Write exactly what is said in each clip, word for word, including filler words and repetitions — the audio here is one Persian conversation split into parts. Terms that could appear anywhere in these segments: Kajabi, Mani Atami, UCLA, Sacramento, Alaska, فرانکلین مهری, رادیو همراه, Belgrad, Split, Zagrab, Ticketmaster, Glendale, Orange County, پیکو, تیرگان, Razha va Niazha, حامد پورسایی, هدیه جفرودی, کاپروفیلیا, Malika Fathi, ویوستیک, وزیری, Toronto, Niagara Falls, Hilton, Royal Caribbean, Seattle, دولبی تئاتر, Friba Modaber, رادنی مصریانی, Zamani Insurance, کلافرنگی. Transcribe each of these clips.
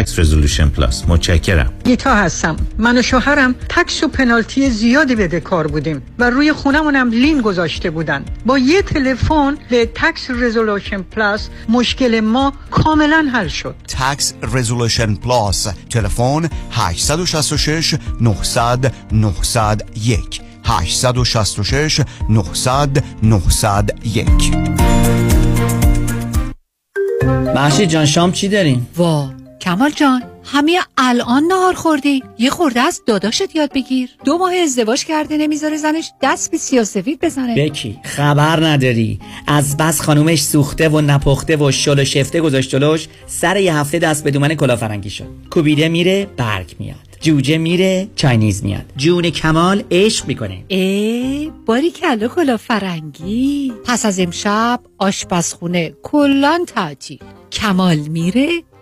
Tax Resolution Plus. متشکرم. گیتا هستم. من و شوهرم تکس و پنالتی زیادی بدهکار بودیم و روی خونمون هم لین گذاشته بودن. با یه تلفن به Tax Resolution Plus مشکل ما کاملا حل شد. Tax Resolution Plus. تلفن هشت شش شش نه صفر صفر نه صفر یک هشت شش شش نه صفر صفر نه صفر یک. محشید جان شام چی داریم؟ وا کمال جان همه الان نهار خوردی، یه خورده از داداشت یاد بگیر. دو ماه ازدواج کرده نمیذاره زنش دست به سیاه‌سفید بزنه. بکی خبر نداری از بس خانومش سوخته و نپخته و شل و شفته گذاشت جلوش، سر یه هفته دست به دامن کلافرنگی شد. کوبیده میره برگ میاد، جوجه میره چاینیز میاد. جون کمال عشق میکنه. ای باری کلا کلافرنگی. پس از امشب آشپزخونه کلان تعطیل. کمال میره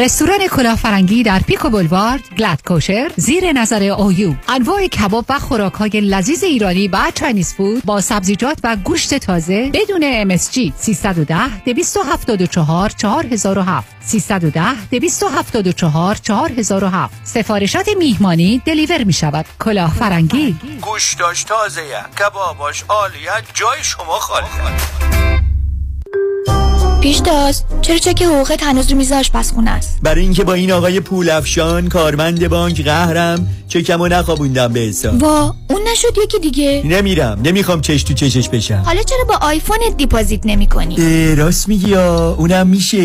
رستوران کلافرنگی در پیکو بولوارد، گلد کوشر، زیر نظر اویو. انواع کباب و خوراک‌های لذیذ ایرانی و چاینیز فود با سبزیجات و گوشت تازه بدون ام اس جی. سیصد و ده دویست و هفتاد و چهار چهار هزار و هفت سیصد و ده دویست و هفتاد و چهار چهار هزار و هفت. سفارشات میهمانی دلیور می شود. کلافرنگی گوشتاش تازه، کباباش عالیه، جای شما خالی. پیشتاز چرا چک حقوقت هنوز رو میز آشپزخونه است؟ برای اینکه با این آقای پولافشان کارمند بانک قهرم چکمو نخوابوندم به حساب. وا اون نشد یکی دیگه. نمیرم، نمیخوام چش تو چشش بشم. حالا چرا با آیفونت دیپوزیت نمی‌کنی؟ راست میگی، اونم میشه.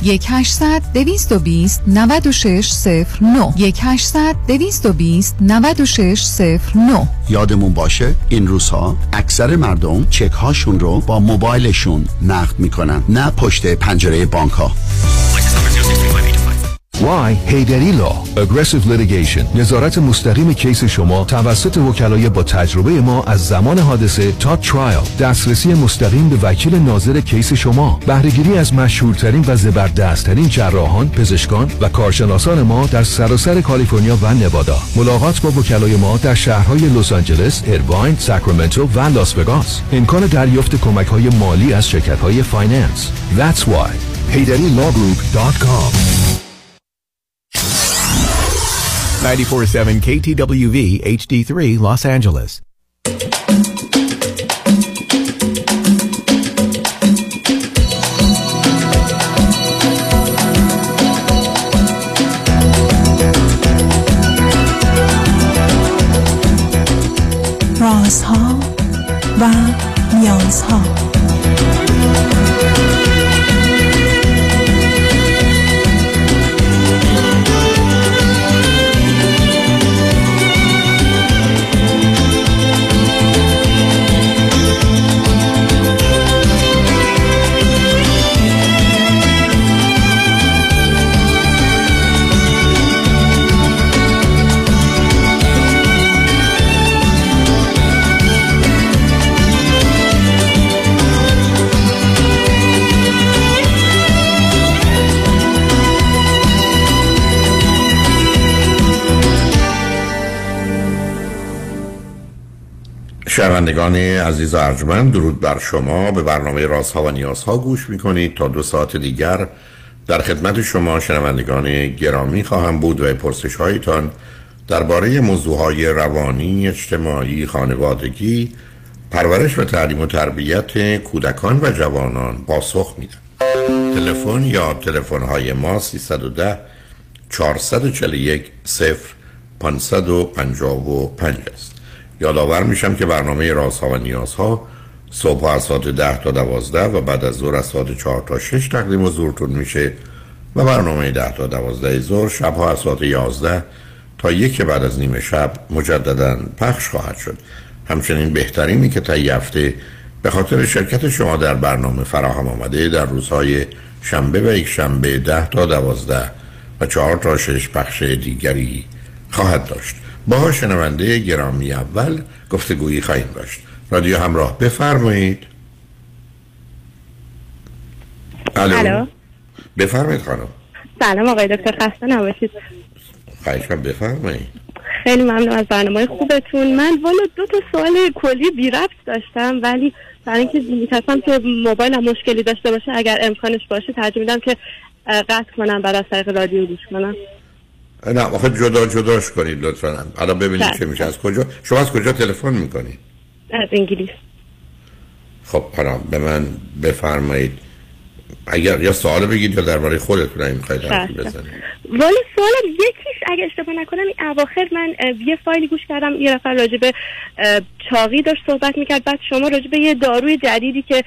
یک هشتصد دویست و بیست نود و شش صفر نه یک هشتصد دویست و بیست نود و شش صفر نه. یادمون باشه این روزها اکثر مردم چک هاشون رو با موبایلشون نقد میکنن، نه پشت پنجره بانک ها. Why Heyderi Law Aggressive Litigation. نظارت مستقیم کیس شما توسط وکلای با تجربه ما از زمان حادثه تا ترایل. دسترسی مستقیم به وکیل ناظر کیس شما. بهره‌گیری از مشهورترین و زبردستترین جراحان، پزشکان و کارشناسان ما در سراسر کالیفرنیا و نوادا. ملاقات با وکلای ما در شهرهای لس آنجلس، ایرواین، ساکرامنتو و لاس وگاس. امکان دریافت کمک‌های مالی از شرکت‌های فایننس. That's why Heyderi Law Group dot com. ninety four point seven کی تی دبلیو وی اچ دی تری Los Angeles. رازها و نیازها. شنوندگان عزیز ارجمند، درود بر شما. به برنامه رازها و نیازها گوش میکنید. تا دو ساعت دیگر در خدمت شما شنوندگان گرامی خواهم بود و پرسش هایتان درباره موضوع های روانی، اجتماعی، خانوادگی، پرورش و تعلیم و تربیت کودکان و جوانان پاسخ میدم. تلفن یا تلفن های ما سیصد و ده چهارصد و چهل و یک صفر پانصد و پنجاه و پنج است. یادآور میشم که برنامه رازها و نیازها صبح از ساعت ده تا دوازده و بعد از ظهر از ساعت چهار تا شش تقدیم حضورتون میشه و برنامه ده تا دوازده ظهر شبها از ساعت یازده تا یک بعد از نیمه شب مجددا پخش خواهد شد. همچنین بهترینی که طی هفته به خاطر شرکت شما در برنامه فراهم آمده در روزهای شنبه و یک شنبه ده تا دوازده و چهار تا شش پخش دیگری خواهد داشت. با شنونده گرامی اول گفتگویی خواهیم داشت. رادیو همراه، بفرمایید. الو، بفرمایید خانم. سلام آقای دکتر، خسته نباشید. خواهش می‌کنم، بفرمایید. خیلی ممنون از برنامه خوبتون. من والا دو تا سوال کلی بی ربط داشتم، ولی برای اینکه می‌خواستم که موبایلم مشکلی داشته باشه اگر امکانش باشه ترجیح میدم که قطع کنم برای از طریق رادیو گوش کنم. نه آخه جدا جداش کنید لطفاً. الان ببینید چه میشه. از کجا شما از کجا تلفن می‌کنید؟ از انگلیس. خب حالا به من بفرمایید، اگر یا سوال بگید یا درباره خودتون می‌خواید حرفی بزنید. ولی سوال یکیش اگه اشتباه نکنم این اواخر من یه فایلی گوش کردم، یه نفر راجع به چاقی داشت صحبت می‌کرد، بعد شما راجع به یه داروی جدیدی که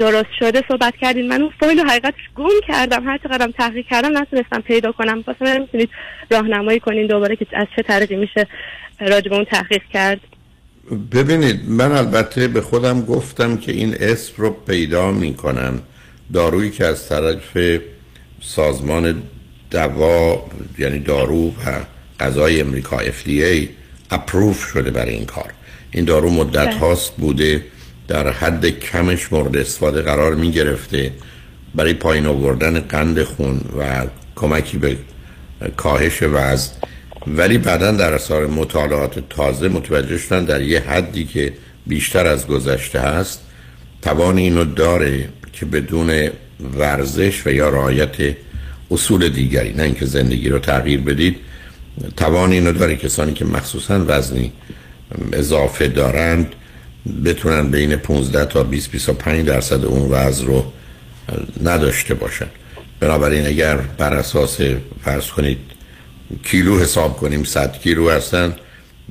درست شده صحبت کردین. من اون فایل رو حقیقتش گم کردم، هر چقدرم تحقیق کردم نتونستم پیدا کنم. واسه من می‌تونید راهنمایی کنین دوباره که از چه طریقی میشه راجع به اون تحقیق کرد؟ ببینید من البته به خودم گفتم که این اسم رو پیدا میکنم، دارویی که از طرف سازمان دوا یعنی دارو و غذای امریکا اف دی ای اپروف شده برای این کار. این دارو مدت هاست بوده در حد کمش مورد استفاده قرار میگرفته برای پایین آوردن قند خون و کمکی به کاهش وزن، ولی بعداً در اثر مطالعات تازه متوجه شدن در یه حدی که بیشتر از گذشته هست توان اینو داره که بدون ورزش و یا رعایت اصول دیگری، نه اینکه زندگی رو تغییر بدید، توان اینو داره کسانی که مخصوصاً وزنی اضافه دارند بتونن بین پانزده تا بیست تا بیست و پنج درصد اون وزن رو نداشته باشن. بنابراین اگر بر اساس فرض کنید کیلو حساب کنیم صد کیلو هستن،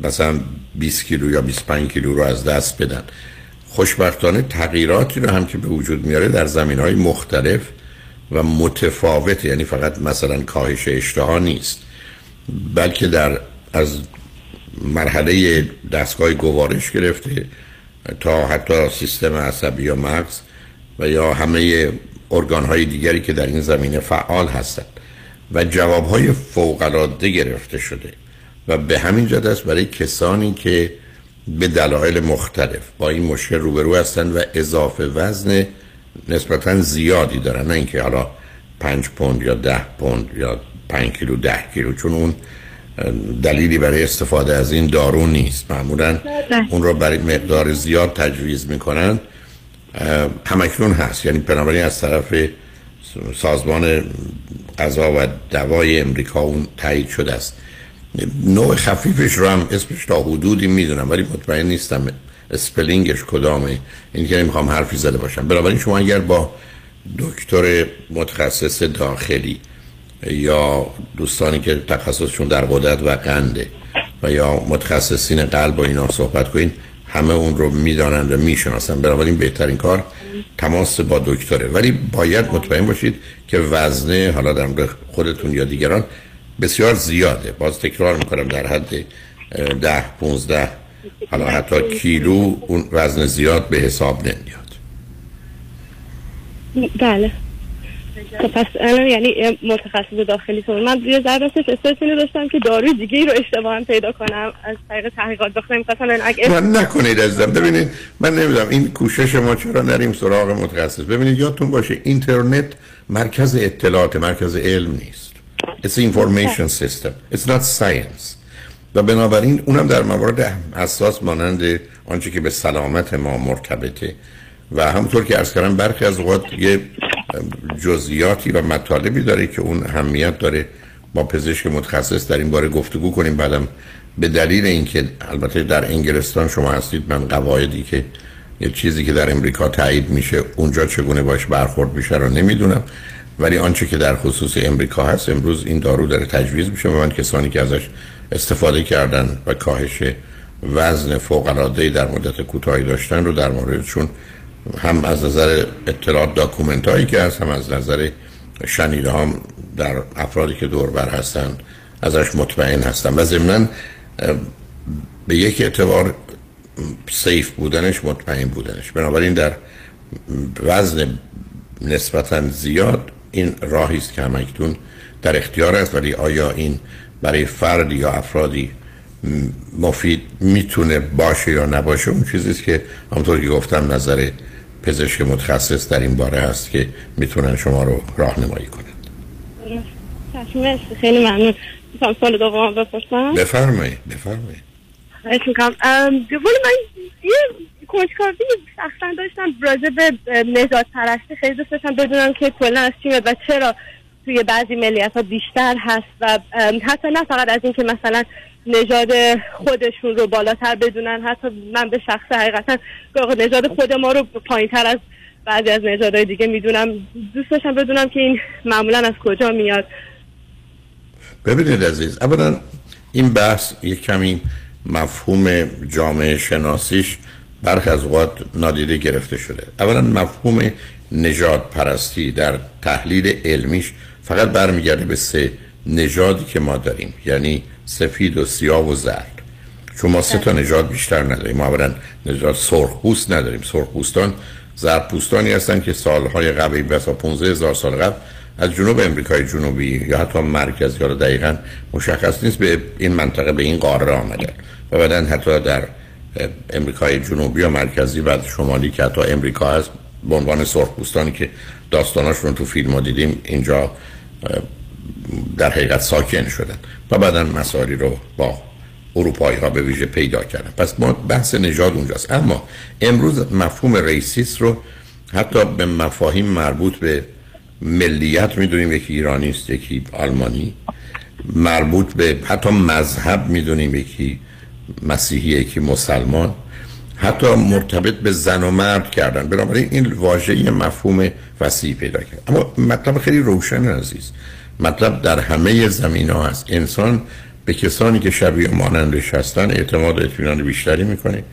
مثلا بیست کیلو یا بیست و پنج کیلو رو از دست بدن. خوشبختانه تغییراتی رو هم که به وجود میاره در زمینهای مختلف و متفاوت، یعنی فقط مثلا کاهش اشتها نیست، بلکه در از مرحله دستگاه گوارش گرفته تا حتی سیستم عصبی یا مغز و یا همه ارگانهای دیگری که در این زمینه فعال هستند و جوابهای فوق‌العاده گرفته شده و به همین جهت است برای کسانی که به دلایل مختلف با این مشکل روبرو هستند و اضافه وزن نسبتاً زیادی دارن، نه اینکه حالا پنج پوند یا ده پوند یا پنج کیلو ده کیلو، چون اون دلیلی برای استفاده از این دارو نیست. معمولاً اون رو برای مقدار زیاد تجویز میکنن. همکنون هست، یعنی بنابراین از طرف سازمان غذا و دوای امریکا اون تایید شده است. نوع خفیفش رو هم اسمش تا حدودی میدونم ولی مطمئن نیستم اسپلینگش کدامه، این که نمیخوام حرفی زده باشم. بنابراین شما اگر با دکتر متخصص داخلی یا دوستانی که تخصصشون در غدد و قنده و یا متخصصین قلب و اینا صحبت کنین، همه اون رو میدانند و میشناسند. بنابراین بهترین کار تماس با دکتره، ولی باید مطمئن باشید که وزنه حالا در خودتون یا دیگران بسیار زیاده. باز تکرار میکنم در حد ده پونزده حالا حتی کیلو اون وزن زیاد به حساب نمیاد. بله پس الان یعنی متخصص داخلیتون من یه ذره استرسینی داشتم که داروی دیگه‌ای رو اشتباهاً پیدا کنم از طریق تحقیقات داخل می‌خواستن اگه من نکنید عزیزم. ببینید من نمیدونم این کوشش ما چرا نریم سراغ متخصص. ببینید یادتون باشه اینترنت مرکز اطلاعات، مرکز علم نیست. It's information system. It's not science. و بنابراین اونم در موارد حساس مانند آنچه که به سلامت ما مرتبطه و همونطور که عرض کردم برخی از اوقات یه جزئیاتی و مطالبی داره که اون اهمیت داره با پزشک متخصص در این باره گفتگو کنیم. بعدم به دلیل اینکه البته در انگلستان شما هستید، من قواعدی که یه چیزی که در امریکا تایید میشه اونجا چگونه باش برخورد میشه رو نمیدونم، ولی آنچه که در خصوص امریکا هست امروز این دارو داره تجویز میشه و من کسانی که ازش استفاده کردن و کاهش وزن فوق العاده در مدت کوتاهی داشتن رو در موردشون هم از نظر اطلاعات داکومنت هایی که هست هم از نظر شنیده هم در افرادی که دور بر هستن ازش مطمئن هستن. و ضمناً به یک اعتبار سیف بودنش، مطمئن بودنش. بنابراین در وزن نسبتا زیاد این راهی است که همکنون در اختیار است، ولی آیا این برای فرد یا افرادی مفید میتونه باشه یا نباشه اون چیزیست که همونطور که گفتم نظر پزشک متخصص در این باره هست که میتونن شما رو راهنمایی کنند. مرسی، خیلی ممنون. میخوام سوال دوم بپرسم. بفرمایید بفرمایید. خواهش میکنم. دوباره من یه کنجکاوی شخصا داشتم راجع به نژاد پرستی، خیلی دوست داشتم بدونم که کلا از چی و چرا توی بعضی ملیت‌ها بیشتر هست و حتی نه فقط از اینکه مثلا نژاد خودشون رو بالاتر بدونن، حتی من به شخص حقیقتا نژاد خود ما رو پایین‌تر از بعضی از نژادهای دیگه میدونم. دوست داشتم بدونم که این معمولا از کجا میاد. ببینید عزیز، اولا این بحث یک کمی مفهوم جامعه شناسیش برخی از اوقات نادیده گرفته شده. اولا مفهوم نژاد پرستی در تحلیل علمیش فقط برمیگرده به سه نژادی که ما داریم، یعنی سفید و سیاه و زرد. چون ما سه تا نژاد بیشتر نداریم. ما اولا نژاد سرخپوست نداریم. سرخپوستان زردپوستانی هستن که سالهای قبل، بسا پانزده هزار سال قبل، از جنوب امریکای جنوبی یا حتی مرکز یا دقیقاً مشخص نیست به این منطقه، به این قاره آمدن و بعدن حتی در امریکای جنوبی یا مرکزی و شمالی که حتی امریکا هست به عنوان سرخپوستانی که داستاناشون تو فیلم ها دیدیم اینجا در حقیقت ساکن شدن و بعدن مساری رو با اروپایی ها به ویژه پیدا کردن. پس ما بحث نژاد اونجاست. اما امروز مفهوم ریسیس رو حتی به مفاهیم مربوط به ملیت میدونیم، یکی ایرانی است، یکی آلمانی، مربوط به حتی مذهب میدونیم، یکی مسیحی، یکی مسلمان، حتی مرتبط به زن و مرد کردن. بنابراین این واژه مفهوم وسیع پیدا کرد. اما مطلب خیلی روشن عزیز، مطلب در همه زمینه‌ها هست. انسان به کسانی که شبیه مانندش هستن اعتماد و اطمینان بیشتری میکنه،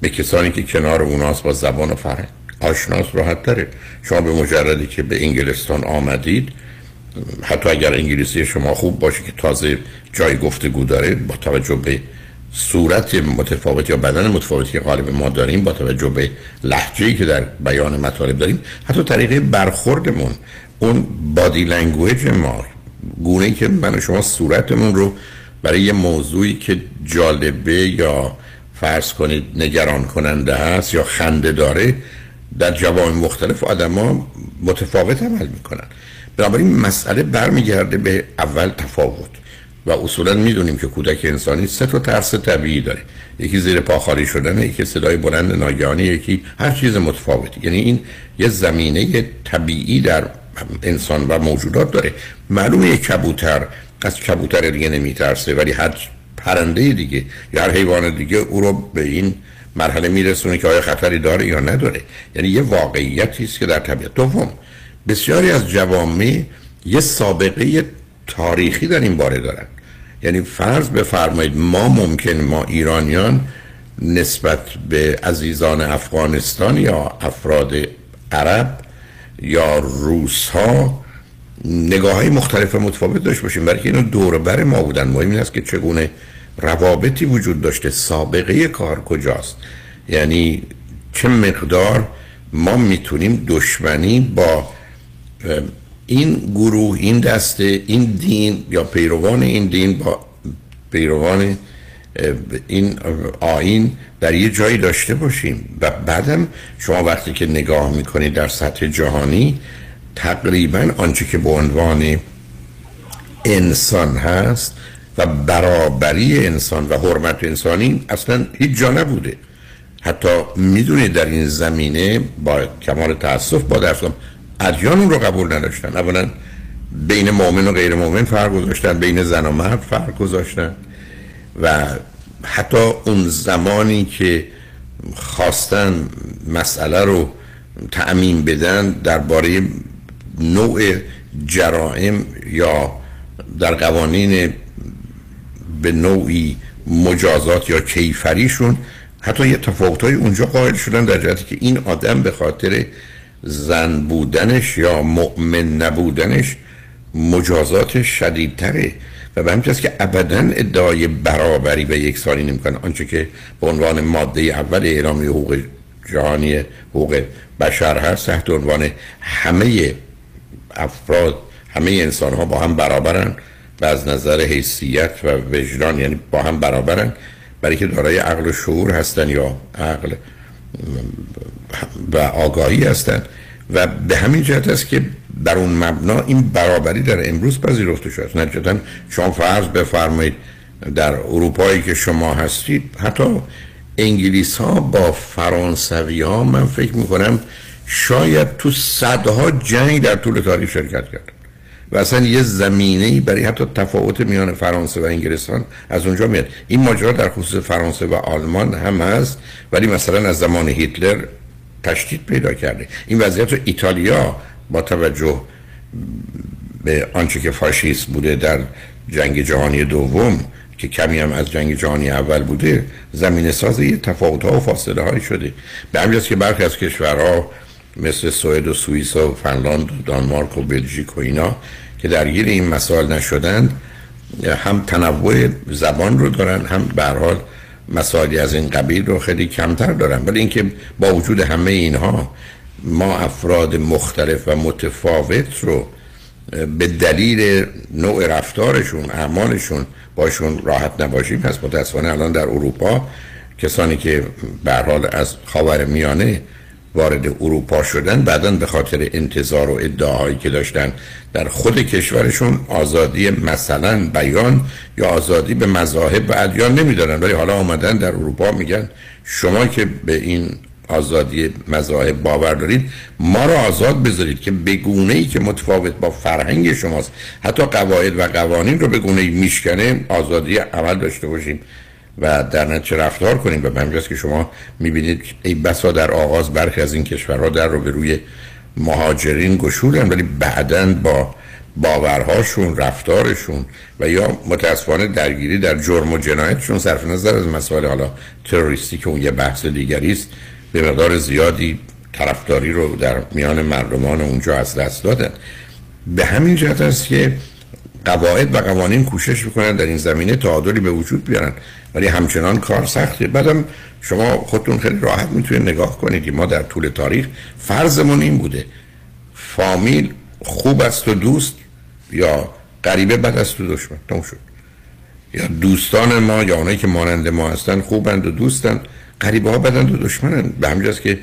به کسانی که کنار اوناست با زبان و فرهنگ آشناس راحت تره. شما به مجردی که به انگلستان آمدید، حتی اگر انگلیسی شما خوب باشه که تازه جای گفتگو داره، با توجه به صورت متفاوت یا بدن متفاوتی که غالب ما داریم، با توجه به لهجه‌ای که در بیان مطالب داریم، حتی طریقه برخوردمون، اون بادی لنگویج ما، گونه‌ای که من و شما صورتمون رو برای یه موضوعی که جالبه یا فرض کنید نگران کننده هست یا خنده داره در جوامع مختلف آدم‌ها متفاوت عمل می‌کنن. بنابراین مسئله برمیگرده به اول تفاوت و اصولا می‌دونیم که کودک انسانی سه تا ترس طبیعی داره، یکی زیر پا خالی شدن، یکی صدای بلند ناگهانی، یکی هر چیز متفاوتی. یعنی این یه زمینه طبیعی در انسان و موجودات داره. معلومه یک کبوتر از کبوتر دیگه نمی‌ترسه، ولی هر پرنده دیگه یا هر حیوان دیگه او رو به این مرحله میرسونه که آیا خطری داره یا نداره. یعنی یه واقعیتی است که در طبیعت. دوم، بسیاری از جوامع یه سابقه تاریخی در این باره دارن. یعنی فرض بفرمایید ما ممکن ما ایرانیان نسبت به عزیزان افغانستان یا افراد عرب یا روس‌ها نگاه‌های مختلف و متفاوت داشته باشیم، برای که اینا دور بر ما بودن. مهم این است که چگونه روابطی وجود داشته، سابقه کار کجاست، یعنی چه مقدار ما میتونیم دشمنی با این گروه، این دسته، این دین یا پیروان این دین با پیروان این آیین در یه جایی داشته باشیم. و بعدم شما وقتی که نگاه میکنید در سطح جهانی، تقریبا آنچه که به عنوان انسان هست و برابری انسان و حرمت انسانی اصلا هیچ جا نبوده. حتی میدونید در این زمینه با کمال تاسف با درستم ادیان اون رو قبول نداشتن. اولا بین مؤمن و غیر مؤمن فرق گذاشتن، بین زن و مرد فرق گذاشتن و حتی اون زمانی که خواستن مسئله رو تعمیم بدن درباره نوع جرائم یا در قوانین به نوعی مجازات یا کیفریشون حتی یه تفاوت‌های اونجا قائل شدن، در جهتی که این آدم به خاطر زن بودنش یا مؤمن نبودنش مجازات شدیدتره. و به همین که ابداً ادعای برابری و یکسانی نمی‌کنه. آنچه که به عنوان ماده اول اعلامیه حقوق جهانی حقوق بشر هست تحت عنوان همه افراد همه انسان‌ها با هم برابرن و از نظر حیثیت و وجدان یعنی با هم برابرن، برای که دارای عقل و شعور هستن یا عقل و آگاهی هستن و به همین جهت است که در اون مبنا این برابری در امروز پذیرفته شده. نتیجتا شما فرض بفرمایید در اروپایی که شما هستید حتی انگلیس ها با فرانسوی ها من فکر میکنم شاید تو صدها جنگ در طول تاریخ شرکت کردن و اصلا یه زمینه‌ای برای حتی تفاوت میان فرانسه و انگلستان از اونجا میاد. این ماجرا در خصوص فرانسه و آلمان هم هست، ولی مثلا از زمان هیتلر تشدید پیدا کرده. این وضعیت رو ایتالیا با توجه به آنچه که فاشیست بوده در جنگ جهانی دوم که کمی هم از جنگ جهانی اول بوده زمینه سازی تفاوت‌ها و فاصله‌هایی شده. به همین جاست که برخی از کشورها مثل سوئد و سوئیس و فنلاند و دانمارک و بلژیک و اینا که درگیر این مسائل نشدند هم تنوع زبان رو دارن هم به هر حال مسائلی از این قبیل رو خیلی کمتر دارن. ولی اینکه با وجود همه اینها ما افراد مختلف و متفاوت رو به دلیل نوع رفتارشون اعمالشون باشون راحت نباشیم، پس متاسفانه الان در اروپا کسانی که به هر حال از خاورمیانه وارد اروپا شدن بعداً به خاطر انتظار و ادعاهایی که داشتن در خود کشورشون آزادی مثلا بیان یا آزادی به مذاهب و ادیان نمیدادن، ولی حالا آمدن در اروپا میگن شما که به این آزادی مذاهب باور دارید ما را آزاد بذارید که به گونه‌ای که متفاوت با فرهنگ شماست حتی قواعد و قوانین رو به گونه‌ای میشکنه آزادی عمل داشته باشیم و در نتیجه رفتار کنیم. و به همین جاست که شما میبینید ای بسا در آغاز برخی از این کشورها در رو به روی مهاجرین گشودن، ولی بعداً با باورهاشون رفتارشون و یا متاسفانه درگیری در جرم و جنایتشون صرف نظر از مسائل حالا تروریستی که اون یه بحث دیگری است به مقدار زیادی طرفداری رو در میان مردمان اونجا از دست دادن. به همین جهت است که قواعد و قوانین کوشش میکنن در این زمینه تعادلی به وجود بیارن، ولی همچنان کار سخته. بعدم شما خودتون خیلی راحت میتونید نگاه کنید که ما در طول تاریخ فرضمون این بوده فامیل خوب است و دوست یا غریبه بد است و دشمن، تموم شد. یا دوستان ما یا اونایی که مانند ما هستن خوبند و دوستند، غریبه ها بدند و دشمنند. به همین جاست که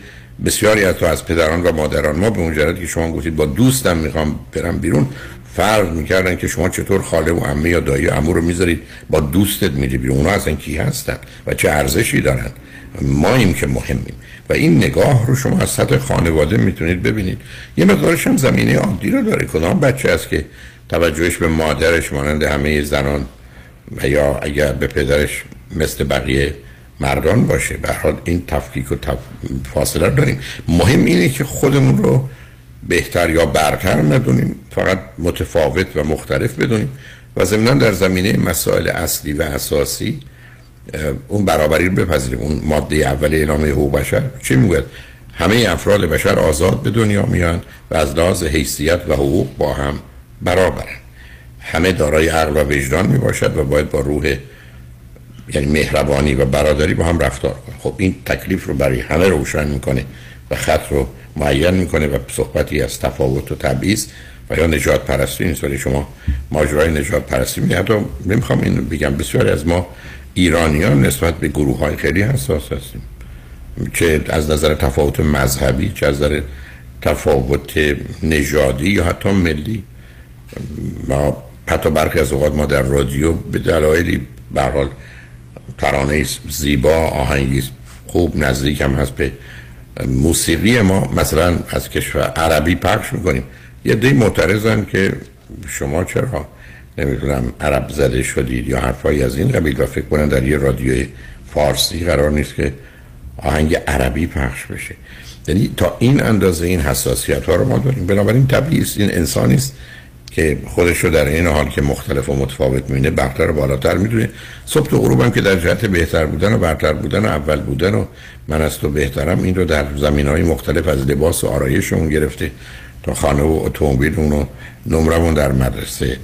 بسیاری از تو از پدران و مادران ما به اون جهت که شما گفتید با دوستم میخوام برم بیرون فرض میکردن که شما چطور خاله و عمه یا دایی و عمو رو میذارید با دوستت میری بیرون، اونا اصلا کی هستن و چه ارزشی دارن، ماییم که مهمیم. و این نگاه رو شما از سطح خانواده میتونید ببینید. یه مقدارش هم زمینه عادی رو داره. کدام بچه است که توجهش به مادرش مانند همه زنان و یا اگر به پدرش مثل بقیه مردان باشه؟ به هر حال این تفکیک و تف... فاصله رو داریم. مهم اینه که خودمون رو بهتر یا برتر ندونیم، فقط متفاوت و مختلف بدونیم و ضمناً در زمینه مسائل اصلی و اساسی اون برابری رو بپذیریم. اون ماده اول اعلامیه حقوق بشر چی میگه؟ همه افراد بشر آزاد به دنیا میان و از لحاظ حیثیت و حقوق با هم برابرن، همه دارای عقل و وجدان میباشد و باید با روح یعنی مهربانی و برادری با هم رفتار کنه. خب این تکلیف رو برای همه روشن میکنه و خط رو معین میکنه و صحبتی از تفاوت و تبعیض و یا نجات پرستی نیست. ولی شما ماجرای نجات پرستی میگه حتی نمیخوام اینو بگم بسیاری از ما ایرانیان نسبت به گروه های خیلی حساس هستیم، چه از نظر تفاوت مذهبی چه از نظر تفاوت نژادی یا حتی ملی. ما حتی برخی از اوقات ما در رادیو به دلایلی به هر حال ترانه زیبا آهنگی خوب نزدیک هم هست به موسیقی ما مثلا از کشور عربی پخش میکنیم، یه دی معترضن که شما چرا نمیدونم عرب زده شدید یا حرفایی از این قبیل و فکر کنن در یه رادیو فارسی قرار نیست که آهنگ عربی پخش بشه. یعنی تا این اندازه این حساسیت ها رو ما داریم. بنابراین طبیعی است این انسانی است که خودش رو در این حال که مختلف و متفاوت می‌بینه برتر و بالاتر می‌دونه. صبح تا غروب هم که در جهت بهتر بودن و برتر بودن و اول بودن و من از تو بهترم این رو در زمینه‌های مختلف از لباس و آرایشمون گرفته تا خانه و اتومبیلمون و نمرمون در مدرسه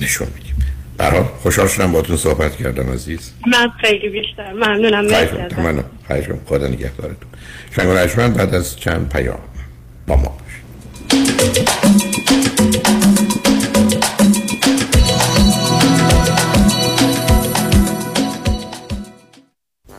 نشون میدیم. برام خوشحال شدم باهاتون صحبت کردم عزیز. من خیلی بیشتر ممنونم. مرسی ازت. ممنونم. خواهش می‌کنم. خدا نگهدارتون. شنگ رجمن بعد از چند پیام با ما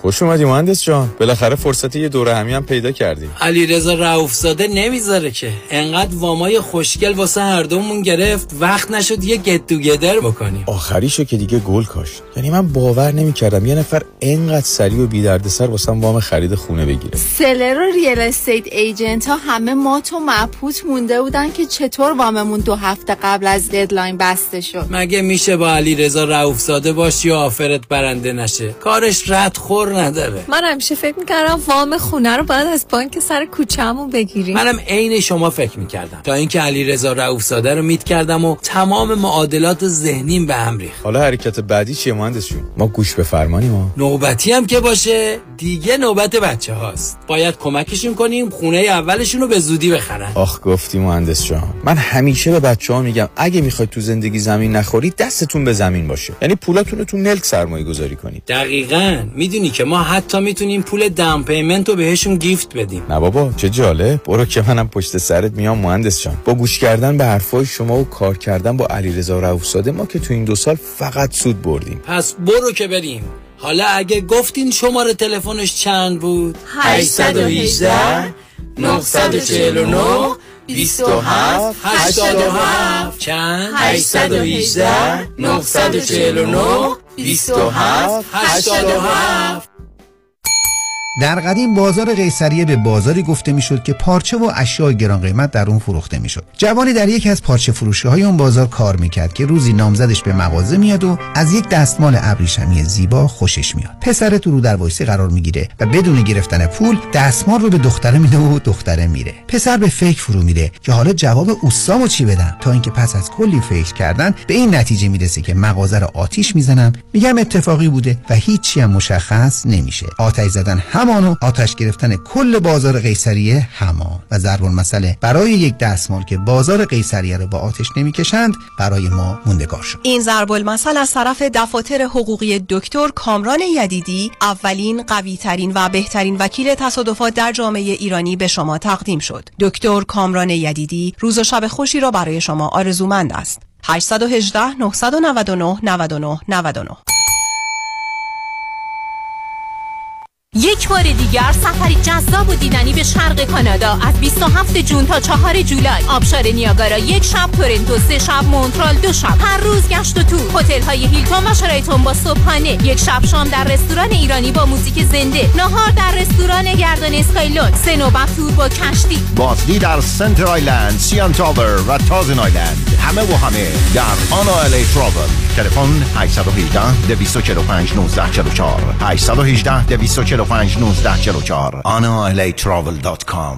خوش اومدی مهندس جان. بالاخره فرصت یه دوره همی هم پیدا کردیم. علی رضا رؤوفزاده نمیذاره که انقدر وامای خوشگل واسه هر دومون گرفت وقت نشد یه گت تو گدر بکنیم. آخریشو که دیگه گل کاشت. یعنی من باور نمیکردم یه نفر انقدر سریع و بی دردسر واسم وام خرید خونه بگیره. سلر و ریل استیت ایجنت ها همه ما تو مبهوت مونده بودن که چطور واممون دو هفته قبل از ددلاین بسته شد. مگه میشه با علی رضا رؤوفزاده باشی یا آفرت برنده نشه؟ کارش رد خور نداره. من همیشه فکر میکردم وام خونه رو باید از بانک سر کوچه‌مون بگیریم. منم عین شما فکر میکردم تا اینکه علیرضا رؤوفزاده رو میت کردم و تمام معادلات ذهنیم به هم ریخت. حالا حرکت بعدی چیه مهندس جون؟ ما گوش به فرمانی ما. نوبتی هم که باشه دیگه نوبت بچه‌هاست. باید کمکشون کنیم خونه اولشون رو به زودی بخرن. آخ گفتی مهندس جان. من همیشه به بچه‌ها میگم اگه میخواید تو زندگی زمین نخورید دستتون به زمین باشه. یعنی پولاتون رو تو ملک سرمایه‌گذاری کنید. دقیقاً. میدونی که ما حتی میتونیم پول دم پیمنت رو بهشون گیفت بدیم. نه بابا چه جالب. برو که منم پشت سرت میام مهندس جان. با گوش کردن به حرفای شما و کار کردن با علیرضا رؤوفزاده ما که تو این دو سال فقط سود بردیم. پس برو که بریم. حالا اگه گفتین شماره تلفنش چند بود؟ هشت یک هشت نه چهار نه دو هفت هشت هفت چند؟ هشت یک هشت نه چهار نه دو هفت هشت هفت. در قدیم بازار قیصریه به بازاری گفته میشد که پارچه و اشیاء گران قیمت در اون فروخته میشد. جوانی در یکی از پارچه فروشی‌های اون بازار کار میکرد که روزی نامزدش به مغازه میاد و از یک دستمال ابریشمی زیبا خوشش میاد. پسر تو رو در وایسی قرار میگیره و بدون گرفتن پول دستمال رو به دختره میده و دختره میره. پسر به فکر فرو میره که حالا جواب اوستامو چی بدم، تا اینکه پس از کلی فکر کردن به این نتیجه میرسه که مغازه رو آتیش میزنم. میگم اتفاقی بوده و هیچی هم مشخص نمیشه. آتش زدن همانو آتش گرفتن کل بازار قیصریه همان و ضرب المثل برای یک دستمال که بازار قیصریه رو با آتش نمیکشند برای ما موندگار شد. این ضرب المثل از طرف دفاتر حقوقی دکتر کامران یدیدی، اولین، قوی ترین و بهترین وکیل تصادفات در جامعه ایرانی به شما تقدیم شد. دکتر کامران یدیدی روز و شب خوشی را برای شما آرزومند است. هشت یک هشت نه نه نه نه نه نه نه نه. یک بار دیگر سفری جذاب و دیدنی به شرق کانادا از بیست و هفتم جون تا چهارم جولای. آبشار نیاگارا یک شب، تورنتو سه شب، مونترال دو شب. هر روز گشت و تور. هتل‌های هیلتون و شراتون با صبحانه. یک شب شام در رستوران ایرانی با موزیک زنده. نهار در رستوران گردان اسکایلون. سه نوبت تور با کشتی. بازدید در سنتر آیلند، سیان تاور و تازن آیلند. همه و همه در آنا الی تراول. تلفن هشت یک هشت دو چهار پنج یک نه چهار چهار هشت یک هشت دو چهار پنج نه چهار چهار آنا الی تراول دات کام.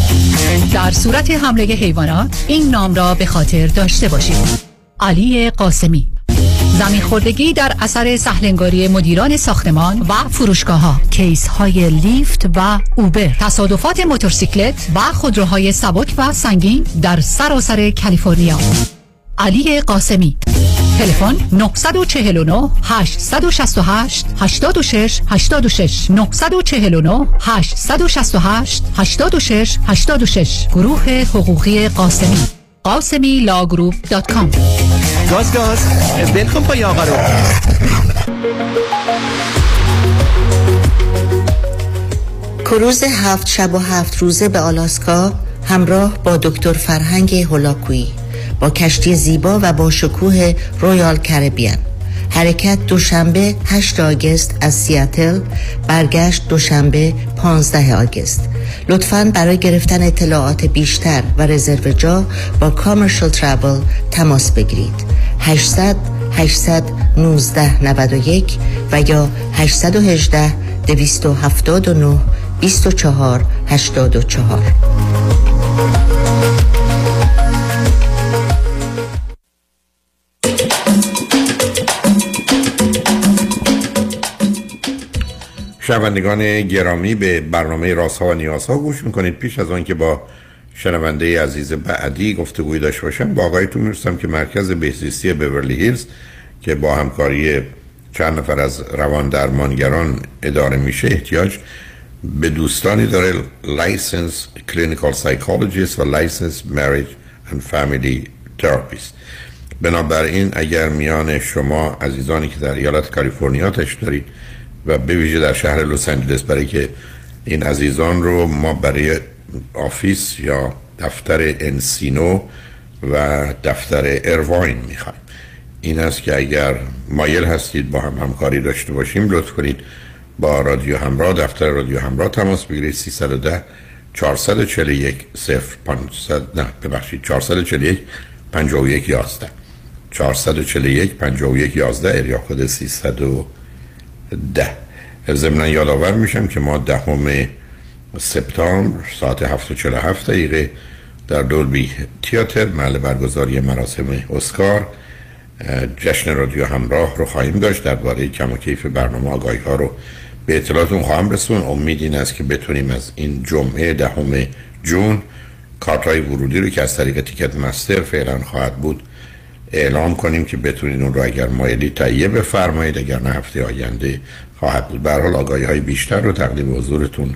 در صورت حمله حیوانات این نام را به خاطر داشته باشید. علی قاسمی. زمین خوردگی در اثر سهلنگاری مدیران ساختمان و فروشگاه‌ها، کیس‌های لیفت و اوبر، تصادفات موتورسیکلت و خودروهای سبک و سنگین در سراسر کالیفرنیا. علی قاسمی. تلفن نه چهار نه هشت شش هشت هشت شش هشت شش نه چهار نه هشت شش هشت هشت شش هشت شش. گروه حقوقی قاسمی. قاسمی لا گروپ دات کام. گاز گاز بلکن پای آقا رو. کروز هفت شب و هفت روزه به آلاسکا همراه با دکتر فرهنگ هولاکویی با کشتی زیبا و با شکوه رویال کربیان. حرکت دوشنبه هشتم آگوست از سیاتل، برگشت دوشنبه پانزدهم آگوست. لطفاً برای گرفتن اطلاعات بیشتر و رزرو جا با کامرشال ترابل تماس بگیرید. 800 هشتصد و نوزده نود و یک و یا هشت یک هشت دو هفت نه دو چهار هشت دو چهار. شنوندگان گرامی، به برنامه رازها و نیازها گوش میکنید. پیش از آن که با شنونده عزیز بعدی گفتگوی داشته باشم، با آقایتون میرسم که مرکز بهزیستی بورلی هیلز که با همکاری چند نفر از روان درمانگران اداره میشه، احتیاج به دوستانی داره لایسنس کلینیکال سایکولوژیست و لایسنس مریج اند فامیلی تراپیست. بنابراین اگر میان شما عزیزانی که در ایالت کالیفرنیا تشریف دارید و به ویژه در شهر لس آنجلس، برای که این عزیزان رو ما برای آفیس یا دفتر انسینو و دفتر ایرواین میخوایم، این است که اگر مایل هستید با هم همکاری داشته باشیم، لطف کنید با رادیو همراه، دفتر رادیو همراه تماس بگیرید. سیصد و ده چهارصد و چهل و یک صفر پانصد نه ببخشید چهارصد و چهل و یک پنجاه و یک یازده چهارصد و چهل و یک پنجاه و یک یازده، اریا کد سیصد و ده. ضمناً یادآور میشم که ما دهم سپتامبر ساعت هفت و چهل و هفت دقیقه در دولبی تئاتر، محل برگزاری مراسم اسکار، جشن رادیو همراه رو خواهیم داشت. درباره کم و کیف برنامه آگاهی‌ها رو به اطلاعتون خواهم رسون. امید این است که بتونیم از این جمعه دهم جون کارت‌های ورودی رو که از طریق تیکت مستر فعلا خواهد بود اعلام کنیم که بتونید اون رو اگر مایلی تهیه بفرمایید، اگر نه هفته آینده خواهد بود. به هر حال آگاهی‌های بیشتر رو تقدیم حضورتون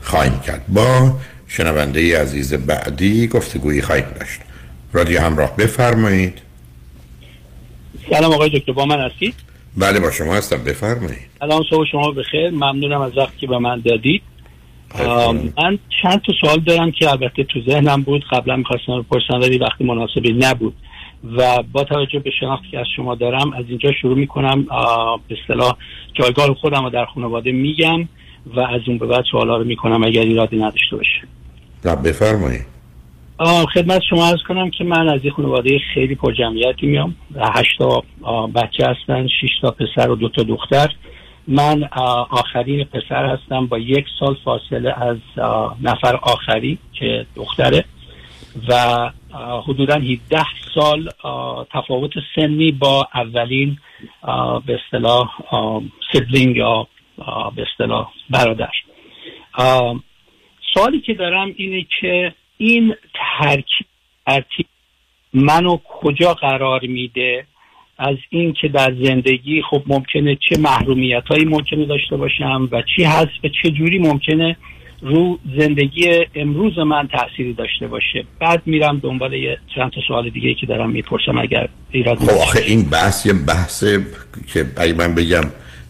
خواهیم کرد. با شنونده عزیز بعدی گفتگویی خواهیم داشت. رادیو همراه، بفرمایید. سلام آقای دکتر، با من هستید؟ بله با شما هستم، بفرمایید. سلام، صبح شما بخیر، ممنونم از وقتی که به من دادید. من چند تا سوال دارم که البته تو ذهنم بود، قبلا می‌خواستم بپرسم ولی وقتی مناسبی نبود و با توجه به شناختی که از شما دارم از اینجا شروع می‌کنم. به اصطلاح جایگاه خودم رو در خانواده میگم و از اون به بعد سوالا رو میکنم اگر ایرادی نداشته باشه. نه بفرمایید. خدمت شما عرض کنم که من از یک خانواده خیلی پرجمعیتی میام. هشت تا بچه هستن، شش تا پسر و دو تا دختر. من آخرین پسر هستم با یک سال فاصله از نفر آخری که دختره و حدوداً هجده سال تفاوت سنی با اولین به اصطلاح سیبلینگ یا به اصطلاح برادر. سوالی که دارم اینه که این ترکیب منو کجا قرار میده از این که در زندگی خب ممکنه چه محرومیت هایی ممکنه داشته باشم و چی هست و چه جوری ممکنه رو زندگی امروز من تأثیری داشته باشه. بعد میرم دنبال یه چند تا سوال دیگه که دارم میپرسم اگر ایراد خب آخه این بحث یه بحثه که اگه من بگم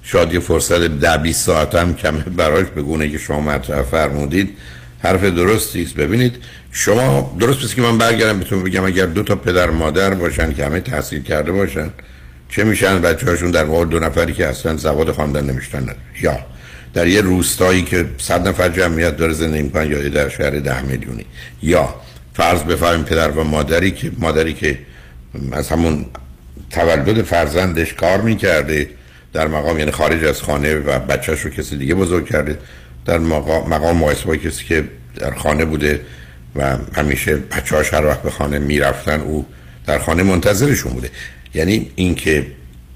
شاید یه فرصت ده بیست ساعت هم کمه برایش، بگونه که شما مطرح فرمودید حرف درستیست. ببینید شما درست بسید که من برگردم بهتون بگم اگر دو تا پدر مادر باشن که همه تحصیل کرده باشن چه میشن بچه هاشون در مقابل دو نفری که اصلا سواد خواندن نمیشتن، یا در یه روستایی که صد نفر جمعیت داره زندگی میکنن، یا در شهر ده میلیونی، یا فرض بفرمایید پدر و مادری که مادری که از همون تولد فرزندش کار میکرده در مقام یعنی خارج از خانه و بچه‌ش رو کسی دیگه بزرگ کرده، در مقام مقام مقایسه با کسی که در خانه بوده و همیشه بچه‌اش هر وقت به خانه میرفتن او در خانه منتظرشون بوده. یعنی اینکه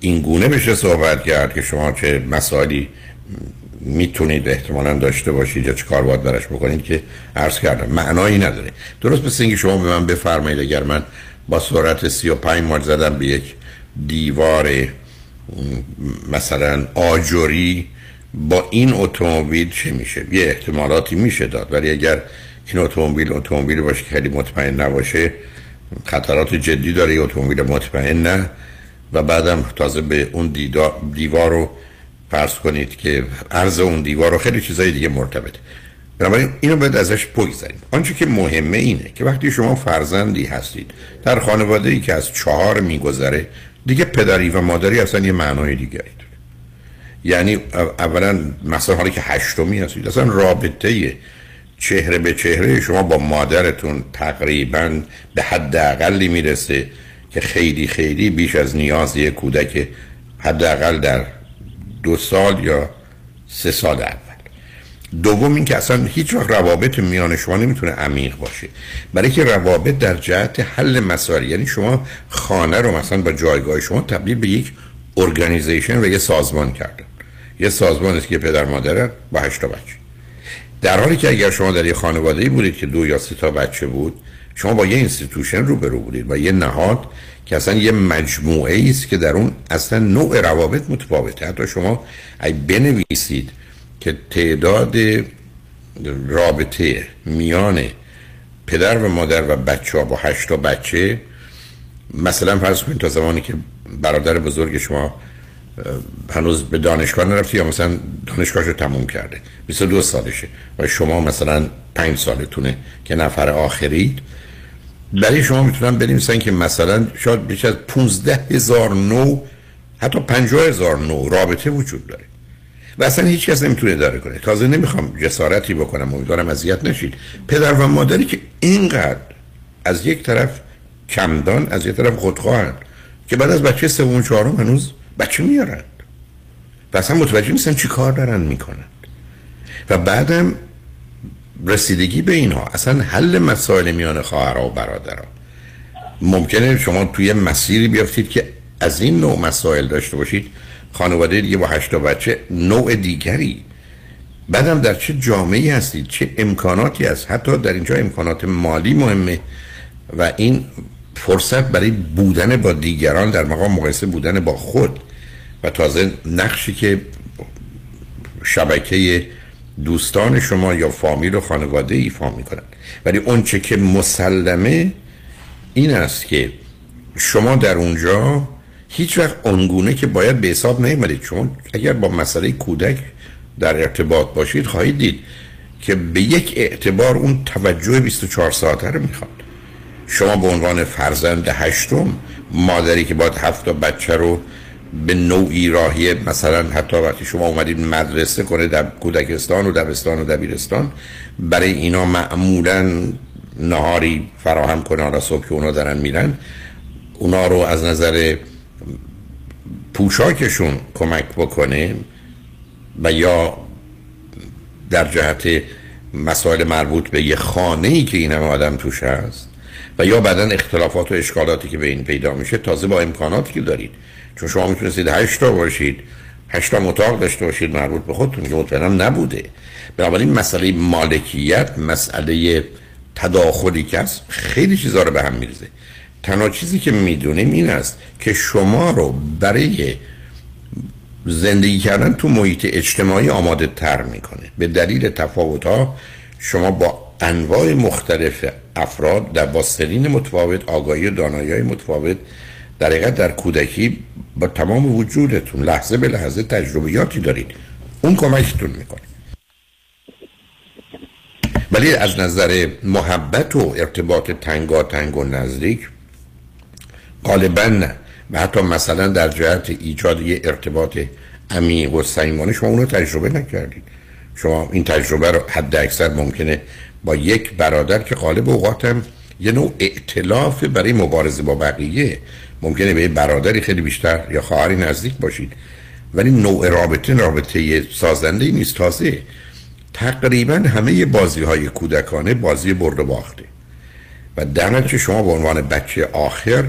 این گونه بشه صحبت کرد که شما چه مسائلی میتونید احتمالاً داشته باشید یا چه کار باید براش بکنید که عرض کردم معنایی نداره. درست مثل اینکه شما به من بفرمایید اگر من با سرعت سی و پنج مایل زدم به یک دیوار مثلا آجری با این اتومبیل چه میشه، یه احتمالاتی میشه داد، ولی اگر این اتومبیل اتومبیل باشه که خیلی مطمئن نباشه خطرات جدی داره. یه اتومبیل مطمئن نه و بعدم تازه به اون دیوار رو فرض کنید که عرض اون دیوار رو خیلی چیزای دیگه مرتبطه. بنابراین اینو باید ازش بگذریم. آنچه که مهمه اینه که وقتی شما فرزندی هستید در خانواده‌ای که از چهار میگذره دیگه پدری و مادری اصلا یه معنای دیگری داره. یعنی اولا مثلا حالی که هشتمی هستید اصلا رابطه چهره به چهره شما با مادرتون تقریبا به حد اقلی میرسه که خیلی خیلی بیش از نیاز یک کودک حداقل در دو سال یا سه سال اول. دوم این که اصلا هیچ وقت روابط میان شما نمیتونه عمیق باشه، برای که روابط در جهت حل مسائل، یعنی شما خانه رو مثلا با جایگاه شما تبدیل به یک ارگانیزیشن و یک سازمان کردن، یه سازمان است که پدر مادر با هشت تا بچه، در حالی که اگر شما در یه خانواده‌ای بودید که دو یا سه تا بچه بود، شما با یه اینستیتوشن روبرو بودید، با یه نهاد که اصلا یه مجموعه است که در اون اصلا نوع روابط متفاوته. حتی شما اگه بنویسید که تعداد رابطه میان پدر و مادر و بچه ها با هشت تا بچه، مثلا فرض کنید تا زمانی که برادر بزرگ شما هنوز به دانشگاه نرفته یا مثلا دانشگاهشو تموم کرده، بیست و دو سالشه و شما مثلا پنج سالتونه که نفر آخرید، برای شما میتونم بنویسن که مثلا شاید بیش از پانزده هزار نوع، حتی پنجاه هزار نوع رابطه وجود داره و اصلا هیچ کس نمیتونه اداره کنه. تازه نمیخوام جسارتی بکنم، امیدوارم اذیت نشید، پدر و مادری که اینقدر از یک طرف کمدان از یک طرف خودخواهند که بعد از بچه سوم چهارم هنوز بچه میارند و اصلا متوجه نیستن چی کار دارن میکنند و بعدم رسیدگی به اینها، اصلا حل مسائل میان خواهرها و برادرها. ممکنه شما توی مسیری بیافتید که از این نوع مسائل داشته باشید، خانواده دیگه با هشت تا بچه نوع دیگری، بعدم در چه جامعه‌ای هستید، چه امکاناتی هست. حتی در اینجا امکانات مالی مهمه و این فرصت برای بودن با دیگران در مقام مقایسه بودن با خود و تازه نقشی که شبکه دوستان شما یا فامیل و خانواده ایفا میکنن. ولی اون چه که مسلمه این است که شما در اونجا هیچ وقت اونگونه که باید به حساب نیامدید، چون اگر با مسئله کودک در ارتباط باشید خواهید دید که به یک اعتبار اون توجه بیست و چهار ساعته رو میخواد. شما به عنوان فرزند هشتم، مادری که باید هفت تا بچه رو به نوعی راهی مثلا حتی وقتی شما اومدید مدرسه کنه، در کودکستان و دبستان و دبیرستان، برای اینا معمولا نهاری فراهم کنه، حالا صبح که اونا دارن میرن، اونا رو از نظر پوشاکشون کمک بکنه و یا در جهت مسائل مربوط به یه خانه‌ای که این همه آدم توش هست و یا بعدن اختلافات و اشکالاتی که به این پیدا میشه، تازه با امکاناتی که دارید، چون شما میتونستید هشت تا باشید، هشت تا اتاق داشته باشید مربوط به خودتون که مطمئنا نبوده. بنابراین مسئله مالکیت، مسئله تداخلی که هست، خیلی چیزا رو به هم میریزه. تنها چیزی که میدونیم این است که شما رو برای زندگی کردن تو محیط اجتماعی آماده تر میکنه. به دلیل تفاوت ها شما با انواع مختلف افراد در با سنین متفاوت، آگاهی و دانایی‌های متفاوت، در حقیقت در کودکی با تمام وجودتون لحظه به لحظه تجربیاتی دارید، اون کمکتون میکنه. ولی از نظر محبت و ارتباط تنگا تنگ و نزدیک غالبا نه، و حتی مثلا در جهت ایجاد یه ارتباط عمیق و صمیمانه شما اونو تجربه نکردید. شما این تجربه رو حد اکثر ممکنه با یک برادر که غالب اوقات هم یه نوع ائتلاف برای مبارزه با بقیه، ممکنه به برادری خیلی بیشتر یا خواهری نزدیک باشید، ولی نوع رابطه رابطه سازنده‌ای نیست. تازه تقریبا همه بازی‌های کودکانه بازی برد و باخته و در نتیجه شما به عنوان بچه آخر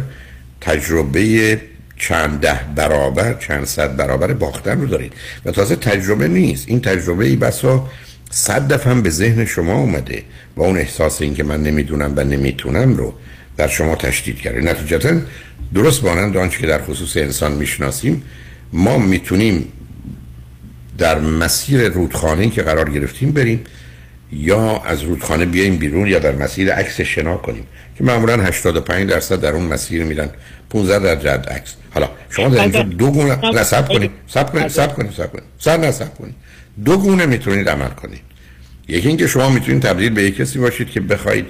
تجربه چند ده برابر چند صد برابر باختن رو دارید و تازه تجربه نیست، این تجربه ای بسا صد دفعه هم به ذهن شما اومده و اون احساس این که من نمیدونم و نمیتونم رو در شما تشدید کرده. نتیجتا درست مانند آنچه که در خصوص انسان میشناسیم، ما میتونیم در مسیر رودخانه‌ای که قرار گرفتیم بریم یا از رودخانه بیایم بیرون یا در مسیر عکس شنا کنیم که معمولا هشتاد و پنج درصد در اون مسیر میرن، پانزده درصد عکس. حالا شما در اینجا دو گونه نصب کنید، سب کنید، سب کنید، سب کنید، سر نصب کنید. دو گونه میتونید عمل کنید. یکی اینکه شما میتونید تبدیل به یک کسی باشید که بخواید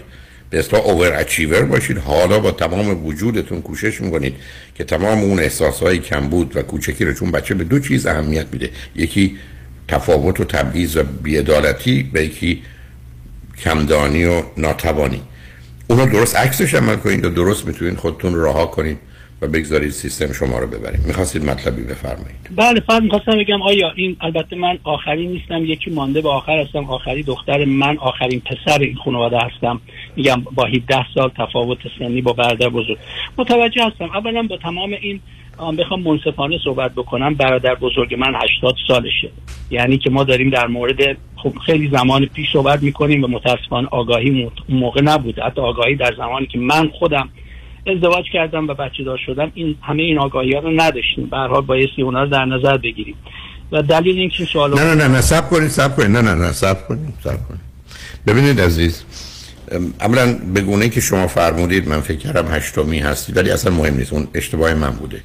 به اصطلاح اور اچیور باشید، حالا با تمام وجودتون کوشش میکنید که تمام اون احساسهای کمبود و کوچکی رو، چون بچه به دو چیز اهمیت میده، یکی تفاوت و تبعیض و بی‌عدالتی و یکی کمدانی و ناتوانی، اونو درست عکسش عمل کنید و درست میتونید خودتون رها کنید و بگذارید سیستم شما رو ببریم. می‌خواستید مطلبی بفرمایید؟ بله، فقط می‌خواستم بگم آیا این، البته من آخری نیستم، یکی مانده به آخر هستم، آخری دختر، من آخرین پسر این خانواده هستم، میگم با هجده سال تفاوت سنی با برادر بزرگ. متوجه هستم. اولا با تمام این ام بخوام منصفانه صحبت بکنم، برادر بزرگ من هشتاد سالشه، یعنی که ما داریم در مورد خب خیلی زمان پیش صحبت میکنیم و متاسفانه آگاهی اون موقع نبوده، حتی آگاهی در زمانی که من خودم ازدواج کردم و بچه دار شدم این همه این آگاهی‌ها رو نداشتیم. به هر حال بایستی اونا رو در نظر بگیریم و دلیل این که سوال نه نه نه صبر کنید صبر کنید نه نه نه صبر کنید صبر کنید ببینید عزیز، عملاً به گونه‌ای که شما فرمودید من فکر کردم هشتمی هستید، ولی اصلا مهم نیست، اون اشتباه من بوده.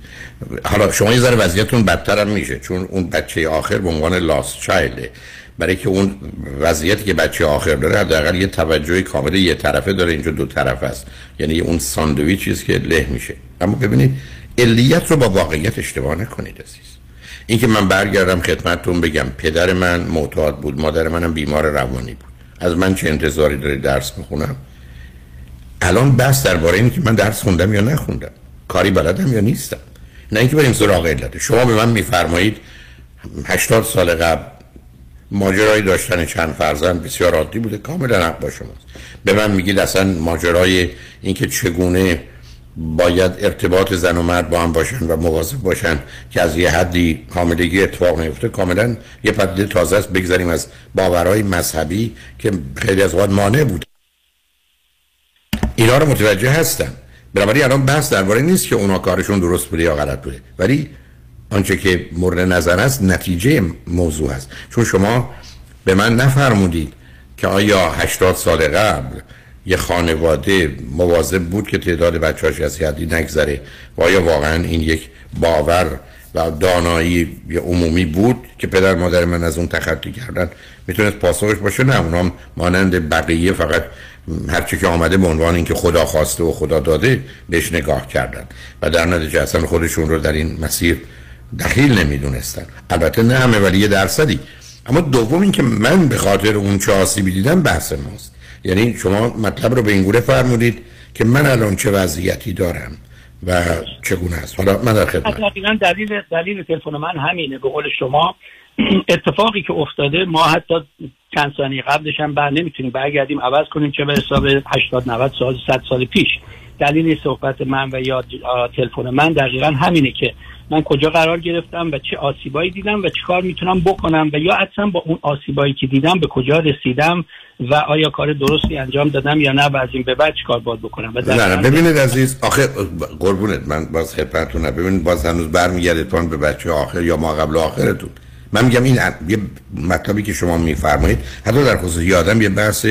حالا شما یه ذره وضعیتتون بدتر هم میشه، چون اون بچه آخر به عنوان لاست چایلد، برای که اون وضعیتی که بچه آخر داره حداقل یه توجه کامل یه طرفه داره، اینجا دو طرفه است، یعنی اون ساندویچی است که له میشه. اما ببینید علیت رو با واقعیت اشتباه نکنید عزیز. اینکه من برگردم خدمتتون بگم پدر من معتاد بود، مادر منم بیمار روانی بود، از من چه انتظاری داره درس میخونم؟ الان بس درباره اینه که من درس خوندم یا نخوندم، کاری بلدم یا نیستم، نه اینکه بریم سراغ علت. شما به من میفرمایید هشتاد سال قبل ماجرای داشتن چند فرزند بسیار عادی بوده، کاملا حق با شماست. به من میگید اصلا ماجرای اینکه چگونه باید ارتباط زن و مرد با هم باشن و مواظب باشن که از یه حدی حاملگی اتفاق نیفته، کاملا یه پدیده تازه است، بگذاریم از باورهای مذهبی که خیلی از اوقات مانع بود. اینا رو متوجه هستم. بنابراین الان بحث درباره نیست که اونا کارشون درست بوده یا غلط بوده، ولی آنچه که مورد نظر است نتیجه موضوع است. چون شما به من نفرمودید که آیا هشتاد سال قبل یه خانواده مواظب بود که تعداد بچه‌هاش از حدی نگذره و آیا واقعا این یک باور و دانایی عمومی بود که پدر مادر من از اون تخطی کردن؟ میتونست پاسخش باشه نه، اونام مانند بقیه فقط هرچی که آمده به عنوان اینکه خدا خواسته و خدا داده بهش نگاه کردن و در نتیجه اصلا خودشون رو در این مسیر دخیل نمیدونستن. البته نه همه، ولی یه درصدی. اما دوم اینکه من به خاطر اون چه آسیبی دیدم بحث ماست. یعنی شما مطلب رو به این گونه فرمودید که من الان چه وضعیتی دارم و چگونه است. حالا من در خدمت تقریبا دلیل دلیل تلفن من همینه. به قول شما اتفاقی که افتاده ما حتی چند ثانیه قبلش هم بر نمیتونیم برگردیم عوض کنیم، چه به حساب هشتاد نود سال صد سال پیش. دلیل صحبت من و یا تلفن من دقیقا همینه که من کجا قرار گرفتم و چه آسیبایی دیدم و چه کار میتونم بکنم و یا اصلا با اون آسیبایی که دیدم به کجا رسیدم و آیا کار درستی انجام دادم یا نه و از این به بعد چه کار باید بکنم. نه نه ببینید عزیز، آخر قربونت من باز خدمتتون، ببینید باز هنوز برمیگردید تون به بچه آخر یا ما قبل آخرتون. من میگم این یه مطلبی که شما میفرمایید حتی در خصوص یادم یه بحث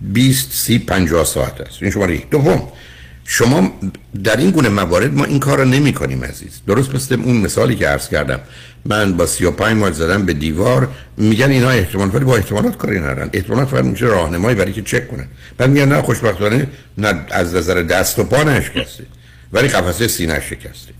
بیست سی پنجاه ساعت است. این شماره یک. دوم شما در این گونه موارد ما این کار رو نمی کنیم عزیز. درست مثل اون مثالی که عرض کردم، من با سی و پنج مایل زدم به دیوار، میگن اینا احتمال، ولی با احتمالات کاری ندارن. احتمالات فقط میشه راهنمایی برای که چک کنن. بعد میگن نه خوشبختانه نه از نظر دست و پا نشکسته، ولی قفسه سینه شکسته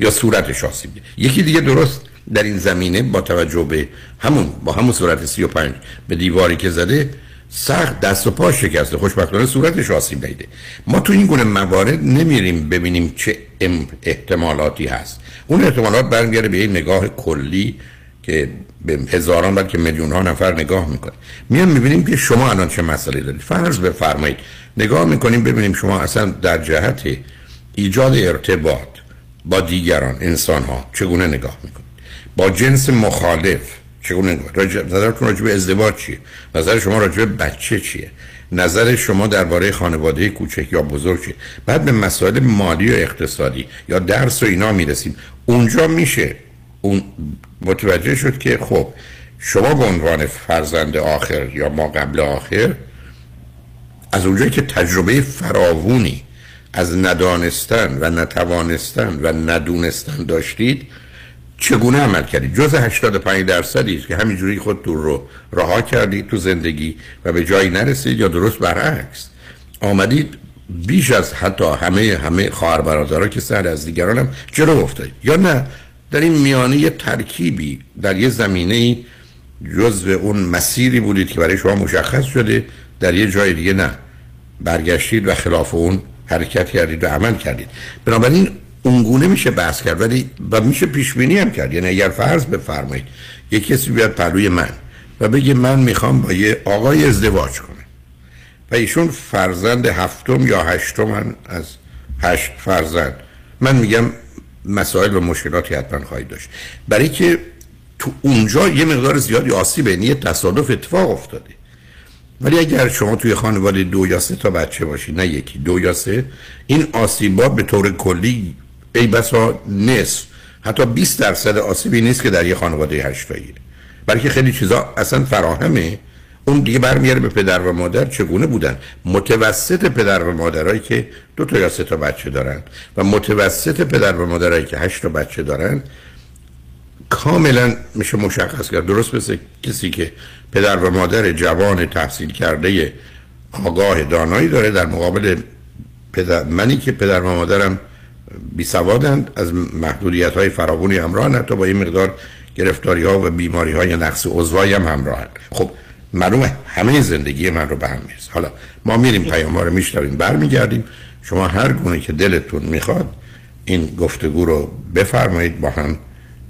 یا صورتش آسیب دید. یکی دیگه درست در این زمینه با توجه به همون با همون سرعت سی و پنج به دیواری که زده سخت دست و پا شکسته، خوشبختانه صورتش آسیب دیده. ما تو این گونه موارد نمیریم ببینیم چه احتمالاتی هست. اون احتمالات برمیگره به این نگاه کلی که به هزاران بلکه میلیون ها نفر نگاه میکنه. میان میبینیم که شما الان چه مسئله دارید. فرض بفرمایید نگاه میکنیم ببینیم شما اصلا در جهت ایجاد ارتباط با دیگران انسان ها چگونه نگاه میکنید، با جنس مخالف چگونه نگاه میکنید، نظرتون راجع به ازدواج چیه، نظر شما راجع به بچه چیه، نظر شما درباره خانواده کوچک یا بزرگ چیه. بعد به مسائل مالی و اقتصادی یا درس و اینا میرسیم. اونجا میشه اون متوجه شد که خب شما به عنوان فرزند آخر یا ما قبل آخر از اونجایی که تجربه فراوانی از ندانستن و نتوانستن و ندونستن داشتید چگونه عمل کردید. جزء هشتاد و پنج درصدی است که همینجوری خودتون رو رها کردید تو زندگی و به جایی نرسید یا درست برعکس آمدید بیش از حتی همه همه خواهر برادرها که سر از دیگران هم جلو افتادید، یا نه در این میانه یه ترکیبی در یه زمینه جزء اون مسیری بودید که برای شما مشخص شده، در یه جای دیگه نه برگشتید و خلاف اون حرکت کردید و عمل کردید. بنابراین اونگونه میشه بحث کرد، ولی و میشه پیش بینی هم کرد. یعنی اگر فرض بفرمایید یک کسی بیاد پلوی من و بگه من میخوام با یه آقای ازدواج کنم و ایشون فرزند هفتم یا هشتم هن از هشت فرزند، من میگم مسائل و مشکلاتی حتما خواهید داشت، برای که تو اونجا یه مقدار زیادی آسیب، یعنی تصادف اتفاق افتاده. ولی اگر شما توی خانواده دو یا سه تا بچه باشید، نه یکی، دو یا سه، این آسیب‌ها به طور کلی ای بسا نصف حتی بیست درصد آسیبی نیست که در یه خانواده هشت تاییه، بلکه خیلی چیزا اصلا فراهمه. اون دیگه برمیگره به پدر و مادر چگونه بودن. متوسط پدر و مادرایی که دو تا یا سه تا بچه دارن و متوسط پدر و مادرایی که هشت تا بچه دارن کاملا میشه مشخص کرد. درست مثل کسی که پدر و مادر جوان تحصیل کرده آگاه دانایی داره در مقابل پدر، منی که پدر و مادرم بیسوادند، از محدودیت های فراوانی همراهند، حتی با این مقدار گرفتاری ها و بیماری های نقص عضوایی هم همراهند. خب معلومه همه زندگی من رو به هم می‌ریزه. حالا ما میریم پیام ها رو میشنویم، برمیگردیم. شما هر گونه که دلتون میخواد این گفتگو رو بفرمایید، با هم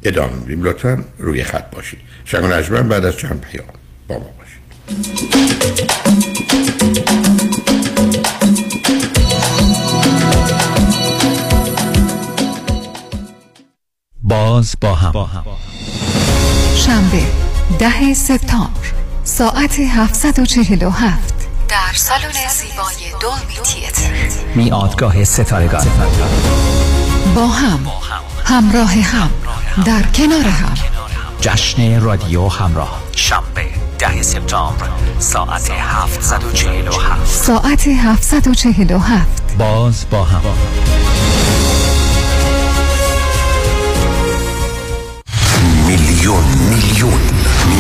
ادامه میدیم. لطفا روی خط باشید. شنگون عجبن بعد از چند پیام با ما باشید. باز با هم, با هم. شنبه ده سپتامبر ساعت هفت چهل و هفت در سالن زیبای دولبی تیتر، میادگاه ستارگان. با هم همراه هم در کنار هم، جشن رادیو همراه. شنبه ده سپتامبر ساعت هفت چهل و هفت ساعت هفت چهل و هفت. باز با هم. میلیون میلیون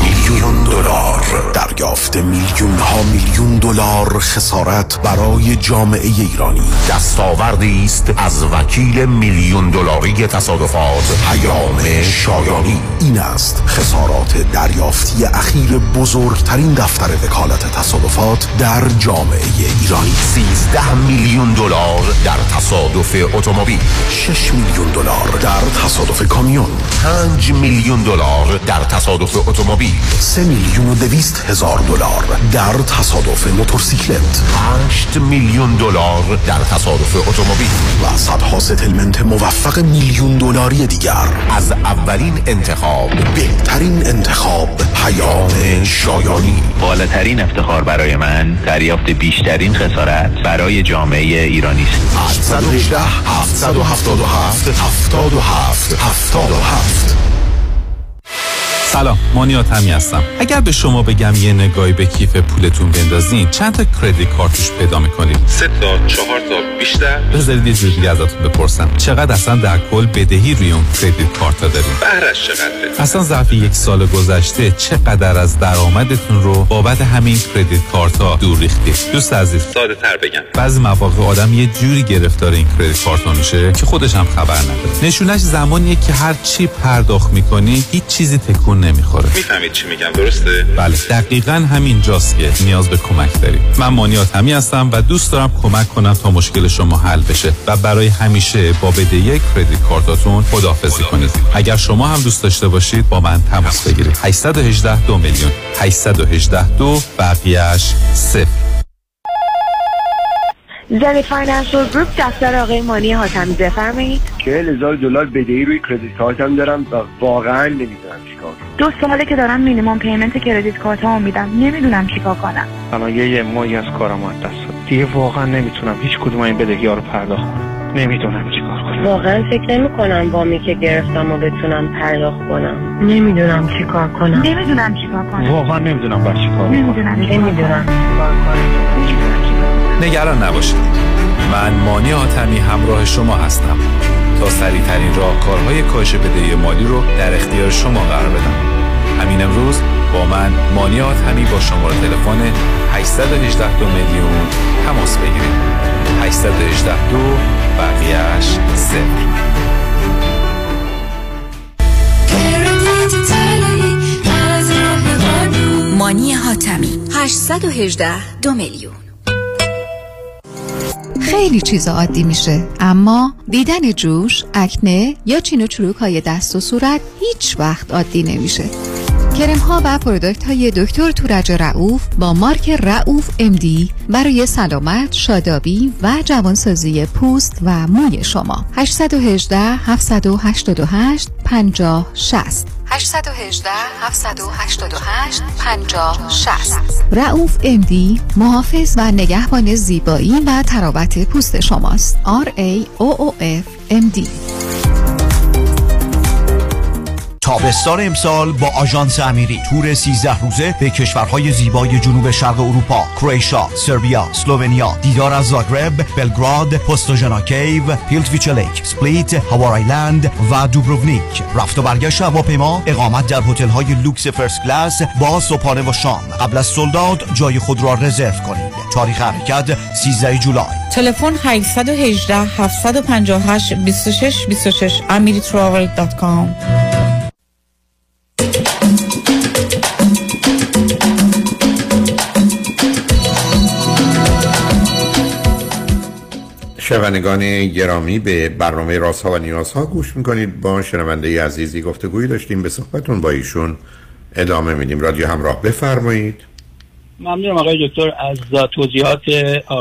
میلیون دلار دریافت، میلیون ها میلیون دلار خسارت برای جامعه ایرانی. دستاوردی است از وکیل میلیون دلاری تصادفات پیام شایانی. این است خسارات دریافتی اخیر بزرگترین دفتر وکالت تصادفات در جامعه ایرانی. سیزده میلیون دلار در تصادف اتومبیل، شش میلیون دلار در تصادف کامیون، پنج میلیون دلار در تصادف اتومبیل، سه میلیون و دویست هزار دلار در تصادف موتورسیکلت، هشت میلیون دلار در تصادف اتومبیل و صدها ستلمنت موفق میلیون دلاری دیگر. از اولین انتخاب، بهترین انتخاب، پیام شایانی. بالاترین افتخار برای من دریافت بیشترین خسارت برای جامعه ایرانی است. هشت یک هشت هفت هفت هفت هفت هفت هفت هفت. سلام، مانی آتمی هستم. اگر به شما بگم یه نگاهی به کیف پولتون بندازین چند تا کردیت کارتش پیدا میکنید؟ سه تا، چهار تا، بیشتر؟ بذارید یه جور دیگه ازتون بپرسم، چقدر اصلا در کل بدهی روی اون کردیت کارت دارین؟ بهرش چقدره؟ اصلا ظرف یک سال گذشته چقدر از درآمدتون رو بابت همین کردیت کارت‌ها دور ریختید؟ دوست عزیز، ساده‌تر بگم، بعضی مواقع آدم یه جوری گرفتار این کردیت کارت‌ها میشه که خودش هم خبر نداره. نشونش زمانیه که هر چی پرداخت می‌کنی هیچ چیزی تکون نمیخوره. میفهمید چی میگم، درسته؟ بله، دقیقاً همین جاست که نیاز به کمک دارید. من مانی آتمی هستم و دوست دارم کمک کنم تا مشکل شما حل بشه و برای همیشه با بدهی کردیت کارتاتون خداحافظی کنید. اگر شما هم دوست داشته باشید با من تماس بگیرید. هشت یک هشت دو میلیون هشت یک هشت دو بقیه‌اش صفر. زنی فاینانشال گروپ، دفتر آقای مانی حاتمی، بفرمایید. چهل هزار دلار بدهی روی کردیت کارتم دارم و واقعا نمیدونم چیکار کنم. دو ساله که دارم مینیمم پیمنت کردیت کارتامو میدم، نمیدونم چیکار کنم. الان یه ماهی از کارم از دست داد. دیگه واقعا نمیتونم هیچ کدوم این بدهی‌ها رو پرداخت کنم. نمیدونم چیکار کنم. واقعا فکر نمی‌کنم وامی که گرفتمو بتونم پرداخت کنم. نمیدونم چیکار کنم. نمیدونم چیکار کنم. واقعا نمیدونم باید چیکار کنم. نمیدونم نمیدونم چیکار کنم. نگران نباشید، من مانی آتمی همراه شما هستم تا سریع‌ترین راهکارهای کاهش بدهی مالی رو در اختیار شما قرار بدم. همین امروز با من مانی آتمی با شماره تلفن هشت یک هشت دو میلیون تماس بگیرید. هشت یک هشت دو بقیه‌اش صفر. مانی آتمی هشت یک هشت دو میلیون. خیلی چیزا عادی میشه، اما دیدن جوش، اکنه یا چین و چروک های دست و صورت هیچ وقت عادی نمیشه. کرم ها و پروداکت های دکتر تورج رعوف با مارک رعوف ام دی برای سلامت، شادابی و جوانسازی پوست و موی شما. هشت یک هشت، هفت هشت هشت، پنج صفر شش صفر هشت یک هشت، هفت هشت هشت، پنج صفر شش صفر. رعوف ام دی محافظ و نگهبان زیبایی و تراوت پوست شماست. آر ای او او اف ام دی. تابستان امسال با آژانس امیری تور سیزده روزه به کشورهای زیبای جنوب شرق اروپا، کرواتیا، سربیا، اسلوونیا، دیدار از زاگرب، بلگراد، پوستوژنا کیو، پیلتویچه لیک، اسپلیت، هاوار آیلند و دوبروونیک. رفت و برگشت هواپیما، اقامت در هتل‌های لوکس فرست کلاس با صبحانه و شام. قبل از سولداد جای خود را رزرو کنید. تاریخ حرکت سیزده جولای. تلفن هشت یک هشت، هفت پنج هشت، دو شش دو شش امری تراول دات کام. شنوندگان گرامی، به برنامه رازها و نیازها گوش میکنید. با شنونده عزیزی گفتگویی داشتیم، به صحبتون با ایشون ادامه میدیم. رادیو همراه، بفرمایید. ممنونم آقای دکتر از توضیحات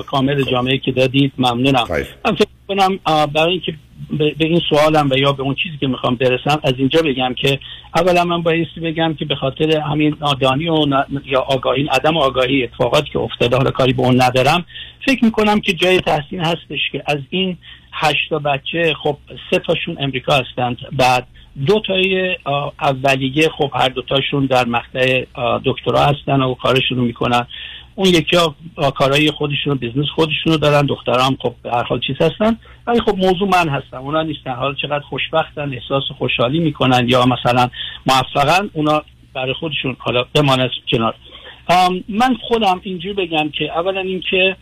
کامل جامعی که دادید. ممنونم. من فکر کنم برای اینکه به این سوالم و یا به اون چیزی که میخوام برسم از اینجا بگم که اولا من بایستی بگم که به خاطر همین نادانی و نا... یا آگاهی، عدم آگاهی اتفاقاتی که افتاده، حالا کاری به اون ندارم، فکر میکنم که جای تحسین هستش که از این هشتا بچه خب سه تاشون امریکا هستند، بعد دو تای اولیه خب هر دو تاشون در مقطع دکترا هستن و کارشون رو میکنن، اون یکی ها کارهای خودشون، بیزنس خودشون رو دارن، دخترام خب به هر حال چیز هستن، ولی خب موضوع من هستم، اونا نیستن. حالا چقدر خوشبختن، احساس خوشحالی میکنن یا مثلا موفقن، اونا برای خودشون حالا بماند کنار. من خودم اینجوری بگم که اولا اینکه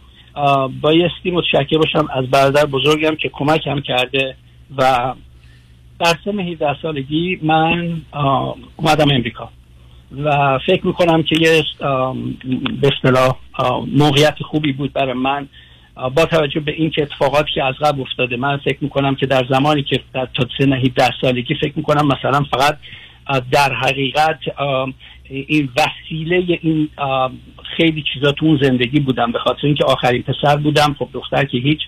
بایستی متشکر باشم از برادر بزرگم که کمکم کرده و در سن هجده سالگی من اومدم امریکا و فکر میکنم که یه به اصطلاح موقعیت خوبی بود برای من با توجه به این که اتفاقاتی که از قبل افتاده. من فکر میکنم که در زمانی که در تا سن هجده سالگی فکر میکنم مثلا فقط در حقیقت این وسیله این خیلی چیزا تو اون زندگی بودم، به خاطر اینکه آخرین پسر بودم، خب دختر که هیچ،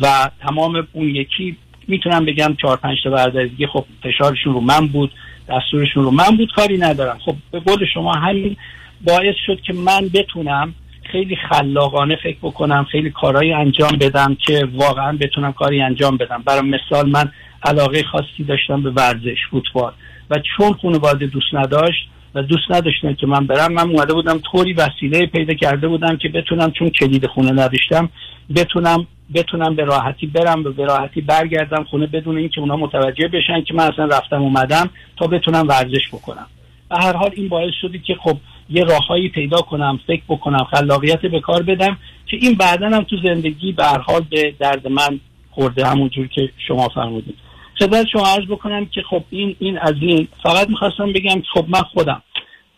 و تمام اون یکی میتونم بگم چهار پنج تا برادر دیگه خب فشارشون رو من بود، دستورشون رو من بود، کاری ندارم. خب به قول شما همین باعث شد که من بتونم خیلی خلاقانه فکر بکنم، خیلی کارهایی انجام بدم که واقعا بتونم کاری انجام بدم. برای مثال من علاقه خاصی داشتم به ورزش، فوتبال، و چون خانواده دوست نداشت و دوست نداشتن که من برم، من اومده بودم طوری وسیله پیدا کرده بودم که بتونم، چون کلید خونه نداشتم، بتونم بتونم به راحتی برم و به راحتی برگردم خونه بدون اینکه اونا متوجه بشن که من اصلا رفتم اومدم، تا بتونم ورزش بکنم. و هر حال این باعث شده که خب یه راههایی پیدا کنم، فکر بکنم، خلاقیت به کار بدم که این بعداً هم تو زندگی به هر حال به درد من خورده، همونجور که شما فرمودید. خدمت شما عرض بکنم که خب این این از این فقط می‌خواستم بگم خب من خودم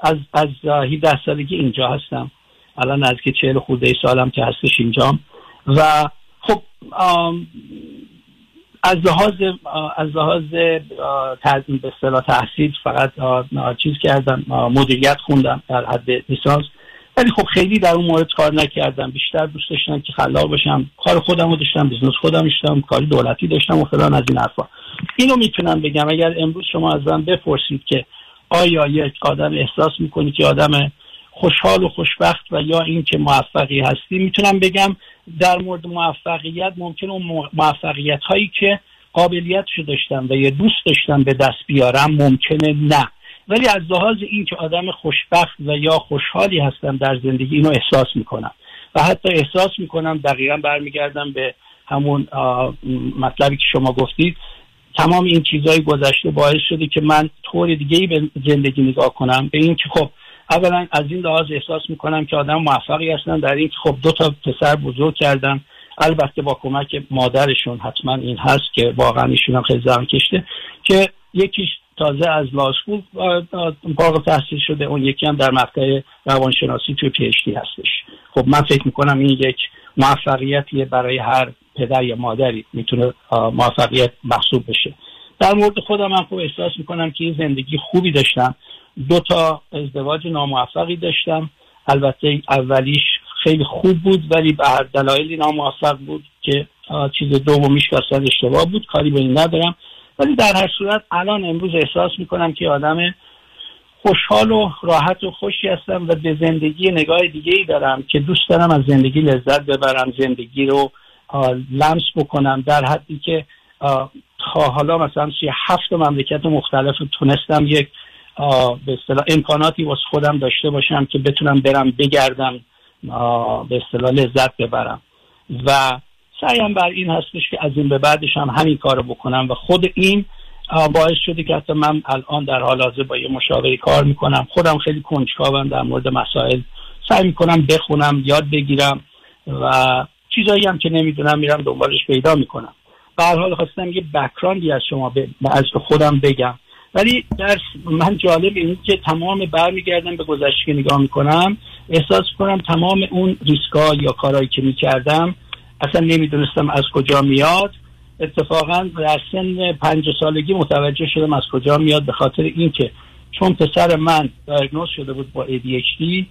از از هجده سالگی اینجا هستم، الان از که چهل و خورده سالم که هستش اینجام، و خب از لحاظ از لحاظ تعلیم به اصطلاح تحصیل فقط چیز کردم، مدیریت خوندم در حد لیسانس، ولی خب خیلی در اون مورد کار نکردم، بیشتر دوست داشتم که خلاق باشم، کار خودم رو داشتم، بیزنس خودم داشتم، کاری دولتی داشتم و فلان از این حرفا. اینو میتونم بگم اگر امروز شما ازم بپرسید که آیا یک آدم احساس میکنی که آدم خوشحال و خوشبخت و یا این که موفقی هستی، میتونم بگم در مورد موفقیت ممکنه اون موفقیت هایی که قابلیتشو داشتم و یا دوست داشتم به دست بیارم ممکنه نه، ولی از لحاظ این که آدم خوشبخت و یا خوشحالی هستم در زندگی، اینو احساس میکنم و حتی احساس میکنم دقیقاً برمیگردم به همون مطلبی که شما گفتید، تمام این چیزهای گذشته باعث شده که من طور دیگه‌ای به زندگی نگاه کنم، به این که خب اولا از این لحاظ احساس میکنم که آدم موفقی هستن در این که خب دو تا پسر بزرگ کردم، البته با کمک مادرشون، حتما این هست که واقعا ایشون هم خیلی زحمت کشته، که یکیش تازه از لاسکول فارغ تحصیل شده، اون یکی هم در مقطع روانشناسی توی پی اچ دی هستش. خب من فکر میکنم این یک موفقیتیه برای هر پدر یا مادری میتونه موفقیت محسوب بشه. در مورد خودم من خوب احساس میکنم که این زندگی خوبی داشتم. دو تا ازدواج ناموفقی داشتم، البته اولیش خیلی خوب بود ولی به دلایلی ناموفق بود که چیز دومیش واسه اشتباه بود، کاری به این ندارم. ولی در هر صورت الان امروز احساس میکنم که آدم خوشحال و راحت و خوشی هستم و به زندگی نگاه دیگه ای دارم که دوست دارم از زندگی لذت ببرم، زندگی رو لمس بکنم، در حدی که تا حالا مثلا سی هفت مملکت مختلف تونستم یک به اصطلاح امکاناتی واسه خودم داشته باشم که بتونم برم بگردم، به اصطلاح لذت ببرم و سعیم بر این هستش که از این به بعدش هم همین کارو بکنم و خود این باعث شده که حتی من الان در حال حاضر با یه مشاوری کار میکنم. خودم خیلی کنجکاوم در مورد مسائل، سعی میکنم بخونم، یاد بگیرم و چیزایی هم که نمیدونم میرم دنبالش پیدا میکنم. به هر حال خواستم یه بک‌گراندی از شما ب... از خودم بگم. ولی در من جالب اینه که تمام برمیگردم به گذشته که نگاه میکنم احساس میکنم تمام اون ریسکا یا کارهایی که میکردم اصلا نمیدونستم از کجا میاد. اتفاقا در سن پنج سالگی متوجه شدم از کجا میاد، به خاطر اینکه چون پسر من دایگنوز شده بود با ای دی اچ دی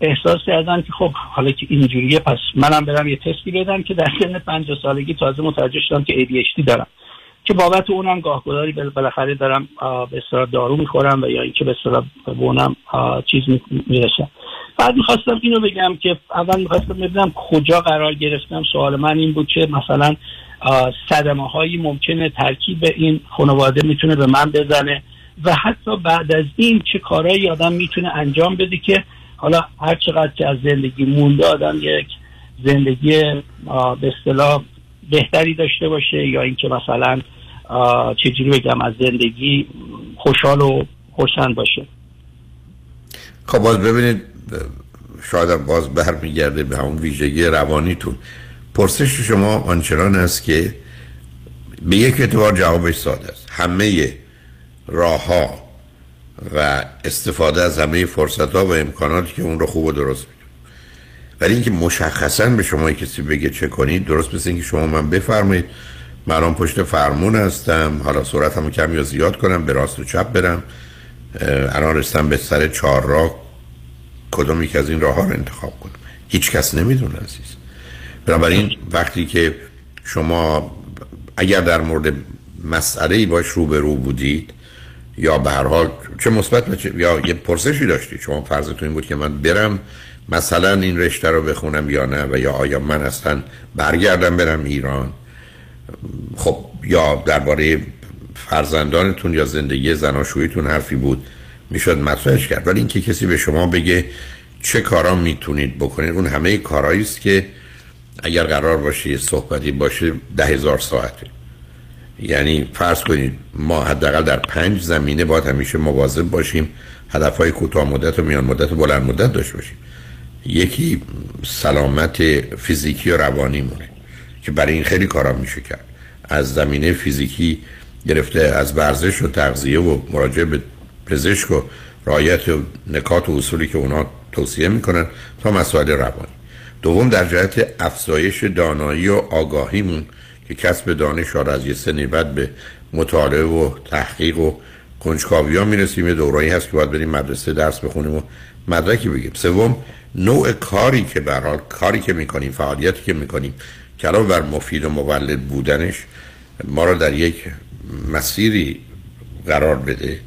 احساس کردن که خب حالا که اینجوریه پس منم برم یه تستی بدم، که در سن پنج سالگی تازه متوجه شدم که ای دی اچ دی دارم، که بابت اونم گاهگداری بالاخره دارم به اصطلاح دارو میخورم و یا اینکه به اصطلاح به اونم چیز میرسم. بعد میخواستم اینو بگم که اول میخواستم ببینم کجا قرار گرفتم. سوال من این بود که مثلا صدمه هایی ممکنه ترکیب این خانواده میتونه به من بزنه و حتی بعد از این چه کارهایی آدم میتونه انجام بده که حالا هر چقدر که از زندگی مونده آدم یک زندگی به اصطلاح بهتری داشته باشه، یا اینکه مثلا چجوری بگم از زندگی خوشحال و خوشحال باشه. خب باز ببینید شاید باز برمیگرده به همون ویژگی روانیتون. پرسش شما آنچنان است که به یک اعتبار جوابش ساده است. همه راه ها و استفاده از همه فرصت ها و امکاناتی که اون رو خوب و درست میدون، ولی اینکه مشخصا به شما کسی بگه چه کنید، درست مثل اینکه شما من بفرمایید من الان پشت فرمون هستم، حالا سرعتمو کم یا زیاد کنم، به راست و چپ برم، الان رسیدم به سر چهارراه، کدومی که از این راه ها رو انتخاب کنم. هیچ کس نمیدونه عزیز. بنابراین وقتی که شما اگر در مورد مسئله‌ای باش روبرو بودید یا به هر حال چه مثبت یا یه پرسشی داشتید، شما فرضتون این بود که من برم مثلا این رشته رو بخونم یا نه، و یا آیا من اصلا برگردم برم ایران، خب یا درباره فرزندانتون یا زندگی زناشوییتون حرفی بود میشد مطرحش کرد. ولی اینکه کسی به شما بگه چه کارا میتونید بکنید، اون همه کارایی است که اگر قرار باشه صحبتی باشه ده هزار ساعته. یعنی فرض کنید ما حداقل در پنج زمینه باید همیشه مواظب باشیم، هدفهای کوتاه مدت و میان مدت و بلند مدت داشته باشیم. یکی سلامت فیزیکی و روانی مونه که برای این خیلی کارا میشه کرد، از زمینه فیزیکی گرفته از ورزش و تغذیه و مراجعه به پزشک و رعایت و نکات و اصولی که اونا توصیه میکنن تا مسائل روانی. دوم در جهت افزایش دانایی و آگاهیمون که کسب دانش از یه سنی بعد به مطالعه و تحقیق و کنجکاوی ها میرسیم، یه دورایی هست که باید بریم مدرسه درس بخونیم و مدرکی بگیم. سوم نوع کاری که به هر حال کاری که میکنیم، فعالیتی که میکنیم که علاوه بر مفید و مولد بودنش ما را در یک مسیری قرار بده.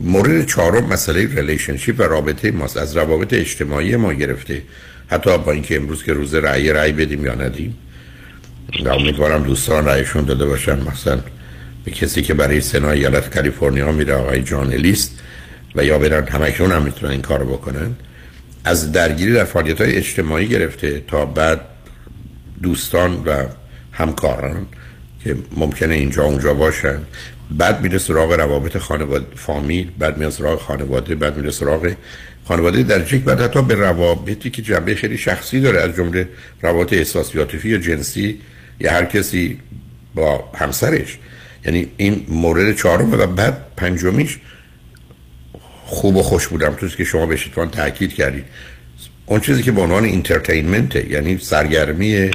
مورد چهارم مسئله ریلیشنشیپ و رابطه ماست، از روابط اجتماعی ما گرفته حتی با اینکه امروز که روز رأی رأی بدیم یا ندیم، امیدوارم دوستان رأیشون داده باشن، مثلا به کسی که برای سنای ایالت کالیفرنیا میره آقای جان لیست، و یا برن همکنون هم میتونن این کارو بکنن. از درگیری در فعالیت‌های اجتماعی گرفته تا بعد دوستان و همکاران که ممکنه اینجا اونجا باشن، بعد میره سراغ روابط خانواده فامیل، بعد میره سراغ خانواده، بعد میره سراغ خانواده در یک، بعد حتی به روابطی که جنبه خیلی شخصی داره از جمله روابط احساسی عاطفی یا جنسی یا هر کسی با همسرش. یعنی این مورد چهارم و بعد پنجمیش خوب و خوش بودم توش که شما بهش اتفاقا تاکید کردید، اون چیزی که به عنوان انترتینمنت، یعنی سرگرمی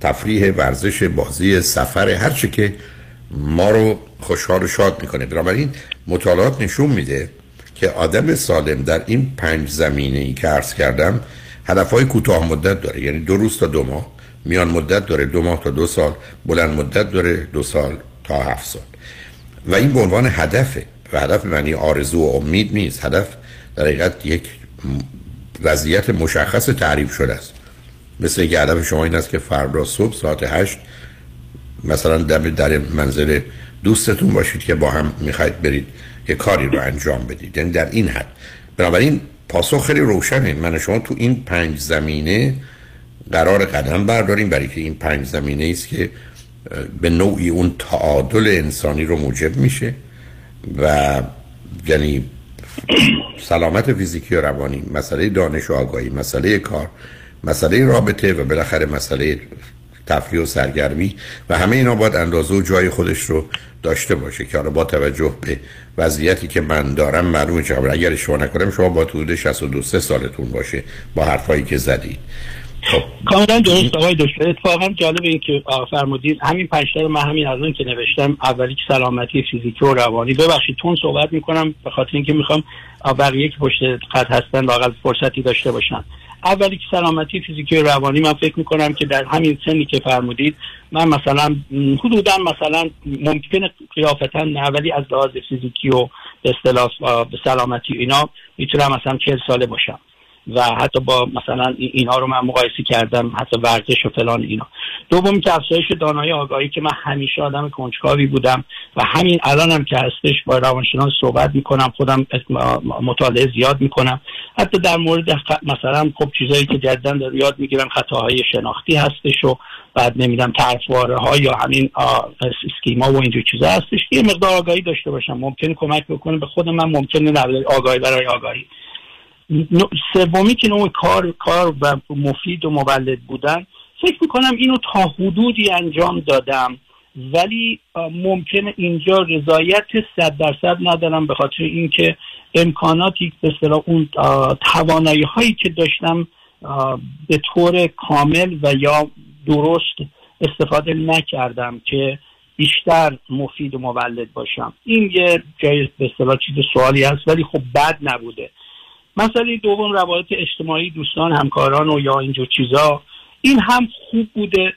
تفریح، ورزش، بازی، سفر، هر چی که ما رو خوشحال و شاد میکنه. بنابراین مطالعات نشون میده که آدم سالم در این پنج زمینه‌ای که عرض کردم هدفهای کوتاه مدت داره، یعنی دو روز تا دو ماه، میان مدت داره دو ماه تا دو سال، بلند مدت داره دو سال تا هفت سال. و این به عنوان هدفه و هدف معنی آرزو و امید نیست. هدف در حقیقت یک وضعیت مشخص تعریف شده است. مثل اینکه هدف شما این است که فردا صبح ساعت هشت مثلا دم در منزل دوستتون باشید که با هم میخواید برید یه کاری رو انجام بدید، یعنی در این حد. بنابراین پاسخ خیلی روشنه، من و شما تو این پنج زمینه قرار قدم برداریم، برای که این پنج زمینه است که به نوعی اون تعادل انسانی رو موجب میشه و یعنی سلامت فیزیکی و روانی، مسئله دانش و آگاهی، مسئله کار، مسئله رابطه و بالاخره مسئله تفریح و سرگرمی، و همه اینا باید اندازه و جای خودش رو داشته باشه که حالا با توجه به وضعیتی که من دارم معلومه که اگر اشتباه نکنم شما با حدود شصت و دو سه سالتون باشه با حرفایی که زدید. کاملا درست آقای دکتر. اتفاقا جالب این که آقا فرمودین همین پنج تا رو من همین الان که نوشتم، اولی که سلامتی فیزیکی و روانی، ببخشید تون صحبت میکنم به خاطر اینکه میخوام بقیه که پشت خط هستن واقعا فرصتی داشته باشن. اولی که سلامتی فیزیکی و روانی، من فکر میکنم که در همین سنی که فرمودید من مثلا حدودا مثلا ممکنه قیافتن نه ولی از لحاظ فیزیکی و به اصطلاح به سلامتی اینا میتونم مثلا چهل ساله باشم و حتی با مثلا اینا رو من مقایسه کردم، حتی ورزش و فلان اینا. دومی که افزایش دانایی آگاهی، که من همیشه آدم کنجکاوی بودم و همین الانم هم که هستش با روانشناس صحبت میکنم، خودم مطالعه زیاد میکنم، حتی در مورد مثلا خب چیزایی که جدیدن در یاد میگیرم خطاهای شناختی هستش و بعد نمیدونم طرفواره ها یا همین اسکیما و اینجور چیزا هستش، یه مقدار آگاهی داشته باشم ممکن کمک بکنه به خودم، من ممکنه نباید آگاهی برای آگاهی. سومی که نوع کار کار و مفید و مولد بودن، فکر میکنم اینو تا حدودی انجام دادم ولی ممکنه اینجا رضایت صد درصد ندارم به خاطر اینکه امکاناتی به اصطلاح اون توانایی هایی که داشتم به طور کامل و یا درست استفاده نکردم که بیشتر مفید و مولد باشم. این یه جای به اصطلاح چیز سوالی هست ولی خب بد نبوده. مسئله دوم روابط اجتماعی، دوستان، همکاران و یا اینجور چیزا، این هم خوب بوده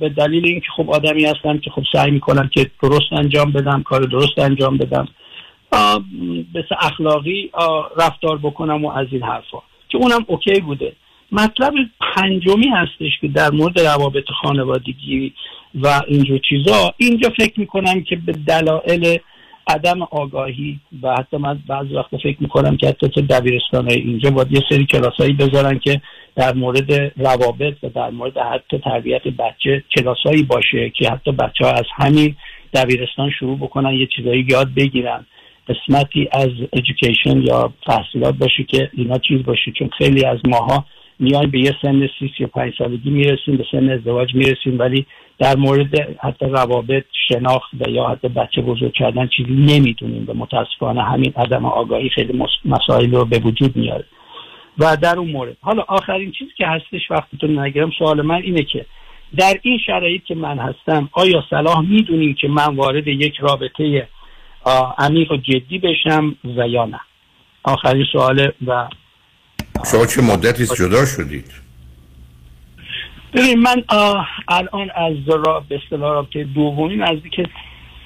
به دلیل اینکه خب آدمی هستم که خب سعی میکنم که درست انجام بدم، کار درست انجام بدم، بس اخلاقی رفتار بکنم و از این حرفا، که اونم اوکی بوده. مطلب پنجمی هستش که در مورد روابط خانوادگی و اینجور چیزا، اینجا فکر میکنم که به دلایل عدم آگاهی و حتی من بعض وقت فکر میکنم که حتی دبیرستان های اینجا باید یه سری کلاسایی بذارن که در مورد روابط و در مورد حتی تربیت بچه کلاسایی باشه که حتی بچه ها از همین دبیرستان شروع بکنن یه چیزایی یاد بگیرن، قسمتی از ایژوکیشن یا تحصیلات باشه که اینا چیز باشه، چون خیلی از ماها میایم به یه سن سی و پنج سالگی میرسیم، به سن ازدواج میرسیم ولی در مورد حتی روابط، شناخت و یا حتی بچه بزرگ کردن چیزی نمیدونیم و متاسفانه همین عدم آگاهی خیلی مسائل رو به وجود میاره و در اون مورد. حالا آخرین چیزی که هستش وقتتون نگیرم، سوال من اینه که در این شرایط که من هستم آیا صلاح میدونیم که من وارد یک رابطه عمیق و جدی بشم و یا نه؟ آخرین سوال. و شما چه مدتی جدا شدید؟ ببین من الان از را به اصطلاح رابطه دومی نزدیک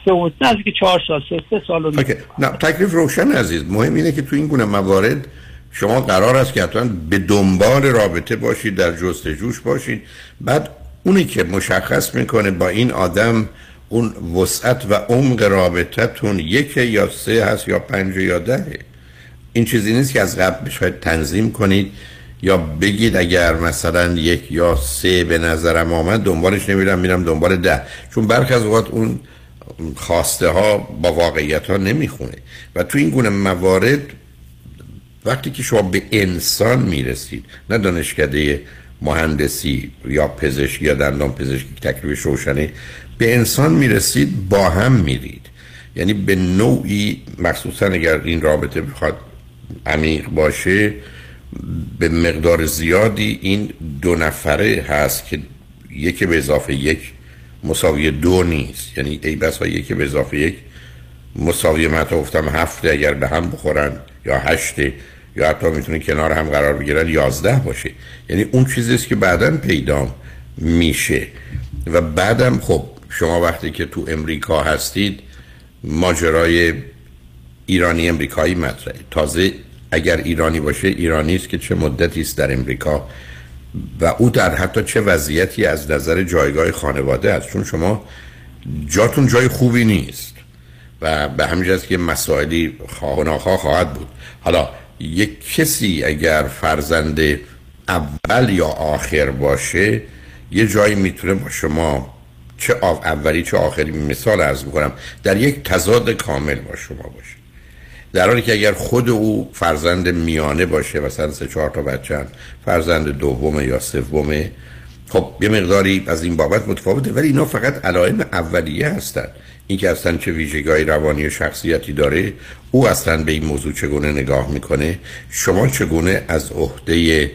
سه و نزدیک چهار سال سه سه سال و okay. نه تکلیف روشن عزیز. مهم اینه که تو این گونه موارد شما قرار است که حتما به دنبال رابطه باشید، در جستجوش باشید، بعد اونی که مشخص میکنه با این آدم اون وسعت و عمق رابطتون یک یا سه هست یا پنج یا ده، این چیزی نیست که از قبل شاید تنظیم کنید یا بگید اگر مثلا یک یا سه به نظرم آمد دنبالش نمیرم، میرم دنبال ده، چون برخی از اوقات اون خواسته ها با واقعیت ها نمیخونه. و تو این گونه موارد وقتی که شما به انسان میرسید، نه دانشکده مهندسی یا پزشکی یا دندان پزشکی تکلیفش روشنه، به انسان میرسید با هم میرید، یعنی به نوعی مخصوصا اگر این رابطه بخواد عمیق باشه به مقدار زیادی این دو نفره هست که یک به اضافه یک مساوی دو نیست، یعنی ای بسا یک به اضافه یک مساوی من تا گفتم هفته اگر به هم بخورن یا هشته یا حتی میتونه کنار هم قرار بگیرن یازده باشه، یعنی اون چیزیست که بعداً پیدا میشه. و بعدم خب شما وقتی که تو امریکا هستید ماجرای ایرانی امریکایی مطرحه. تازه اگر ایرانی باشه ایرانی است که چه مدتی است در امریکا و او در حتی چه وضعیتی از نظر جایگاه خانواده است، چون شما جاتون جای خوبی نیست و به همین جاست که مسائلی خواه و ناخواه خواهد بود. حالا یک کسی اگر فرزند اول یا آخر باشه یه جایی میتونه با شما چه اولی چه آخری، مثال عرض میکنم، در یک تضاد کامل با شما باشه، در حالی که اگر خود او فرزند میانه باشه مثلا سه چهار تا بچه‌ن، فرزند دوم یا سوم، خب یه مقداری از این بابت متفاوته. ولی اینا فقط علائم اولیه هستن، این که اصلا چه ویژگی‌های روانی و شخصیتی داره، او اصلا به این موضوع چگونه نگاه میکنه، شما چگونه از عهده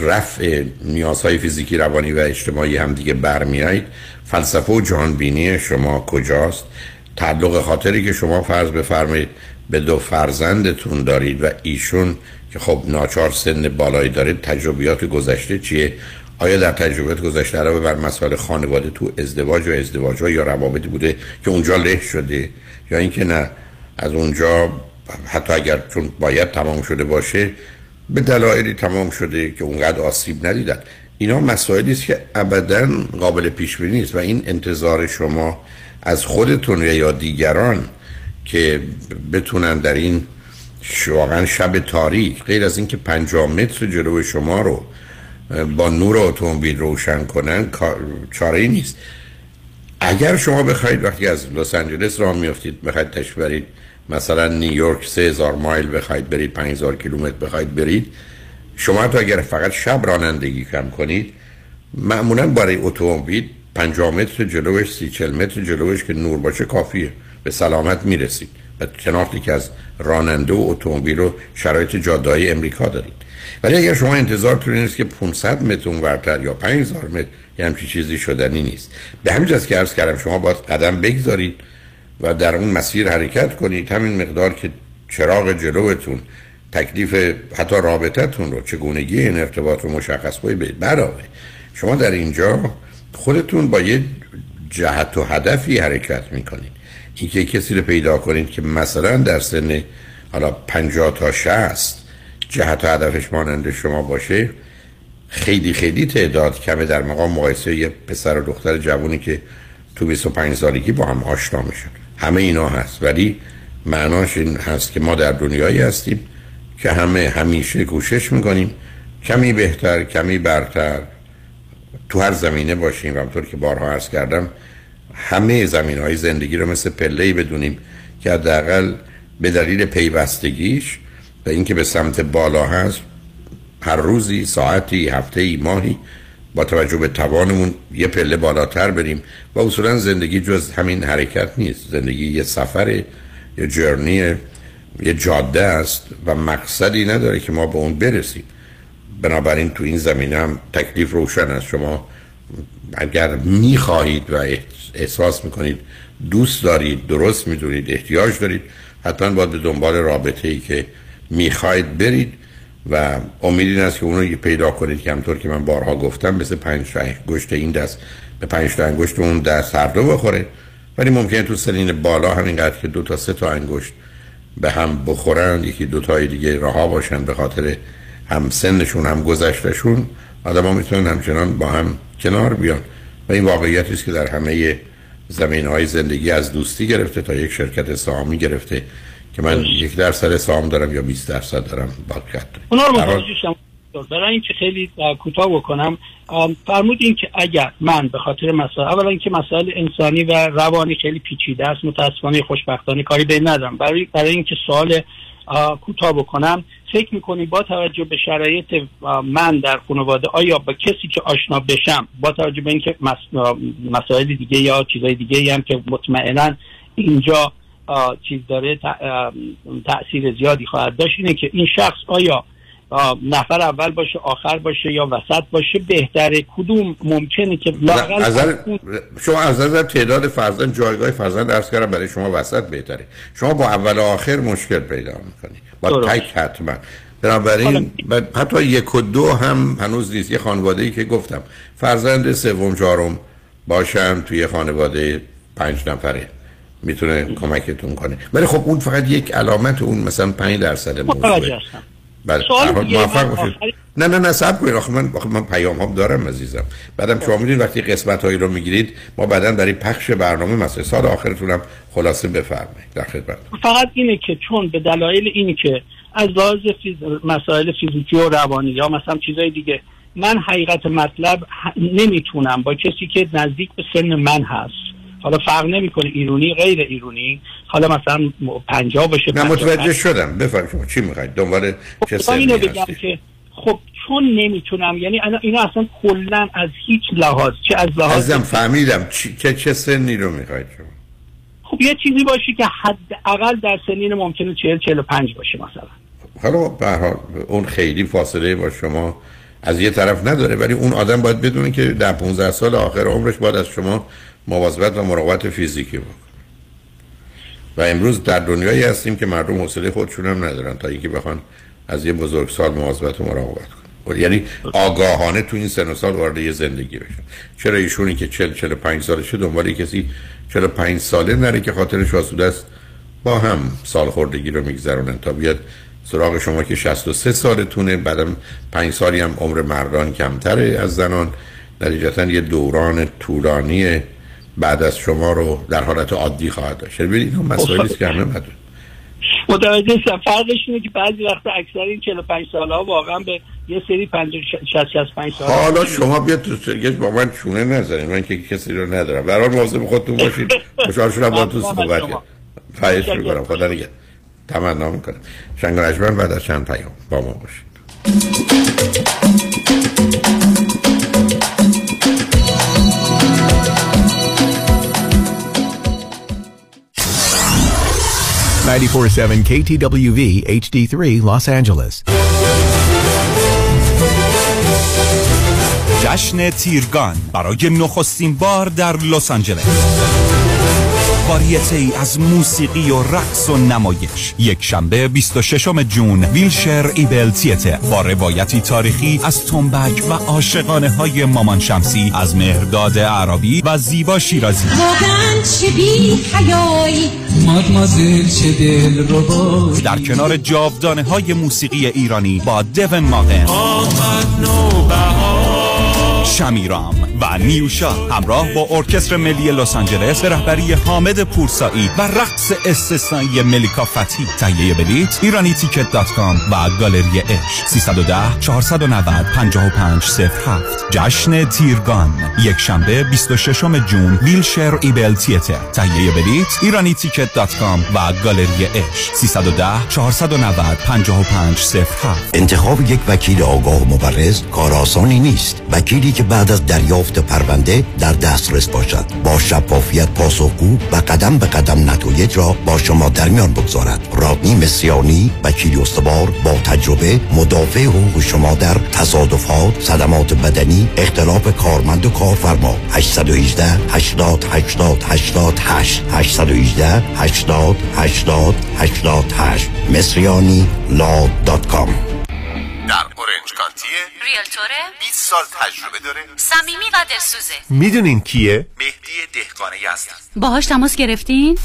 رفع نیازهای فیزیکی روانی و اجتماعی هم دیگه برمیایید، فلسفه و جهانبینی شما کجاست، تعلق خاطری که شما فرض بفرمایید به دو فرزندتون دارید و ایشون که خب ناچار سن بالایی داره، تجربیات گذشته چیه، آیا در تجربیات گذشته علاوه بر مسائل خانواده تو ازدواج و ازدواج‌ها یا روابطی بوده که اونجا له شده، یا اینکه نه از اونجا حتی اگر چون باید تمام شده باشه به دلایلی تمام شده که اونقدر آسیب ندیدن. اینا مسائلی است که ابداً قابل پیش بینی نیست و این انتظار شما از خودتون یا دیگران که بتونن در این واقعا شب تاریک غیر از اینکه پنجاه متر جلوی شما رو با نور اتومبیل روشن کنن چاره‌ای نیست. اگر شما بخواید وقتی از لس آنجلس راه میافتید بخواید تشریف برید مثلا نیویورک، سه هزار مایل بخواید برید، پنج هزار کیلومتر بخواید برید، شما تا اگر فقط شب رانندگی کم کنید معمولا برای اتومبیل پنجاه متر جلوش، سی چهل متر جلوش که نور باشه کافیه، به سلامت میرسید. و شناختی که از راننده و اتومبیل و شرایط جاده‌های امریکا دارید. ولی اگر شما انتظارتون نیست که پانصد متر ورتر یا پنج هزار متر یه همچی چیزی شدنی نیست. به همین جاست که عرض کردم شما باید قدم بگذارید و در اون مسیر حرکت کنید. همین مقدار که چراغ جلوتون تکلیف حتی رابطتون رو، چگونگی این ارتباط رو مشخص کنید. برای شما در اینجا خودتون با یه جهت و هدفی حرکت میکنید. اینکه کسی رو پیدا کنید که مثلا در سن حالا پنجاه تا شصت جهت و هدفش مانند شما باشه خیلی خیلی تعداد کمه در مقام مقایسه یه پسر و دختر جوانی که تو بیست و پنج سالگی با هم آشنا میشن. همه اینا هست، ولی معناش این هست که ما در دنیایی هستیم که همه همیشه کوشش میکنیم کمی بهتر کمی برتر تو هر زمینه باشیم و همطور که بارها عرض کردم همه زمینه‌های زندگی رو مثل پله‌ای بدونیم که حداقل به دلیل پیوستگیش و اینکه به سمت بالا هست هر روزی، ساعتی، هفته‌ای، ماهی با توجه به توانمون یه پله بالاتر بریم. و اصولا زندگی جز همین حرکت نیست، زندگی یه سفر، یه جرنی، یه جاده است و مقصدی نداره که ما به اون برسیم. بنابراین تو این زمینه هم تکلیف روشن است. شما اگر میخواهید و احساس میکنید دوست دارید، درست میدونید احتیاج دارید، حتما باید به دنبال رابطه ای که میخواید برید و امید این است که اونو پیدا کنید که همطور که من بارها گفتم مثل پنج تا انگشت این دست به پنج تا انگشت اون دست هر دو بخوره. ولی ممکنه تو سنین بالا همینقدر که دو تا سه تا انگشت به هم بخورن، یکی دو تای دیگه رها باشن به خاطر هم سنشون هم گذشتشون، آدم‌ها میتونن همچنان با هم کنار بیان. و این واقعیتی است که در همه زمینه‌های زندگی از دوستی گرفته تا یک شرکت سهامی گرفته که من یک درصد سهام دارم یا بیست درصد دارم باقی. اونا رو متوجه شدم. برای اینکه خیلی کوتاه بکنم، فرمودین که اگر من به خاطر مسائل، اولا اینکه مسائل انسانی و روانی خیلی پیچیده است، متأسفانه خوشبختانه کاری به ندارم، برای برای اینکه سوال کوتاه بکنم، فکر میکنی با توجه به شرایط من در خانواده آیا با کسی که آشنا بشم با توجه به اینکه مسائل دیگه یا چیزای دیگه هم که مطمئنا اینجا چیز داره تأثیر زیادی خواهد داشت، اینه که این شخص آیا نفر اول باشه، آخر باشه یا وسط باشه، بهتره؟ کدوم ممکنه که لااقل از شما از نظر تعداد فرزند جایگاه فرزند عرض کردم برای شما وسط بهتره. شما با اول و آخر مشکل پیدا می‌کنید. با تک حتما. بنابراین حتی یک و دو هم هنوز نیست. یه خانواده‌ای که گفتم فرزند سوم چهارم باشم توی خانواده پنج نفره میتونه کمکتون کنه. ولی خب اون فقط یک علامت، اون مثلا پنج درصد موضوعه. بله موفق باشید. نه نه نه صبر کنید، آخه من آخه من پیام هم دارم عزیزم. بعدم شما میدونید وقتی قسمت هایی رو میگیرید ما بعدن برای پخش برنامه مثلا سال آخرتون هم خلاصه بفرمایید در خدمت. فقط اینه که چون به دلایل اینی که از لحاظ فیز... مسائل فیزیکی و روانی یا مثلا چیزای دیگه من حقیقت مطلب نمیتونم با کسی که نزدیک به سن من هست، حالا فرق نمیکنه ایرانی غیر ایرانی، حالا مثلا پنجاه باشه. من متوجه شدم، بفرمایید چی میخواید دنبال چه سنی هستی؟ خب چون نمیتونم، یعنی اینا اصلا کلا از هیچ لحاظ چه از لحاظ ازم فهمیدم چه چه سنی رو میخواید شما؟ خب یه چیزی باشه که حداقل در سنین ممکنه چهل چهل و پنج باشه مثلا. حالا به هر حال اون خیلی فاصله با شما از یه طرف نداره، ولی اون آدم باید بدونه که در پانزده سال آخر عمرش باید از شما مواظبت و مراقبت فیزیکی بکنه. و امروز در دنیایی هستیم که مردم حوصله خودشون هم ندارن تا اینکه بخوان از یه بزرگسال مواظبت و مراقبت کنن، یعنی آگاهانه تو این سن و سال وارد زندگی بشن. چرا ایشونی که چهل چهل و پنج سالشه دنبال کسی چهل و پنج ساله نره که خاطرش آسوده است، با هم سال خوردگی رو میگذرونن تا بیاد سراغ شما که شصت و سه سالتونه، بعدم پنج سالی هم عمر مردان کمتره از زنان، نتیجتاً یه دوران طولانی بعد از شما رو در حالت عادی خواهد داشت. ببینید اون مسائلی که همه مطرحه. متوجه فرقش اینه که بعضی وقتا اکثر این چهل و پنج ساله‌ها واقعا به یه سری پنجاه شصت شصت و پنج سال. حالا شما بیاد تو سرگش با من چونه نذارید، من که کسی رو ندارم. به هر حال مواظب خودتون باشید. خوشحال شدم باهاتون صحبت کردم. خواهش می‌کنم. خدا نگهدار. تمنا می‌کنم. شنگ و رجمن بعد از چند پیام با ما باشید. ninety-four point seven کی تی دبلیو وی اچ دی تری Los Angeles. جشن تیرگان برای نخستین بار در لس آنجلس. واریته‌ای از موسیقی و رقص و نمایش. یک شنبه بیست و ششم جون ویلشر ایبل تیاتر با روایتی تاریخی از تنبک و عاشقانه های مامان شمسی، از مهرداد عربی و زیبا شیرازی. در کنار جاودانه های موسیقی ایرانی با دوون ماقن، شمیرام و نیوشا، همراه با ارکستر ملی لس آنجلس به رهبری حامد پورسایی و رقص استثنایی ملیکا فتی. تهیه بلیت ایرانی تیکت دات کام و گالری اش سه یک صفر چهار نه صفر پنج پنج صفر هفت. جشن تیرگان، یک شنبه بیست و ششم جون ویلشر ایبل تیاتر. تهیه بلیت ایرانی تیکت دات کام و گالری اش سه یک صفر چهار نه صفر پنج پنج صفر هفت. انتخاب یک وکیل آگاه و مبرز کار آسانی نیست. وکیلی که بعد از دریافت پرونده در دسترس باشد، با شفافیت پاسخگو و قدم به قدم نتایج را با شما در میان بگذارد. رادنی مصریانی، وکیل استوار با تجربه، مدافع حقوق شما در تصادفات، صدمات بدنی، اختلاف کارمند و کارفرما. هشت یک هشت هشت هشت هشت هشت هشت هشت یک هشت هشت هشت هشت هشت مصریانی لا دات کام. در اورنج کانتی ریلتوره، بیست سال تجربه داره، صمیمی و دلسوزه. میدونین کیه؟ مهدی دهقان یزدی. باهاش تماس گرفتین؟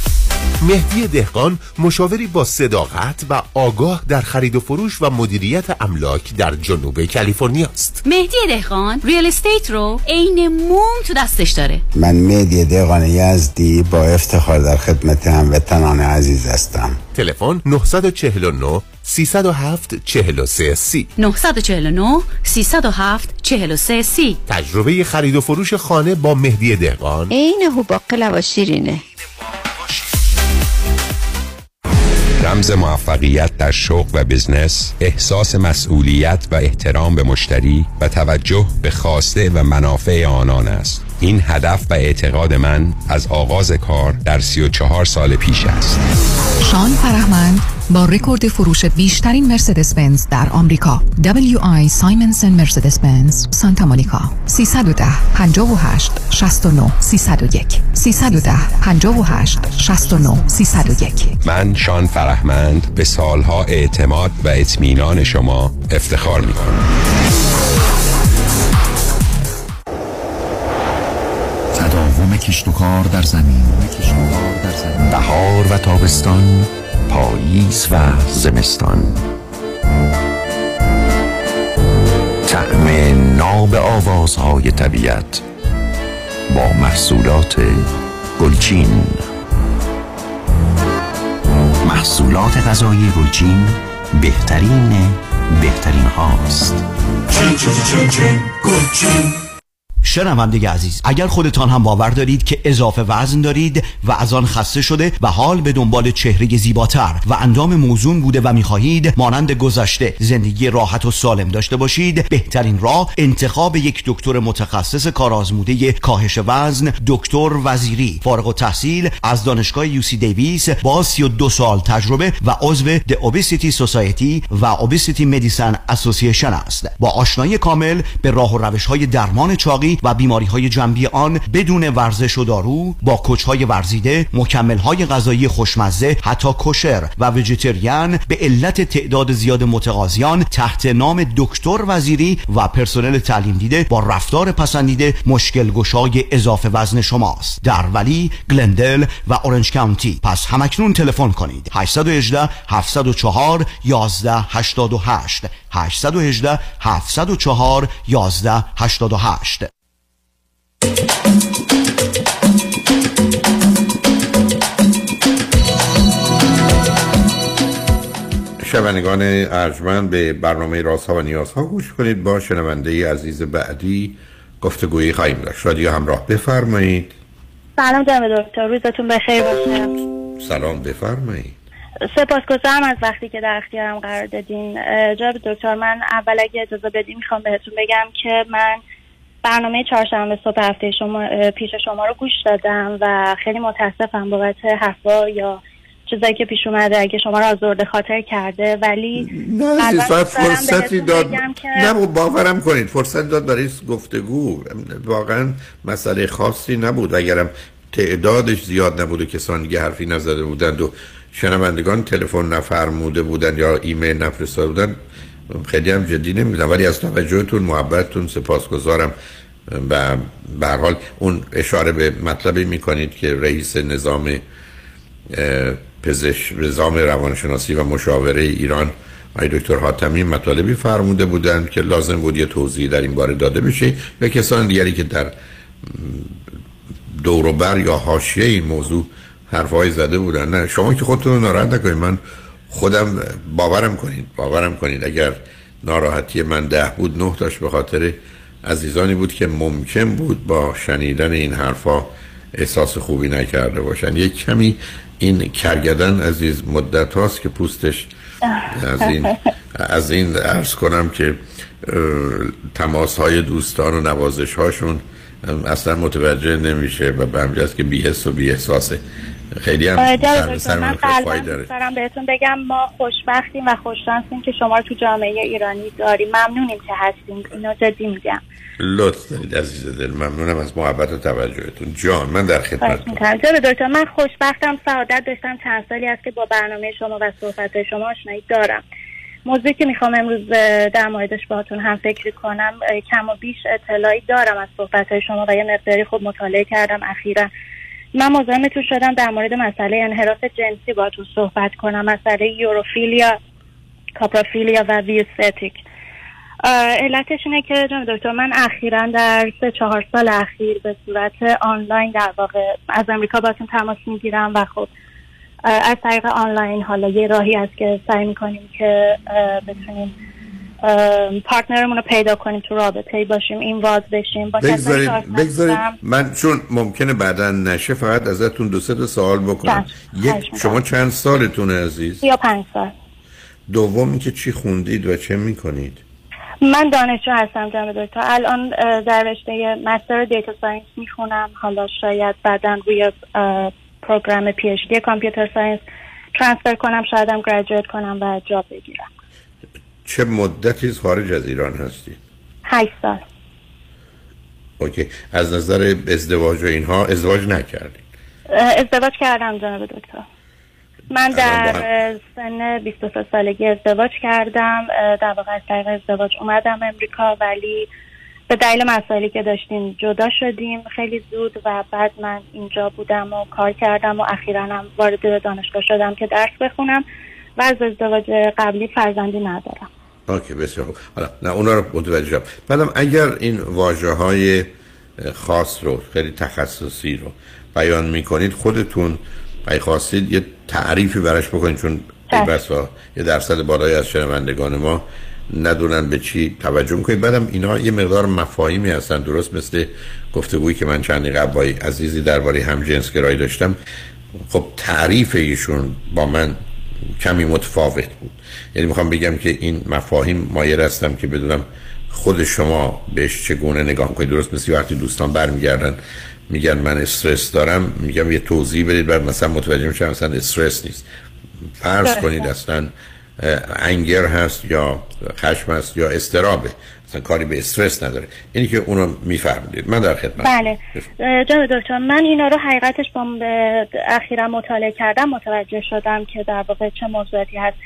مهدی دهقان مشاوری با صداقت و آگاه در خرید و فروش و مدیریت املاک در جنوب کالیفرنیا است. مهدی دهقان ریل استیت رو عین موم تو دستش داره. من مهدی دهقان یزدی با افتخار در خدمت هموطنان عزیز هستم. تلفن نه چهار نه سه صفر هفت چهار سه سی نه چهار نه سه صفر هفت چهار سه سی. تجربه خرید و فروش خانه با مهدی دهقان اینه هو باقلا و شیرینه. رمز موفقیت در شغل و بزنس، احساس مسئولیت و احترام به مشتری و توجه به خواسته و منافع آنان است. این هدف و اعتقاد من از آغاز کار در سی و چهار سال پیش است. شایان فرهمند، با رکورد فروش بیشترین مرسدس بنز در آمریکا. دبلیو آی سایمنسن مرسدس بنز سانتا مونیکا. سه یک صفر پنج هشت شش نه سه صفر یک سه یک صفر پنج هشت شش نه سه صفر یک. من شایان فرهمند به سالها اعتماد و اطمینان شما افتخار می‌کنم. تداوم کشت و کار در زمین، بهار و تابستان، پاییز و زمستان، طعم ناب آوازهای طبیعت با محصولات گلچین. محصولات غذایی گلچین بهترین بهترین هاست. چین چین چین چین گلچین. شنونده عزیز، اگر خودتان هم باور دارید که اضافه وزن دارید و از آن خسته شده و حال به دنبال چهره زیباتر و اندام موزون بوده و می‌خواهید مانند گذشته زندگی راحت و سالم داشته باشید، بهترین راه انتخاب یک دکتر متخصص کارآزموده کاهش وزن، دکتر وزیری، فارغ التحصیل از دانشگاه یوسی دیویس با سی و دو سال تجربه و عضو The Obesity Society و Obesity Medicine Association است. با آشنایی کامل به راه و روش‌های درمان چاقی و بیماری‌های جنبی آن بدون ورزش و دارو، با کوچ‌های ورزیده، مکمل‌های غذایی خوشمزه، حتی کوشر و ویجیتریان، به علت تعداد زیاد متقاضیان تحت نام دکتر وزیری و پرسنل تعلیم دیده با رفتار پسندیده مشکل گشای اضافه وزن شماست. در ولی، گلندل و اورنج کانتی. پس همکنون تلفن کنید. هشت یک هشت هفت صفر چهار یازده هشتاد و هشت هشت یک هشت هفت صفر چهار یازده هشتاد و هشت. شنوندگان ارجمند، به برنامه رازها و نیازها گوش کنید. با شنونده عزیز بعدی گفتگویی خواهیم داشت. رادیو همراه، بفرمایید. سلام جناب دکتر، روزتون بخیر باشه. سلام، بفرمایید. سپاسگزارم از وقتی که در اختیارم قرار دادین. جناب دکتر، من اول اگه اجازه بدین میخوام بهتون بگم که من برنامه چهارشنبه صبح هفته شما پیش شما رو گوش دادم و خیلی متاسفم بابت حرفا یا چیزایی که پیش اومده، اگه شما رو آزرده خاطر کرده. ولی نه، فرصتی داد، نه باورم کنید فرصت داد برای گفتگو. واقعا مسئله خاصی نبود، اگرم تعدادش زیاد نبود و کسانی که حرفی نزده بودند و شنوندگان تلفن نفرموده بودند یا ایمیل نفرستاده بودند خیلی هم جدی نمیدونم. ولی از توجهتون، محبتتون سپاسگزارم. و به هر حال اون اشاره به مطلبی میکنید که رئیس نظام پزشکی، نظام روانشناسی و مشاوره ایران آقای دکتر حاتمی مطالبی فرموده بودند که لازم بود یه توضیح در این باره داده بشه و کسان دیگری که در دور و بر یا حاشیه این موضوع حرفای زده بودند. نه شما که خودتون ناراحت نکنید، من خودم باورم کنید باورم کنید اگر ناراحتی من ده بود، نه تاش به خاطر عزیزانی بود که ممکن بود با شنیدن این حرفا احساس خوبی نکرده باشن. یک کمی این کرگدن عزیز مدت هاست که پوستش از این از این عرض کنم که تماس های دوستان و نوازش هاشون اصلا متوجه نمیشه و به همین جاست که بی حس و بی احساسه. خیلی هم سر من قلبم سرم بهتون بگم ما خوشبختیم و خوششانسیم که شما رو تو جامعه ایرانی داریم. ممنونیم که هستیم، اینو جدی میگم. لطف دارید عزیز دل، ممنونم از محبت و توجهتون. جان، من در خدمتتونم. جناب دکتر، من خوشبختم، سعادت داشتم. چند سالی است که با برنامه شما و صحبت‌های شما آشنایی دارم. موضوعی که میخوام امروز در موردش باهاتون هم فکر کنم، کم و بیش اطلاعی دارم از صحبت‌های شما و یه مقداری خود مطالعه کردم اخیراً. من مزاحمتون شدم در مورد مسئله انحراف جنسی باهاتون صحبت کنم، مسئله یوروفیلیا، کاپرافیلیا و ویوستیک. علتش اینه که جناب دکتر، من اخیراً در سه چهار سال اخیر به صورت آنلاین در واقع از امریکا باهاتون تماس میگیرم و خب از طریق آنلاین حالا یه راهی هست که سعی میکنیم که بتونیم پارتنرمون رو پیدا کنیم، تو رابطه باشیم، این واز بشیم. بگذارید من چون ممکنه بعدا نشه فقط ازتون دو سه تا سوال بکنم. یک، شما چند سالتونه عزیز؟ یا پنج سال. دوم اینکه چی خوندید و چه میکنید؟ من دانشجو هستم جناب دکتر، الان در رشته مستر دیتا ساینس میخونم، حالا شاید بعدا روی پروگرام پی اچ دی کامپیوتر ساینس ترانسفر کنم، شاید هم گریجویت کنم و جاب بگیرم. چه مدتی خارج از ایران هستی؟ هشت سال. اوکی. از نظر ازدواج و اینها ازدواج نکردی؟ ازدواج کردم جناب دکتر. من در سن بیست و سه سالگی ازدواج کردم، در واقع از طریق ازدواج اومدم امریکا، ولی به دلیل مسائلی که داشتیم جدا شدیم خیلی زود و بعد من اینجا بودم و کار کردم و اخیراً هم وارد دانشگاه شدم که درس بخونم و از ازدواج قبلی فرزندی ندارم. اوکی، بسیار خوب. حالا نه اونا رو متوجه شدم. بعدم اگر این واژه‌های خاص رو خیلی تخصصی رو بیان می‌کنید خودتون اگه خواستید یه تعریفی براش بکنید، چون بسا یه درصد بالایی از شنوندگان ما ندونن به چی توجه میکنید. بعدم اینا یه مقدار مفاهیمی هستن، درست مثل گفتگویی که من چند قبلی عزیزی درباره همجنسگرایی داشتم. خب تعریف ایشون با من کمی متفاوت بود، یعنی میخوام بگم که این مفاهیم مایل هستم که بدونم خود شما بهش چگونه نگاه میکنید. درست مثل وقتی دوستان برمیگردن میگن من استرس دارم، میگم یه توضیح بدید بعد مثلا متوجه میشم مثلا استرس نیست، فرض کنید اصلا انگر هست یا خشم هست یا استرابه، اصلا کاری به استرس نداره. اینی که اونو میفرمایید من در خدمت. بله جناب دکتر، من اینا رو حقیقتش با اخیرا مطالعه کردم متوجه شدم که در واقع چه موضوعاتی هست.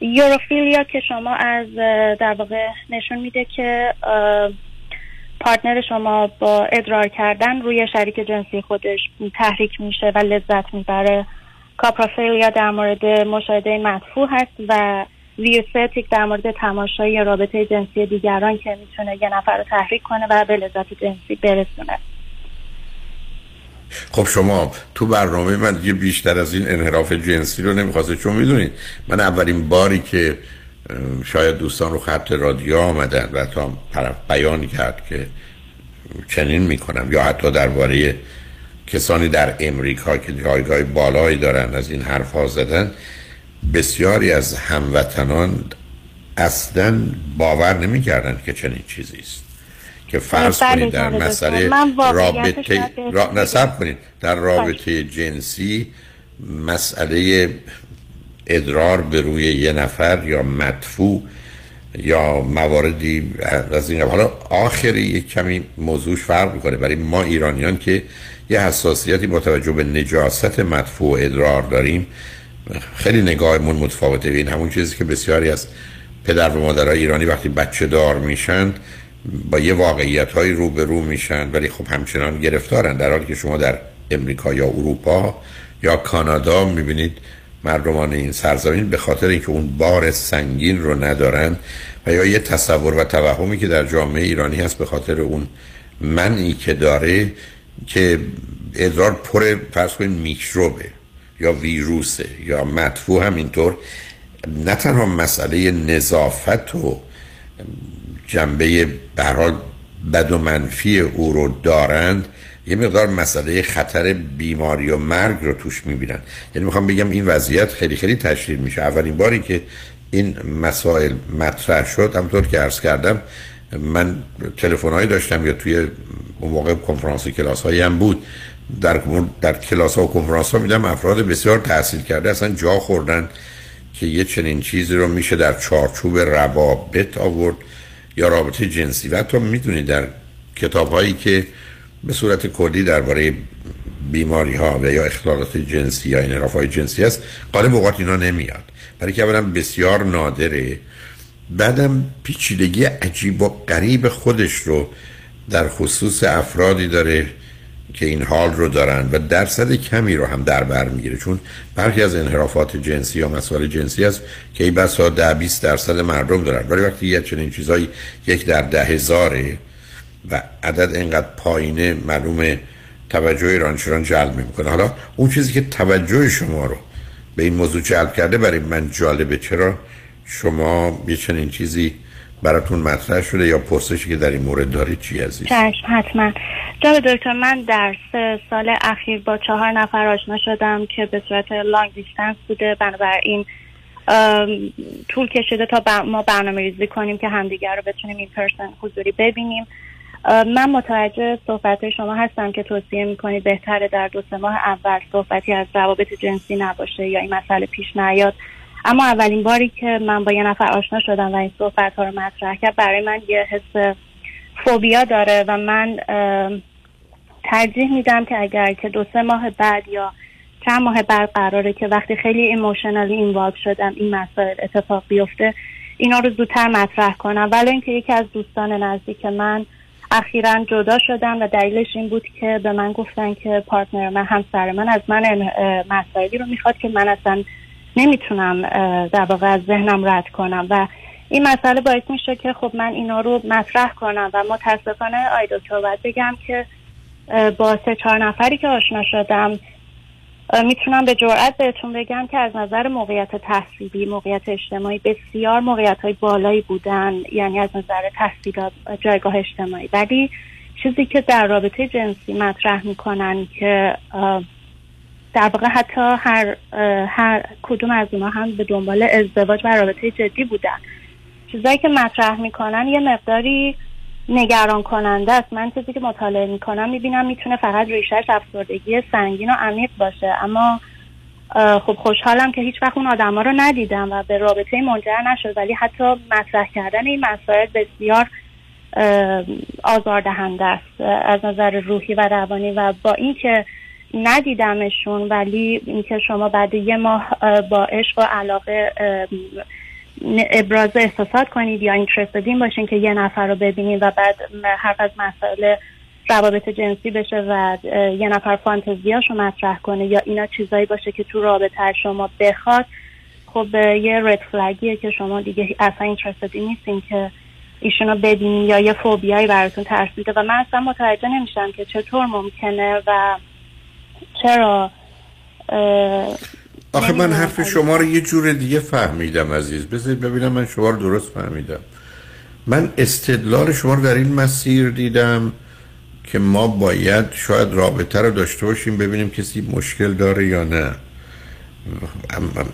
یوروفیلیا که شما از در واقع نشون میده که پارتنر شما با ادرار کردن روی شریک جنسی خودش تحریک میشه و لذت میبره. کاپروفیلیا در مورد مشاهده مدفوع هست و ویوستیک در مورد تماشای رابطه جنسی دیگران که میتونه یه نفر رو تحریک کنه و به لذت جنسی برسونه. خب شما تو برنامه من دیگه بیشتر از این انحراف جنسی رو نمیخواسته، چون میدونید من اولین باری که شاید دوستان رو خط رادیو آمدن و تا طرف بیان کرد که چنین میکنم، یا حتی درباره کسانی در امریکا که جایگاه بالایی دارن از این حرفا زدن، بسیاری از هموطنان اصلا باور نمیکردن که چنین چیزی است که فرض کنید در مسئله رابطه را... نصب کنید در رابطه جنسی مسئله ادرار به روی یه نفر یا مدفوع یا مواردی از این. حالا آخری یک کمی موضوعش فرق میکنه برای ما ایرانیان که یه حساسیتی با توجه به نجاست مدفوع ادرار داریم، خیلی نگاهمون متفاوته. این همون چیزی که بسیاری از پدر و مادرای ایرانی وقتی بچه دار میشن با یه واقعیت های روبرو میشن، ولی خب همچنان گرفتارن، در حالی که شما در امریکا یا اروپا یا کانادا میبینید مردمان این سرزمین به خاطر اینکه اون بار سنگین رو ندارن و یا یه تصور و توهمی که در جامعه ایرانی هست به خاطر اون منعی که داره که ادرار پر فرض کنید میکروبه یا ویروسه یا مدفوع، هم اینطور نه تنها مسئله نظافت و جنبه به هر حال بد و منفی او رو دارند، یه مقدار مسئله خطر بیماری و مرگ رو توش میبینن. یعنی میخوام بگم این وضعیت خیلی خیلی تشدید میشه. اولین باری که این مسائل مطرح شد، همونطور که عرض کردم من تلفن‌هایی داشتم یا توی اون واقع کنفرانس و کلاس‌هایی هم بود، در در کلاس‌ها و کنفرانس‌ها میدم افراد بسیار تحصیل کرده اصلا جا خوردن که یه چنین چیزی رو میشه در چارچوب روابط آورد یا رابطه جنسی. و حتی میدونید در کتاب‌هایی که به صورت کلی درباره بیماری‌ها و یا اختلالات جنسی یا انحراف‌های جنسی است، غالب اوقات اینا نمیاد، برای که اولا بسیار نادره، بعدم پیچیدگی عجیب و غریب خودش رو در خصوص افرادی داره که این حال رو دارن و درصد کمی رو هم در بر میگیره، چون برخی از انحرافات جنسی یا مسائل جنسی است که این بسا ده بیست درصد مردم دارن، ولی وقتی یه چنین چیزایی یک در ده هزاره و عدد اینقدر پایینه، معلومه توجه ایرانیان جلب میکنه. حالا اون چیزی که توجه شما رو به این موضوع جلب کرده برای من جالبه، چرا شما یه چنین چیزی براتون مطرح شده یا پرسشی که در این مورد دارید چی عزیز؟ چشم، حتما جناب دکتر. من در سه سال اخیر با چهار نفر آشنا شدم که به صورت لانگ دیستنس بوده، بنابراین طول کشیده تا ما برنامه ریزی کنیم که همدیگر رو بتونیم این پرسن حضوری ببینیم. من متوجه صحبت شما هستم که توصیه میکنید بهتره در دو سه ماه اول صحبتی از روابط جنسی نباشه یا این مسئله پیش نیاد. اما اولین باری که من با یه نفر آشنا شدم و این صحبت ها رو مطرح کرد، برای من یه حس فوبیا داره و من ترجیح میدم که اگر که دو سه ماه بعد یا چند ماه بعد قراره که وقتی خیلی ایموشنالی اینوالو شدم این مسائل اتفاق بیفته، اینا رو زودتر مطرح کنم. ولی اینکه یکی از دوستان نزدیک من اخیراً جدا شدم و دلیلش این بود که به من گفتن که پارتنر من، همسر من، از من مسائلی رو میخواد که من اصلا نمیتونم در واقع از ذهنم رد کنم و این مسئله باعث میشه که خب من اینا رو مطرح کنم. و متاسفانه آی دکتر باید بگم که با سه چهار نفری که آشنا شدم میتونم به جرئت بهتون بگم که از نظر موقعیت تحصیلی، موقعیت اجتماعی بسیار موقعیت‌های بالایی بودن، یعنی از نظر تحصیل جایگاه اجتماعی. ولی چیزی که در رابطه جنسی مطرح میکنن که در واقع حتی هر هر کدوم از اونا هم به دنبال ازدواج و رابطه جدی بودن، چیزایی که مطرح میکنن یه مقداری نگران کننده است. من چیزی که مطالعه میکنم میبینم میتونه فقط ریشهش افسردگی سنگین و عمیق باشه، اما خب خوشحالم که هیچ وقت اون آدم ها رو ندیدم و به رابطه منجر نشد. ولی حتی مطرح کردن این مسائل بسیار آزاردهنده است از نظر روحی و روانی و با اینکه ندیدمشون، ولی اینکه شما بعد یه ماه با عشق و علاقه ابراز احساسات کنید یا اینترستدین باشین که یه نفر رو ببینید و بعد حرف از مسائل روابط جنسی بشه و یه نفر فانتزیاش رو مطرح کنه یا اینا چیزایی باشه که تو رابطه شما بخواد، خب یه رد فلگیه که شما دیگه اصلا اینترستدین نیستین که ایشونو ببینید یا یه فوبیایی براتون ترسیده. و من اصلا متوجه نمیشم که چطور ممکنه و چرا. آخه من حرف شما رو یه جور دیگه فهمیدم عزیز، بذارید ببینم من شما رو درست فهمیدم. من استدلال شما رو در این مسیر دیدم که ما باید شاید رابطه رو داشته باشیم ببینیم کسی مشکل داره یا نه.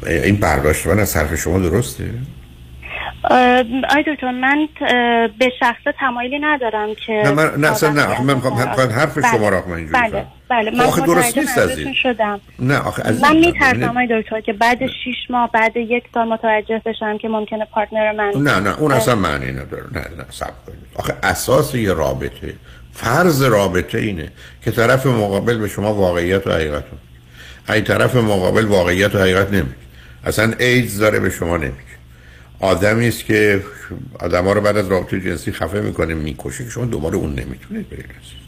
این برداشت من از حرف شما درسته؟ آی دکتر من به شخصه تمایلی ندارم که نه من نه اصلا نه من میخوام حرف شما را من اینجوری بله بله, بله. من آخه درست نیست عزیز شدم. نه آخه عزیز من میترسم آی دکتر که بعد شش ماه بعد یک سال متوجه بشم که ممکنه پارتنر من نه نه اون اصلا معنی نداره. نه نه صبر کنید. آخه اساس یه رابطه، فرض رابطه اینه که طرف مقابل به شما واقعیت و حقیقت رو، این طرف مقابل واقعیت و حقیقت نمیگه، اصلا ایدز داره به شما نمیگه، آدمی است که آدما رو بعد از رابطه جنسی خفه میکنه میکشه که شما دوباره اون نمیتونه برید.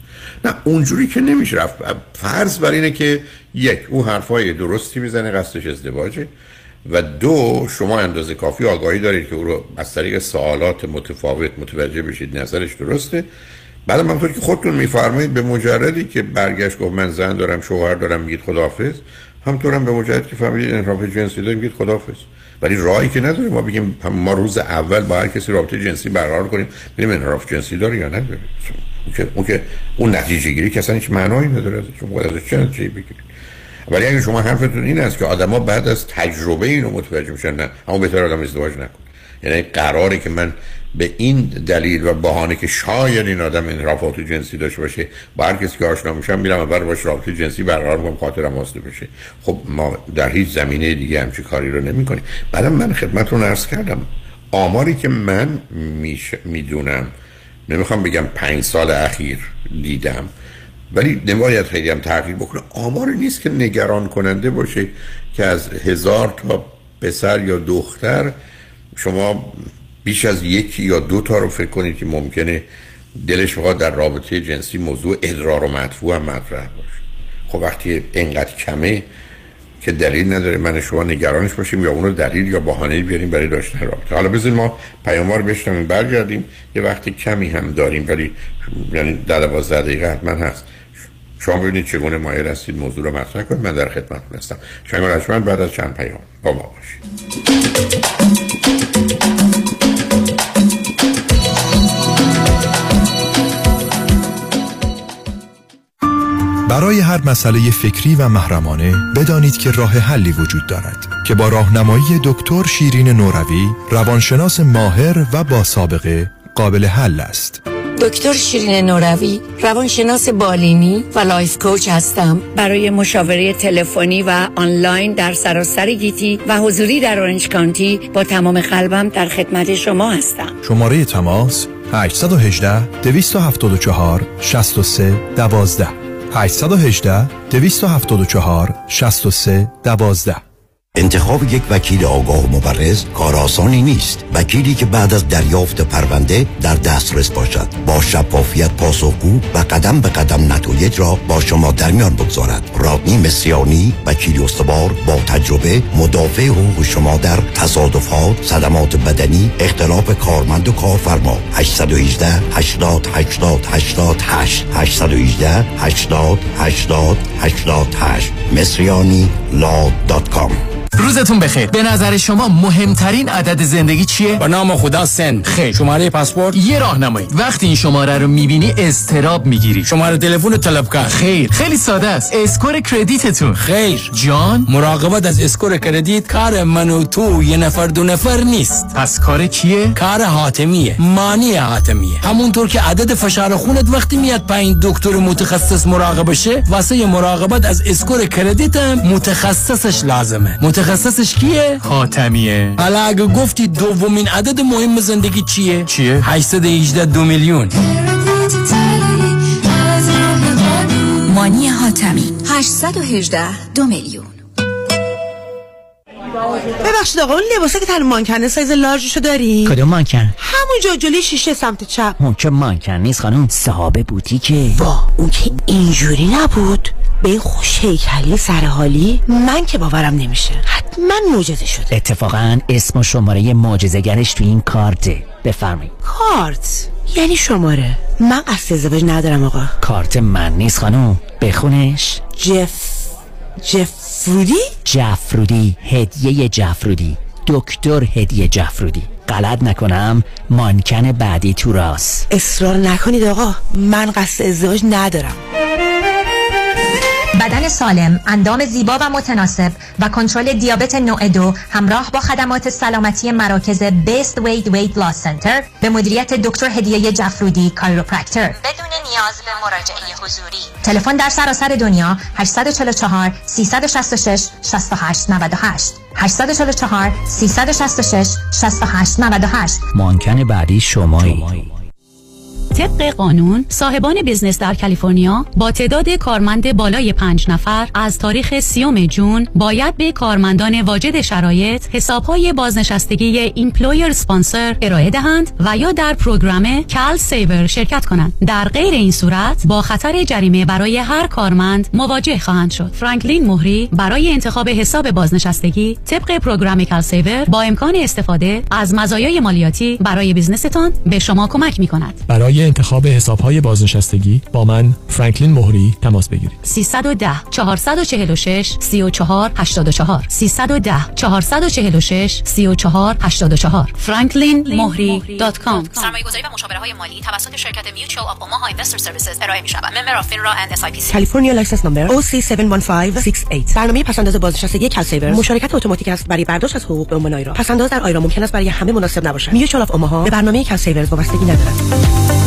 نه اونجوری که نمیشه رفت. فرض بر اینه که یک او حرفای درستی میزنه قصدش ازدواجه و دو شما اندازه کافی آگاهی دارید که او رو از طریق سوالات متفاوت متوجه بشید نظرش درسته. بعد همونطور که خودتون میفرمایید به مجردی که برگشت گفت من زن دارم شوهر دارم میگید خداحافظ، همونطور هم به مجردی که فهمیدید انحراف جنسی دارید میگید خداحافظ. ولی راهی که نداره ما بگیم ما روز اول با هر کسی رابطه جنسی برقرار کنیم ببینیم انحراف جنسی داره یا نداره. اون که اون نتیجه گیری که اصلا هیچ معنایی نداره، چون باید از چند چیز بگیرید. ولی اگه شما حرفتون این است که آدما بعد از تجربه اینو متوجه میشن، نه اما بهتره آدم ازدواج نکنه، یعنی قراره که من به این دلیل و بهانه که شاید این آدم انحرافات جنسی داشته باشه با هر کسی که آشنا میشم میرم و برای باش رابطه جنسی برقرار میکنم خاطرم واسطه بشه. خب ما در هیچ زمینه دیگه همچین کاری رو نمی کنیم. بعدم من خدمتتون عرض کردم آماری که من میدونم، نمیخوام بگم پنج سال اخیر دیدم ولی نمایت خیلی هم تغییر بکنه، آماری نیست که نگران کننده باشه که از هزار تا پسر یا دختر شما بیش از یکی یا دو تا رو فکر کنید که ممکنه دلش بخواد در رابطه جنسی موضوع ادرار و مدفوع هم مطرح باشه. خب وقتی اینقدر کمه که دلیل نداره من شما نگرانش باشیم یا اون رو دلیل یا بهانه بیاریم برای داشتن رابطه. حالا بذارید ما پیام‌ها رو بشنویم برگردیم، یه وقتی کمی هم داریم ولی یعنی در دوازده دقیقه حتما هست. شما ببینید چگونه مایل هستید موضوع رو مطرح کنید، من در خدمتتون هستم. شما لطفاً بعد از چند پیام با ما باشید. برای هر مسئله فکری و محرمانه بدانید که راه حلی وجود دارد که با راهنمایی دکتر شیرین نوروی، روانشناس ماهر و با سابقه، قابل حل است. دکتر شیرین نوروی، روانشناس بالینی و لایف کوچ هستم. برای مشاوره تلفنی و آنلاین در سراسر گیتی و حضوری در اورنج کانتی با تمام قلبم در خدمت شما هستم. شماره تماس هشت یک هشت دو هفت چهار شش سه یک دو هشت یک هشت دو هفت چهار شش سه یک دو. انتخاب یک وکیل آگاه و مبرز کار آسانی نیست. وکیلی که بعد از دریافت پرونده در دسترس باشد، با شفافیت پاسخگو و قدم به قدم نتایج را با شما در میان بگذارد. رادنی مصریانی، وکیل استوار با تجربه، مدافع حقوق شما در تصادفات، صدمات بدنی، اختلاف کارمند و کارفرما. هشت یک هشت هشت صفر هشت هشت هشت هشت هشت یک هشت هشت صفر هشت هشت هشت هشت مصریانی لا دات کام. روزتون بخیر. به نظر شما مهمترین عدد زندگی چیه؟ به نام خدا سن. خیر. شماره پاسپورت؟ یه راهنمایی. وقتی این شماره رو میبینی اضطراب میگیری. شماره تلفن طلبکار؟ خیر. خیلی ساده است. اسکور کردیتتون؟ خیر. جان، مراقبت از اسکور کردیت کار من و تو یه نفر دو نفر نیست. پس کار کیه؟ کار حاتمیه. مانی حاتمیه. همونطور که عدد فشار خونت وقتی میاد پایین دکتر متخصص مراقبشه، واسه مراقبت از اسکور کردیت هم متخصصش لازمه. متخصصش کیه؟ حاتمیه. حالا اگه گفتی دومین عدد مهم زندگی چیه؟ چیه؟ هشتصد و هجده دو میلیون. مانی حاتمی هشتصد و هجده دو میلیون. ببخشید آقا، اون لباسه که تن مانکنه سایز لارجشو داری؟ کدوم مانکن؟ همونجا جلوی شیشه سمت چپ. اون که مانکن نیست خانم، صاحب بوتیکه. وا، اون که اینجوری نبود. به خوش هیکلی سرحالی من که باورم نمیشه. حتما معجزه شده. اتفاقا اسم و شماره معجزه‌گرش تو این کارته. بفرمایید. کارت یعنی شماره؟ من قصد ازدواج ندارم آقا. کارت من نیست خانم، بخونش. جف جفرودی؟ جفرودی. هدیه جفرودی. دکتر هدیه جفرودی. غلط نکنم مانکن بعدی تو راست. اصرار نکنید آقا، من قصد ازدواج ندارم. بدن سالم، اندام زیبا و متناسب و کنترل دیابت نوع دو همراه با خدمات سلامتی مراکز بیست وید وید لاس سنتر به مدیریت دکتر هدیه جفرودی کایروپرکتر بدون نیاز به مراجعه حضوری. تلفن در سراسر دنیا هشت چهار چهار سه شش شش شش هشت نه هشت هشت چهار چهار سه شش شش شش هشت نه هشت. ممکن بعدی شمایی. طبق قانون صاحبان بزنس در کالیفرنیا با تعداد کارمند بالای پنج نفر از تاریخ سیوم جون باید به کارمندان واجد شرایط حسابهای بازنشستگی ایمپلویر سپانسر ارائه دهند و یا در پروگرام کال سیور شرکت کنند. در غیر این صورت با خطر جریمه برای هر کارمند مواجه خواهند شد. فرانکلین مهری برای انتخاب حساب بازنشستگی طبق پروگرام کال سیور با امکان استفاده از مزایای مالیاتی برای بزنستان به شما کمک می‌کند. برای انتخاب حساب‌های بازنشستگی با من فرانکلین مهری تماس بگیرید. سه یک صفر چهار چهار شش سه چهار هشت چهار سه یک صفر چهار چهار شش سه چهار هشت چهار سرانکلین مهری دات کام. سرمایه‌گذاری و مشاوره‌های مالی توسط شرکت میوچوال آف اوماها اینوستر سرویسز ارائه می‌شود. ممبر اف فینرا اند اس آی پی سی. کالیفرنیا لایسنس نمبر او سی هفت یک پنج شش هشت. برنامه پسنداز بازنشستگی کالسیور مشارکت اتوماتیک است برای برداشت از حقوق به عنوان آیرا. پسنداز در آیرا ممکن است برای همه مناسب نباشد. میوچوال آف اوماها به برنامه کالسیور وابستگی ندارد.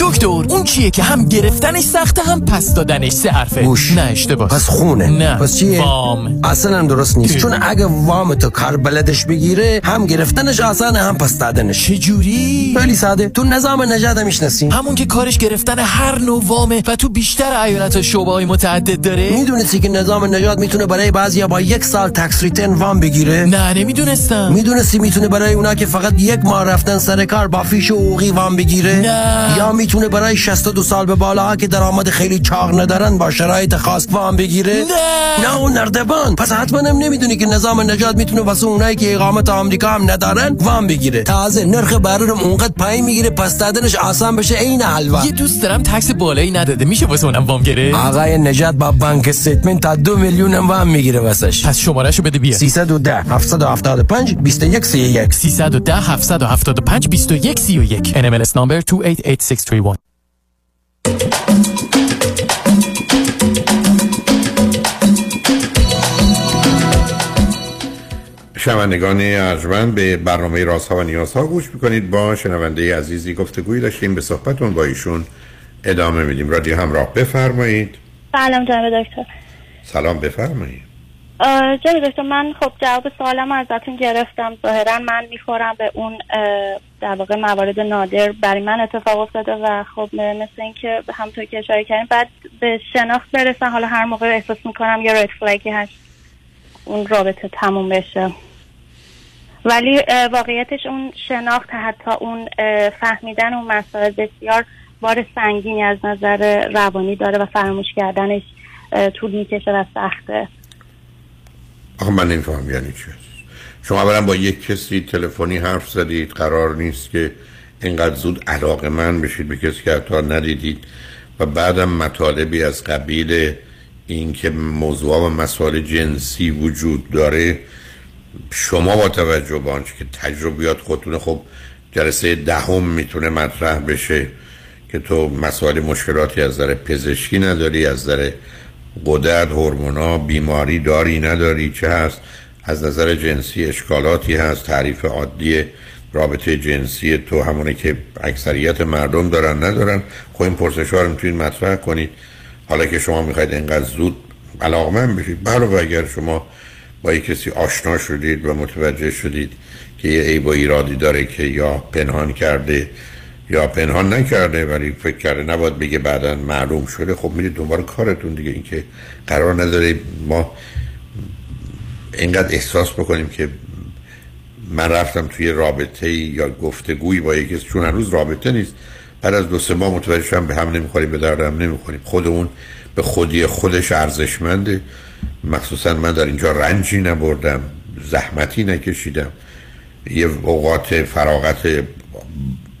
دکتر اون چیه که هم گرفتنش سخته هم پس دادنش سه حرفه؟ گوش. نه اشتباه. پس خونه. نه. پس چیه؟ وام. اصلا هم درست نیست. اه. چون اگه وام تو کار بلدش بگیره هم گرفتنش آسانه هم پس دادنش. چه جوری؟ خیلی ساده. تو نظام نجات میشناسین؟ همون که کارش گرفتن هر نوع وامه و تو بیشتر ایالت‌ها شعبه‌های متعدد داره. میدونستی که نظام نجات میتونه برای بعضیا با یک سال تکس ریتن وام بگیره؟ نه نمیدونستم. میدونستی میتونه برای اونا که فقط یک ماه رفتن سر کار با فیش حقوقی وام بگیره؟ نه. یا میتونه برای شصت و دو سال به بالاها که درآمد خیلی چاق ندارن با شرایط خاص وام بگیره؟ نه. نه اون نردبان. پس حتما هم نمیدونی که نظام نجات میتونه واسه اونایی که اقامت آمریکا هم ندارن وام بگیره. تازه نرخ بهره هم اونقدر پایین میگیره پس دادنش آسان بشه. عین حلوا. یه دوست دارم تکس بالایی نداده، میشه واسه اونم وام گیره؟ آقای نجات با بانک استیتمنت تا دو میلیون هم وام میگیره واسش. پس شمارهشو بده بیا. سه یک صفر هفت هفت پنج دو یک سه یک. سه یک صفر هفت هفت پنج دو یک سه یک. ان ام ال اس number دو هشت هشت شش. شنوندگان ارجمند به برنامه رازها و نیازها گوش میکنید. با شنونده عزیزی گفتگویی داشتیم، به صحبتون با ایشون ادامه میدیم. رادیو همراه، بفرمایید. سلام جناب دکتر. سلام، بفرمایید. جناب دکتر، من خب جواب سوالم ازتون گرفتم. ظاهرا من میخورم به اون در واقع موارد نادر برای من اتفاق افتاده و خب مثل اینکه همونطور که اشاره کردیم بعد به شناخت برسن. حالا هر موقع احساس میکنم یا رد فلگی هست اون رابطه تموم بشه، ولی واقعیتش اون شناخت، حتی اون فهمیدن اون مسائل بسیار بار سنگینی از نظر روانی داره و فراموش کردنش طول میکشه و سخته. آخه من نمی‌فهمم یعنی چی. شما اولا با یک کسی تلفنی حرف زدید، قرار نیست که اینقدر زود علاقه‌مند بشید به کسی که حتی ندیدید، و بعدم مطالبی از قبیل این که موضوع و مسائل جنسی وجود داره. شما با توجه به آنچه که تجربیات خودتونه، خب جلسه دهم میتونه مطرح بشه که تو مسائل مشکلاتی از نظر پزشکی نداری، از نظر قدرت، هورمونا، بیماری داری نداری، چه هست، از نظر جنسی اشکالاتی هست، تعریف عادی رابطه جنسی تو همونه که اکثریت مردم دارن ندارن. خب این پرسش‌ها رو میتونید مطرح کنید. حالا که شما میخواید اینقدر زود علاقمند بشید، برای اگر شما با یک کسی آشنا شدید و متوجه شدید که یه عیب و ایرادی داره که یا پنهان کرده یا پنهان نکرده ولی فکر کرده نباید بگه، بعداً معلوم شده، خب میرید دنبال کارتون دیگه. اینکه قرار نداره ما اینقدر احساس بکنیم که من رفتم توی رابطه یا گفتگویی با یک کسی، چون هنوز رابطه نیست، بعد از دو سه ماه متوجه شدم به هم نمیخوریم، به دردم نمیخوریم. خود اون به خودی خودش ارزشمنده. مخصوصا من در اینجا رنجی نبردم، زحمتی نکشیدم، یه اوقات فراغت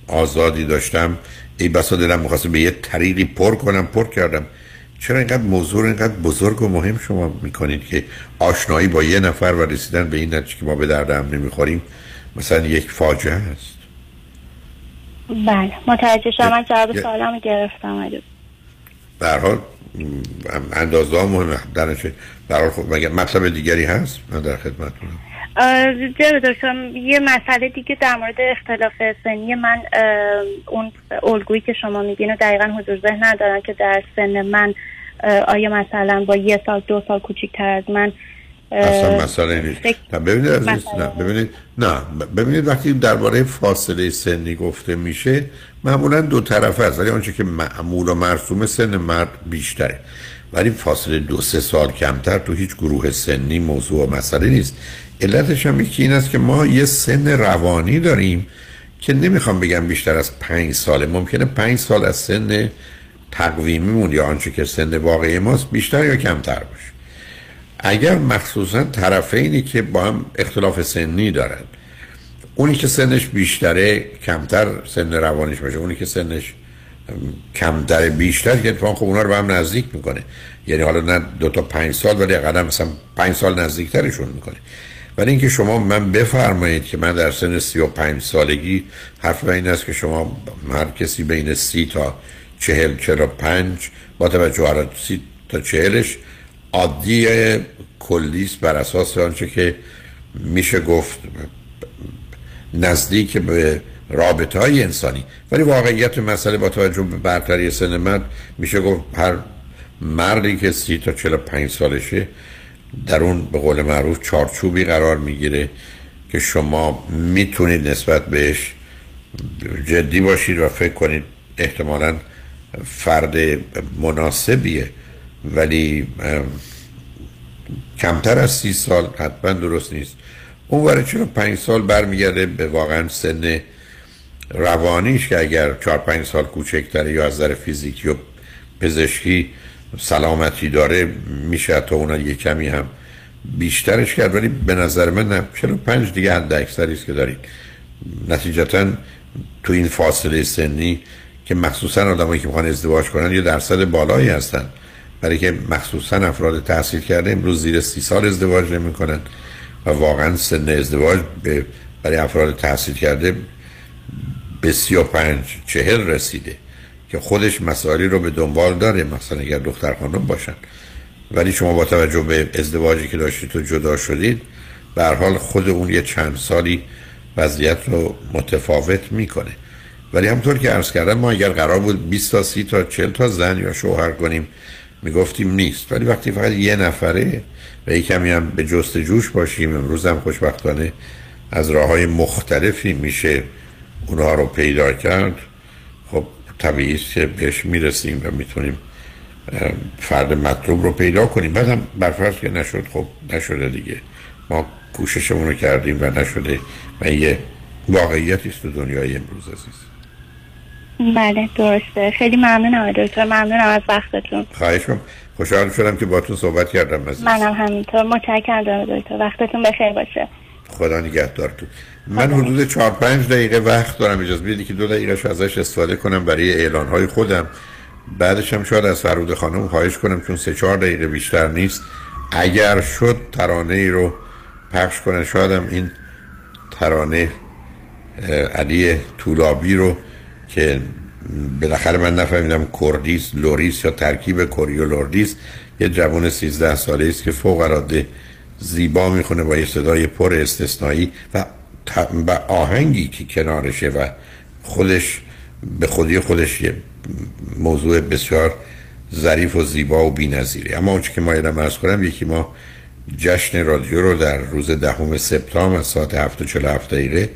آزادی داشتم، ای بسا دلم میخواست به یه طریقی پر کنم، پر کردم. چرا اینقدر موضوع اینقدر بزرگ و مهم شما میکنید که آشنایی با یه نفر و رسیدن به این نتیجه که ما به درد هم نمیخوریم مثلا یک فاجعه است؟ بله، متوجه شدم. من جواب سوالمو گرفتم. به هر حال اندازه‌ها مهمه. درنچه به هر حال خب مگر مطلب دیگری هست؟ من در خدمتتونم. جناب دکتر، یه مسئله دیگه در مورد اختلاف سنی من، اون الگویی که شما میگین رو دقیقاً حضور ذهن ندارم که در سن من آیا مثلا با یه سال دو سال کوچیک‌تر از من اصلا مسئله نیست. نه ببینید عزیز، نه ببینید نه ببینید وقتی درباره فاصله سنی گفته میشه معمولا دو طرفه است، ولی آنچه که معمول و مرسوم سن مرد بیشتره، ولی فاصله دو سه سال کمتر تو هیچ گروه سنی موضوع و مسئله نیست. علتش هم یکی این است که ما یه سن روانی داریم که نمیخوام بگم بیشتر از پنج ساله، ممکنه پنج سال از سن تقویمیمون یا آنچه که سن واقعی ماست بیشتر یا کمتر باشه. اگر مخصوصا طرفینی که با هم اختلاف سنی دارن، اونی که سنش بیشتره کمتر سن روانیش باشه، اونی که سنش کمتر بیشتر، که اتفاقا خب اونا رو به هم نزدیک میکنه. یعنی حالا نه دو تا پنج سال ولی قدم مثلا پنج سال نزدیکترشون میکنه. ولی اینکه شما من بفرمایید که من در سن سی و پنج سالگی، حرف این است که شما هر کسی بین سی تا چهل چهل پنج با توجه به سی تا چهلش عادی کلیست بر اساس آنچه که میشه گفت نزدیک به رابطه های انسانی، ولی واقعیت مسئله با توجه به برتری سن مرد میشه گفت هر مردی که سی تا چهل و پنج سالشه در اون به قول معروف چارچوبی قرار میگیره که شما میتونید نسبت بهش جدی باشید و فکر کنید احتمالاً فرد مناسبیه، ولی کمتر از سی سال حتما درست نیست. اون برای چرا پنج سال برمیگرده به واقعا سن روانیش که اگر چهار پنج سال کوچکتره یا از نظر فیزیکی و پزشکی سلامتی داره میشه تا اونا یه کمی هم بیشترش کرد، ولی به نظر من نه. چرا پنج دیگه حد اکثریست که دارید. نتیجتا تو این فاصله سنی که مخصوصا آدمایی که میخوان ازدواج کنن یه درصد بالایی هستن، برای که مخصوصا افراد تحصیل کرده امروز زیر سی سال ازدواج نمی کنن و واقعا سن ازدواج برای افراد تحصیل کرده به سی و پنج چهل رسیده که خودش مسائلی رو به دنبال داره، مثلا اگر دختر خانم باشن. ولی شما با توجه به ازدواجی که داشتید تو جدا شدید، به هر حال خود اون یه چند سالی وضعیت رو متفاوت میکنه. ولی همونطور که عرض کردم ما اگر قرار بود بیست تا سی تا چهل تا زن یا شوهر کنیم میگفتیم نیست، ولی وقتی فقط یه نفره و یک کمی هم به جستجوش باشیم، امروز هم خوشبختانه از راه‌های مختلفی میشه اونها رو پیدا کرد، خب طبیعیه که بهش میرسیم و میتونیم فرد مطلوب رو پیدا کنیم. بعد هم برفرض که نشد، خب نشده دیگه، ما کوششمون رو کردیم و نشده و یه واقعیتی است تو دنیای امروز عزیز. بله درسته، خیلی ممنونم دکتر، ممنونم از وقتتون. خواهش می‌کنم، خوشحال شدم که باهاتون صحبت کردم عزیز. منم همینطور، متشکرم دکتر، وقتتون بخیر باشه. خدا نگهدارتون. من حدود چهار پنج دقیقه وقت دارم، اجازه بدید که دو دقیقه‌اش ازش استفاده کنم برای اعلان‌های خودم. بعدش هم شاید از فرود خانم خواهش کنم چون سه چهار دقیقه بیشتر نیست، اگر شد ترانه‌ای رو پخش کنن. شاید هم این ترانه علی طولابی رو که بالاخره من نفهمیدم کردیس لوریس یا ترکیب کوری و لوردیس، یه جوان سیزده ساله است که فوق العاده زیبا میخونه با یه صدای پر استثنایی و با آهنگی که کنارشه و خودش به خودی خودش یه موضوع بسیار ظریف و زیبا و بی‌نظیره. اما اون چیزی که ما یادم عرض کنم، یکی ما جشن رادیو رو در روز دهم سپتامبر از ساعت هفت و چهل و هفت دقیقه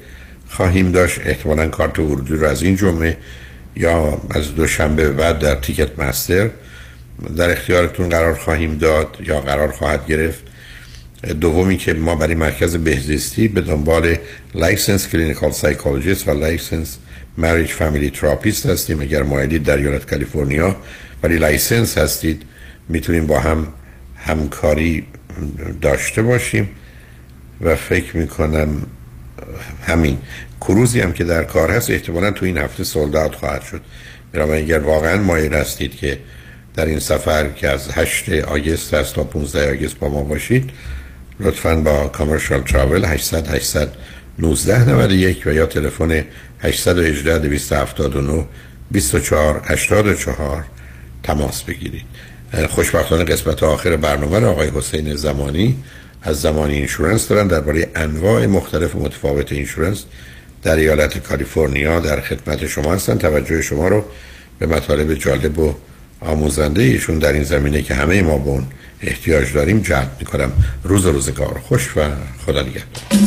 خواهیم داشت. احتمالاً کارت ورودی رو از این جمعه یا از دوشنبه بعد در تیکت مستر در اختیارتون قرار خواهیم داد یا قرار خواهد گرفت. دومی که ما برای مرکز بهزیستی به دنبال لایسنس کلینیکال سایکولوژیست و لایسنس مریج فامیلی تراپیست هستیم. اگر مایلید در ایالت کالیفرنیا ولی لایسنس هستید میتونیم با هم همکاری داشته باشیم و فکر میکنم همین کروزی هم که در کار هست احتمالاً تو این هفته سولد اوت خواهد شد. برای اگر واقعاً مایل هستید که در این سفر که از هشت آگوست هست تا پانزده آگوست با ما باشید، لطفاً با کامرشال تراول هشت صفر صفر هشت یک نه نه نه یک و یا تلفن هشت یک هشت دو هفت نه دو چهار هشت چهار تماس بگیرید. خوشبختانه قسمت آخر برنامه را آقای حسین زمانی از زمانی اینشورنس دارن، درباره انواع مختلف متفاوت اینشورنس در ایالت کالیفرنیا در خدمت شما هستن. توجه شما رو به مطالب جالب و آموزنده ایشون در این زمینه که همه ما به اون احتیاج داریم جلب میکنم. روز روزگار خوش و خدا نگهدار.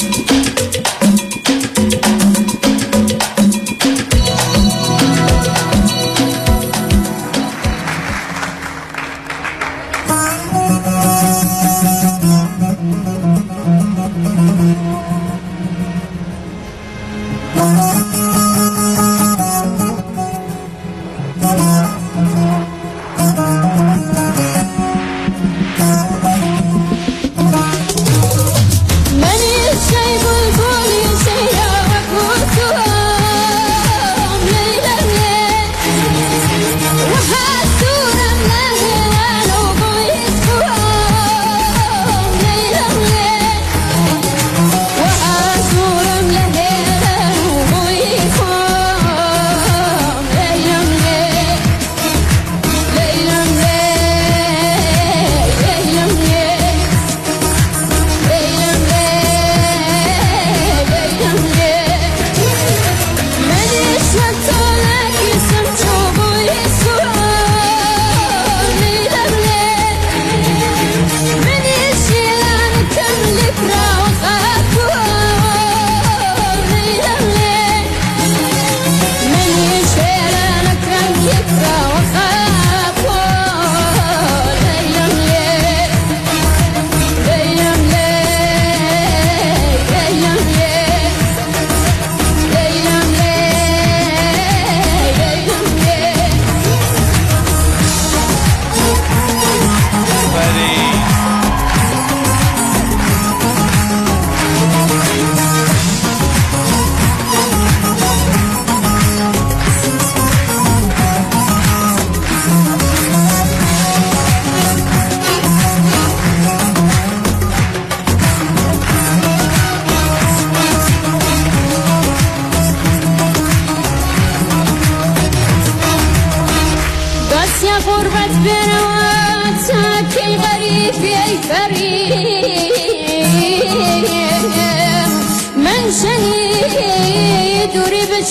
Yeah.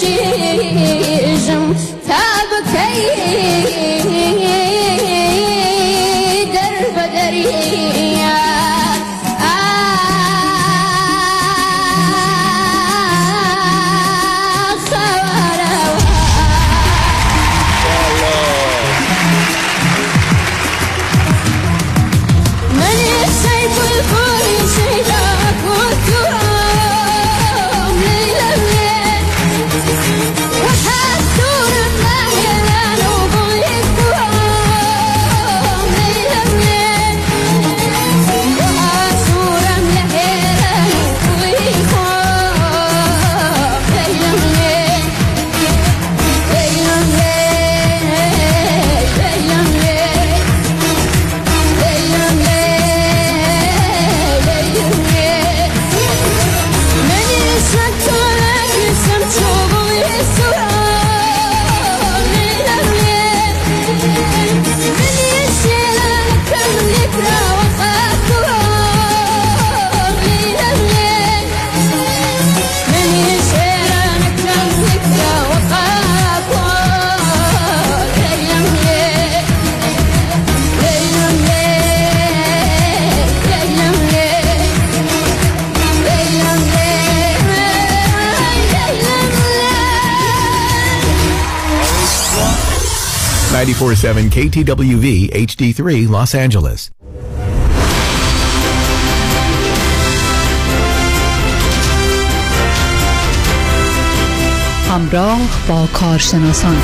شیجم تاب کی در بدریا ninety-four point seven K T W V H D three Los Angeles. همراه با کارشناسان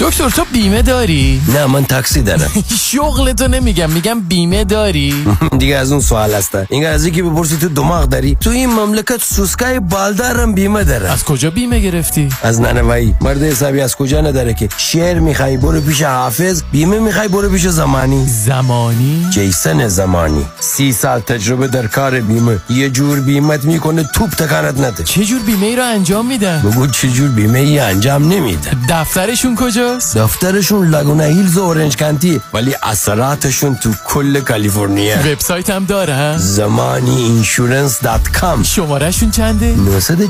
دکتر، تو بیمه داری؟ نه، من تاکسی دارم. شغلتو نمیگم، میگم بیمه داری؟ دیگه از اون سوال هسته، اینگه از یکی بپرسی تو دماغ داری؟ تو این مملکت سوسکای بالدارم بیمه داره. از کجا بیمه گرفتی؟ از نانوایی. مرد حسابی از کجا نداره که شعر میخوای برو پیش حافظ، بیمه میخوای برو پیش زمانی. زمانی؟ جیسن زمانی، سی سال تجربه در کار بیمه. یه جور بیمت میکنه توپ تکانت نده. چه جور بیمه ای رو انجام میدن؟ بگو چه جور بیمه ای انجام نمیدن. دفترشون کجا؟ دفترشون لاگونا هیلز و اورنج کانتی، ولی اثراتشون تو کل کالیفرنیا. وبسایت هم داره ها، زمانی اینشورنس دات کام. شماره شون چنده؟ نه چهار نه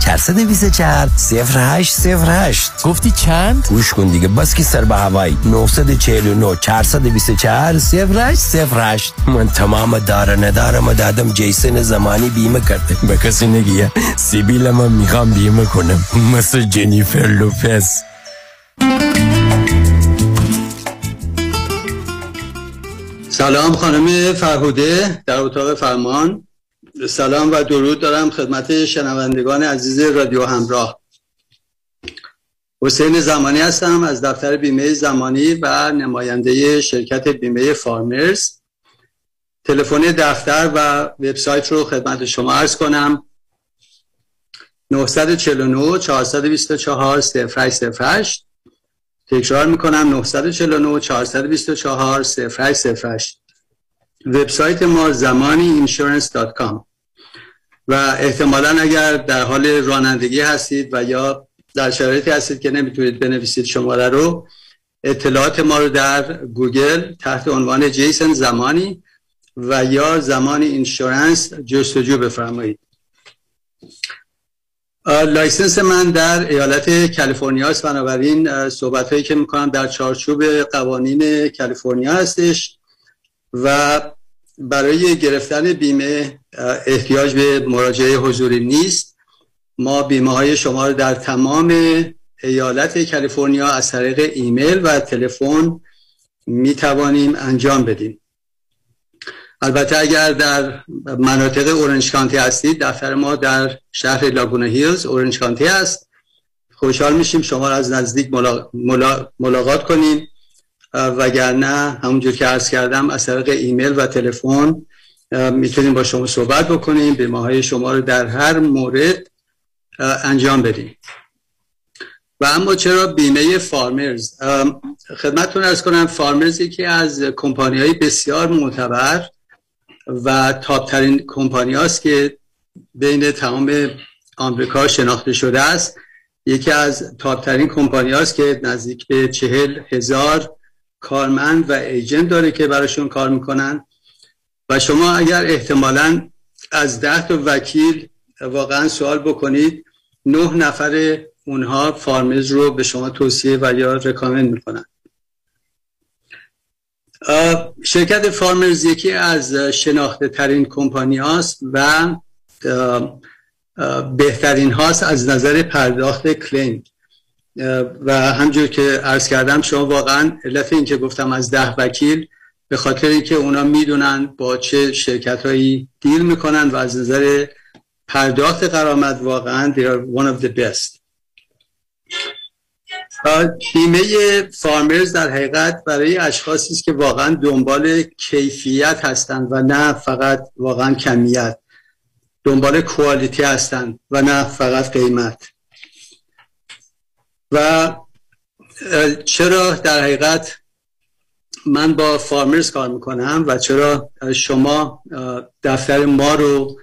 چهار دو چهار صفر هشت صفر هشت. گفتی چند؟ گوش کن دیگه، بس که سر به هوای. نه چهار نه چهار دو چهار صفر هشت صفر هشت. من تمام داره ندارم دادم جیسن زمانی بیمه کرده. به کسی نگیه سیبیل من میخوام بیمه کنم، مثل جنیفر لوپز. سلام خانم فرهوده در اتاق فرمان. سلام و درود دارم خدمت شنوندگان عزیز رادیو همراه. حسین زمانی هستم از دفتر بیمه زمانی و نماینده شرکت بیمه فارمرز. تلفن دفتر و وبسایت رو خدمت شما عرض کنم: نه چهار نه چهار دو چهار صفر هشت صفر هشت. تکرار میکنم نه چهار نه چهار دو چهار صفر هشت صفر هشت. وبسایت ما زمانی اینشورنس دات کام. و احتمالاً اگر در حال رانندگی هستید و یا در شرایطی هستید که نمیتونید بنویسید شماره رو، اطلاعات ما رو در گوگل تحت عنوان جیسن زمانی و یا زمانی اینشورنس جستجو بفرمایید. لایسنس من در ایالت کالیفرنیا است، بنابراین صحبت‌هایی که می‌کنم در چارچوب قوانین کالیفرنیا هستش و برای گرفتن بیمه احتیاج به مراجعه حضوری نیست. ما بیمه‌های شما رو در تمام ایالت کالیفرنیا از طریق ایمیل و تلفن می‌توانیم انجام بدیم. البته اگر در مناطق اورنج کانتی هستید، دفتر ما در شهر لاگونا هیلز اورنج کانتی است. خوشحال میشیم شما را از نزدیک ملا... ملا... ملاقات کنیم، وگرنه همونجور که عرض کردم از طریق ایمیل و تلفن میتونیم با شما صحبت بکنیم، بیمه‌های شما رو در هر مورد انجام بدیم. و اما چرا بیمه فارمرز؟ خدمتتون عرض کنم فارمرز یکی از کمپانی‌های بسیار معتبر و تاپ ترین کمپانی هاست که بین تمام آمریکا شناخته شده است. یکی از تاپ ترین کمپانی هاست که نزدیک به چهل هزار کارمند و ایجنت داره که براشون کار میکنن و شما اگر احتمالاً از ده تا وکیل واقعا سوال بکنید نه نفر اونها فارمرز رو به شما توصیه و یا رکامند میکنن. شرکت فارمرز یکی از شناخته ترین کمپانی هاست و بهترین هاست از نظر پرداخت کلیم و همجور که عرض کردم شما واقعا علت این که گفتم از ده وکیل به خاطر اینکه اونا میدونن با چه شرکت هایی دیل میکنن و از نظر پرداخت غرامت واقعا they are one of the best. بیمه فارمرز در حقیقت برای اشخاصی است که واقعا دنبال کیفیت هستند و نه فقط واقعا کمیت، دنبال کوالیتی هستند و نه فقط قیمت. و چرا در حقیقت من با فارمرز کار میکنم و چرا شما دفتر ما رو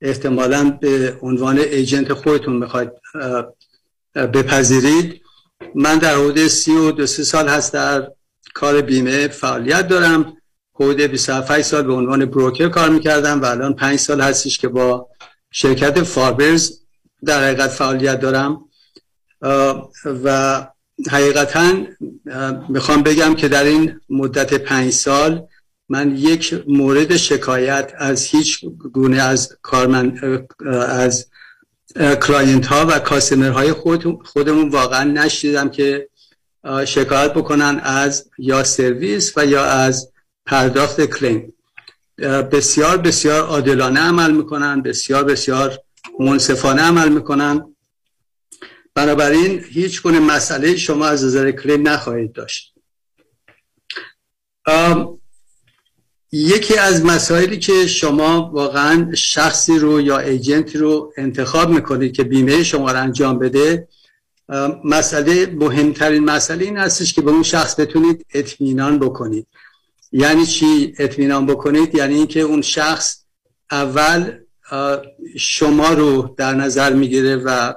احتمالاً به عنوان ایجنت خودتون میخواید بپذیرید؟ من در حدود سی و دو سه سال هست در کار بیمه فعالیت دارم. حدود بیست و پنج سال به عنوان بروکر کار میکردم و الان پنج سال هستش که با شرکت فارمرز در حقیقت فعالیت دارم و حقیقتاً میخوام بگم که در این مدت پنج سال من یک مورد شکایت از هیچ گونه از کارمند از کلاینت ها و کاستمر های خود خودمون واقعا نشیدم که شکایت بکنن از یا سرویس و یا از پرداخت کلیم. بسیار بسیار عادلانه عمل میکنن، بسیار بسیار منصفانه عمل میکنن، بنابراین هیچ گونه مسئله شما از نظر کلیم نخواهید داشت. یکی از مسائلی که شما واقعا شخصی رو یا ایجنتی رو انتخاب میکنید که بیمه شما رو انجام بده، مسئله مهمترین مسئله این هستش که به اون شخص بتونید اطمینان بکنید. یعنی چی اطمینان بکنید؟ یعنی اینکه اون شخص اول شما رو در نظر میگیره و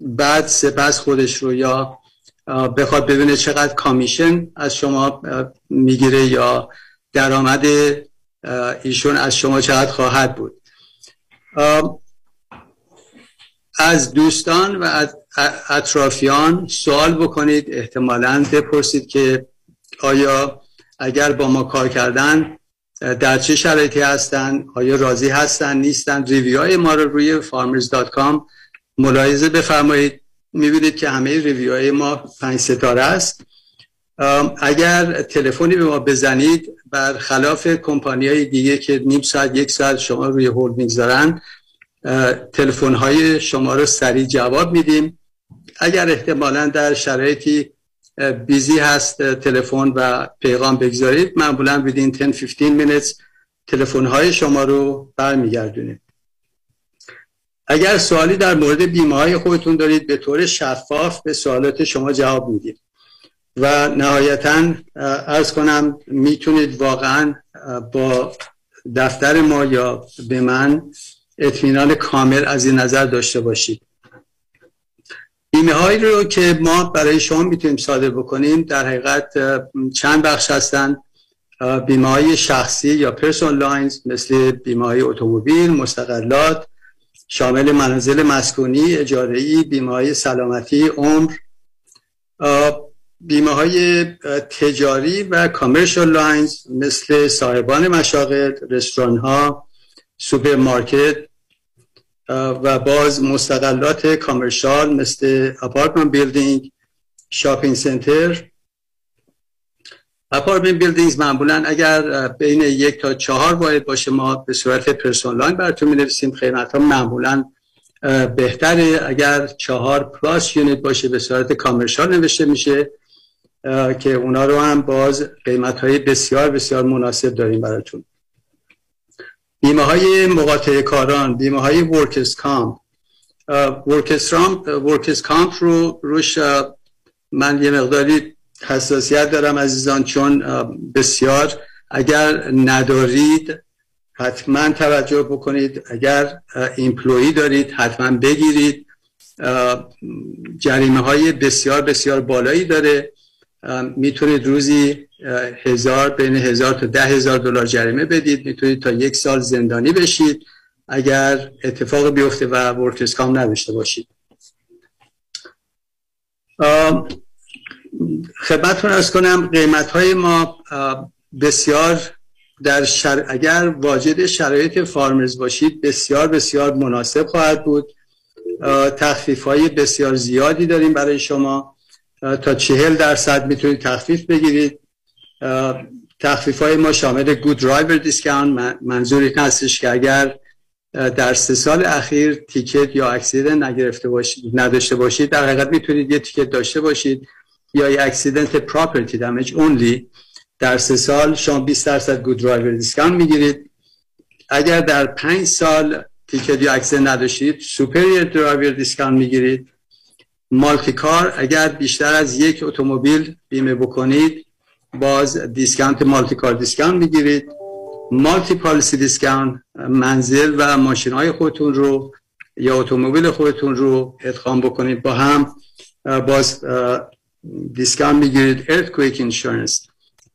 بعد سپس خودش رو، یا بخواد ببینه چقدر کامیشن از شما میگیره یا درآمد ایشون از شما چقدر خواهد بود. از دوستان و از اطرافیان سوال بکنید، احتمالاً بپرسید که آیا اگر با ما کار کردن در چه شرایطی هستن، آیا راضی هستن نیستن. ریویوهای ما رو روی فارمرز دات کام ملاحظه بفرمایید، میبینید که همه ریویوهای ما پنج ستاره است. اگر تلفنی به ما بزنید، برخلاف کمپانی‌های دیگه که نیم ساعت یک ساعت شما روی هولد می‌ذارن، تلفن‌های شما رو سریع جواب میدیم. اگر احتمالاً در شرایطی بیزی هست تلفن و پیغام بگذارید، معمولاً within ten to fifteen minutes تلفن‌های شما رو برمیگردونیم. اگر سوالی در مورد بیمه‌های خودتون دارید، به طور شفاف به سوالات شما جواب میدیم. و نهایتاً عرض کنم میتونید واقعاً با دفتر ما یا به من اطمینان کامل از این نظر داشته باشید. بیمه هایی رو که ما برای شما میتونیم صادر بکنیم در حقیقت چند بخش هستند. بیمه های شخصی یا پرسونال لاینز مثل بیمه های اتومبیل، مستقلات، شامل منازل مسکونی، اجاره‌ای، بیمه های سلامتی، عمر، بیمه های تجاری و کامرشال لاینز مثل صاحبان مشاغل، رستوران ها، سوپرمارکت و باز مستقلات کامرشال مثل اپارتمان بیلدینگ، شاپینگ سنتر. اپارتمان بیلدینگز معمولا اگر بین یک تا چهار واحد باشه ما به صورت پرسونال لاین براتون می‌نویسیم، قیمت ها معمولا بهتره. اگر چهار پلاس یونیت باشه به صورت کامرشال نوشته میشه که اونا رو هم باز قیمت‌های بسیار بسیار مناسب داریم براتون. بیمه‌های مقاطعه کاران، بیمه‌های ورکرز کامپ. ورکرز کامپ رو روش من یه مقداری حساسیت دارم عزیزان، چون بسیار اگر ندارید حتما توجه بکنید، اگر ایمپلویی دارید حتما بگیرید. جریمه‌های بسیار بسیار بالایی داره. میتونید روزی هزار بین هزار تا ده هزار دلار جریمه بدید، میتونید تا یک سال زندانی بشید اگر اتفاق بیفته و ورکرز کام نداشته باشید. خدمتتون عرض کنم قیمت‌های ما بسیار در شر... اگر واجد شرایط فارمرز باشید بسیار بسیار مناسب خواهد بود. تخفیف‌های بسیار زیادی داریم برای شما، تا چهل درصد میتونید تخفیف بگیرید. تخفیف‌های ما شامل گود درایور دیسکاونت، منظور این هستش که اگر در سه سال اخیر تیکت یا اکسیدنت نگرفته باشید نداشته باشید، در حقیقت میتونید یه تیکت داشته باشید یا یه اکسیدنت پراپرتی دمیج اونلی، در سه سال شما بیست درصد گود درایور دیسکاونت میگیرید. اگر در پنج سال تیکت یا اکسیدنت نداشتید سوپریور درایور دیسکاونت میگیرید. مالتی کار، اگر بیشتر از یک اتومبیل بیمه بکنید باز دیسکانت مالتی کار دیسکانت میگیرید. مالتی پالیسی دیسکانت، منزل و ماشین های خودتون رو یا اتومبیل خودتون رو ادغام بکنید با هم باز دیسکانت میگیرید. ارتکویک اینشورنس،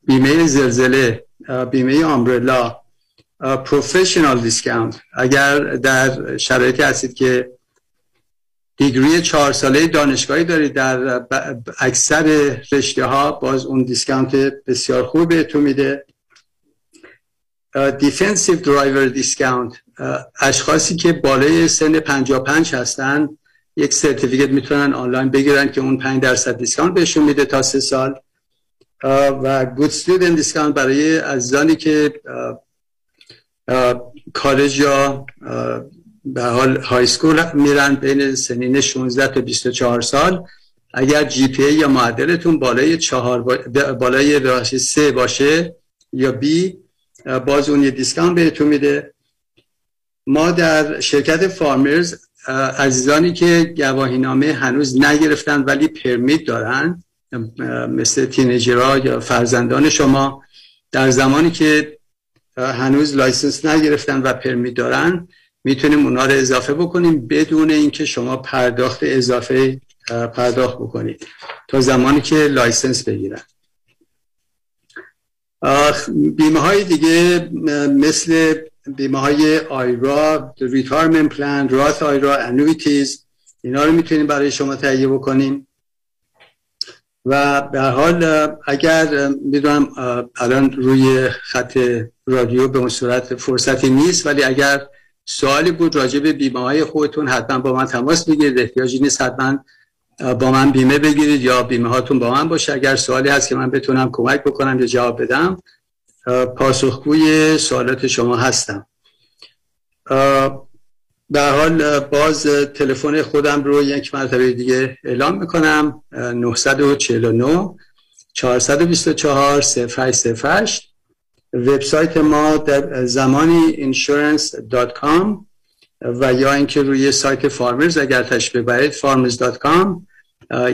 بیمه زلزله، بیمه آمبرلا، پروفشنال دیسکانت اگر در شرایطی هستید که دیگری چهار ساله دانشگاهی دارید در اکثر رشته ها، باز اون دیسکانت بسیار خوب بهتون میده. دیفنسیو درایور دیسکانت، اشخاصی که بالای سن پنجاه و پنج هستن یک سرتیفیکت میتونن آنلاین بگیرن که اون پنج درصد دیسکانت بهشون میده تا سه سال. و گود استودنت دیسکانت برای عزیزانی که کالج یا به حال های سکول میرن بین سنین شانزده تا بیست و چهار سال، اگر جی پی ای یا معدلتون بالای چهار با... بالای راشه سه باشه یا بی، باز اون یه دیسکانت بهتون میده. ما در شرکت فارمرز عزیزانی که گواهینامه هنوز نگرفتن ولی پرمیت دارن، مثل تینیجرها یا فرزندان شما، در زمانی که هنوز لایسنس نگرفتن و پرمیت دارن میتونیم اونا رو اضافه بکنیم بدون اینکه شما پرداخت اضافه پرداخت بکنید تا زمانی که لایسنس بگیرن. بیمه های دیگه مثل بیمه های آیرا، ریتارمنت پلان، راث آیرا، انویتیز، اینا رو میتونیم برای شما تهیه بکنیم. و به حال اگر میدونم الان روی خط رادیو به اون صورت فرصتی نیست، ولی اگر سوالی بود راجع به بیمه های خودتون حتما با من تماس بگیرید، احتیاجی نیست حتما با من بیمه بگیرید یا بیمه هاتون با من باشه. اگر سوالی هست که من بتونم کمک بکنم یا جواب بدم پاسخگوی سوالات شما هستم. به حال باز تلفن خودم رو یک مرتبه دیگه اعلام میکنم، نه چهار نه نه چهار دو چهار صفر هشت صفر هشت. وبسایت ما در زمانی اینشورنس دات کام و یا اینکه روی سایت فارمرز اگر تشریف ببرید فارمرز دات کام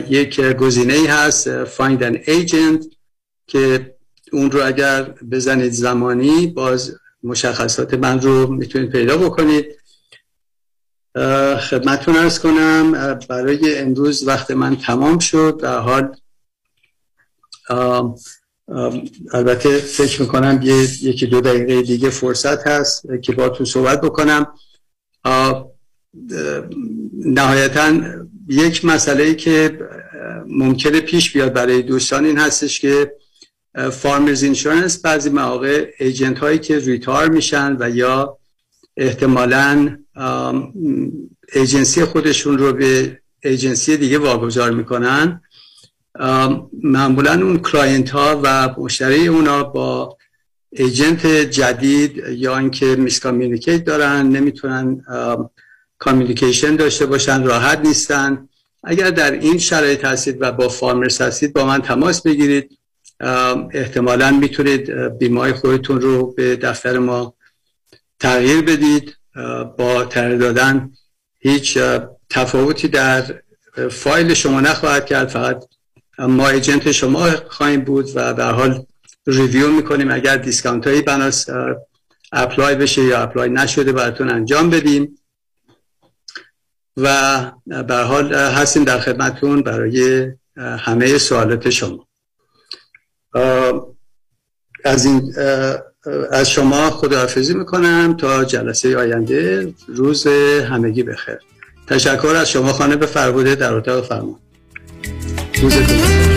یک گزینه‌ای هست find an agent که اون رو اگر بزنید زمانی باز مشخصات من رو میتونید پیدا بکنید. خدمتتون عرض کنم برای امروز وقت من تمام شد. در حال البته فکر میکنم یکی دو دقیقه دیگه فرصت هست که باهاتون صحبت بکنم. نهایتاً یک مسئله‌ای که ممکنه پیش بیاد برای دوستان این هستش که فارمرز اینشورنس بعضی مواقع ایجنت هایی که ریتار میشن و یا احتمالاً ایجنسی خودشون رو به ایجنسی دیگه واگذار میکنن، معمولا اون کلاینت ها و مشتری اونا با ایجنت جدید یا اینکه میسکامیونیکیت دارن، نمیتونن کامیونیکیشن داشته باشن، راحت نیستن. اگر در این شرایط هستید و با فارمرز هستید با من تماس بگیرید، احتمالا میتونید بیمه خودتون رو به دفتر ما تغییر بدید با تغییر دادن. هیچ تفاوتی در فایل شما نخواهد کرد، فقط ما ایجنت شما خواهیم بود و به حال ریویو میکنیم اگر دیسکانت هایی بناس اپلای بشه یا اپلای نشده براتون انجام بدیم. و به حال هستیم در خدمتتون برای همه سوالات شما. از این از شما خداحافظی میکنم تا جلسه آینده. روز همگی بخیر. تشکر از شما خانم فربوده در اتاق فرمان. روزتون بخیر.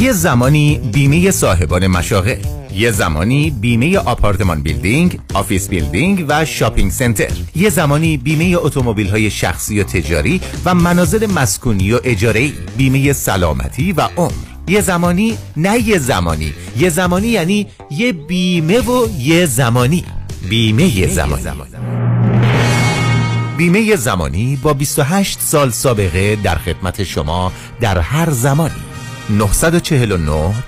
یه زمانی بیمه صاحبان مشاغل، یه زمانی بیمه آپارتمان بیلدینگ، آفیس بیلدینگ و شاپینگ سنتر، یه زمانی بیمه اتومبیل‌های شخصی و تجاری و منازل مسکونی و اجاره‌ای، بیمه سلامتی و عمر. یه زمانی، نه یه زمانی، یه زمانی یعنی یه بیمه و یه زمانی، بیمه زمانی. بیمه زمانی با بیست و هشت سال سابقه در خدمت شما در هر زمانی. نه چهار نه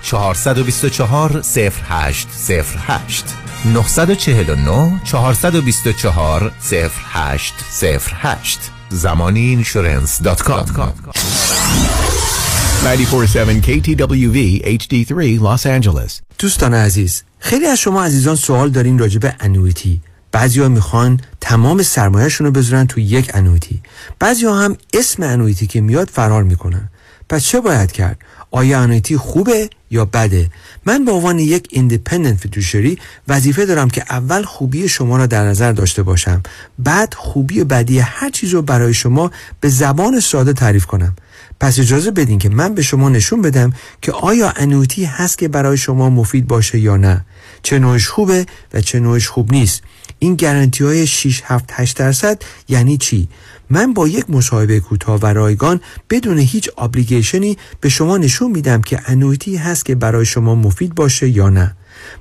چهار دو چهار صفر هشت صفر هشت نه چهار نه چهار دو چهار صفر هشت صفر هشت زمانی اینشورنس دات کام نه چهار هفت کی تی دبلیو وی اچ دی سه Los Angeles. دوستان عزیز، خیلی از شما عزیزان سوال دارین راجع به انویتی. بعضیا میخوان تمام سرمایه‌شون رو بذارن تو یک انویتی، بعضیا هم اسم انویتی که میاد فرار میکنن. پس چه باید کرد؟ آیا انویتی خوبه یا بده؟ من به عنوان یک ایندیپندنت فیدوشری وظیفه دارم که اول خوبی شما را در نظر داشته باشم، بعد خوبی و بدی هر چیز رو برای شما به زبان ساده تعریف کنم. پس اجازه بدین که من به شما نشون بدم که آیا انویتی هست که برای شما مفید باشه یا نه، چه نوعش خوبه و چه نوعش خوب نیست. این گارانتی های شش هفت هشت درصد یعنی چی؟ من با یک مصاحبه کوتاه و رایگان بدون هیچ ابلیگیشنی به شما نشون میدم که انویتی هست که برای شما مفید باشه یا نه.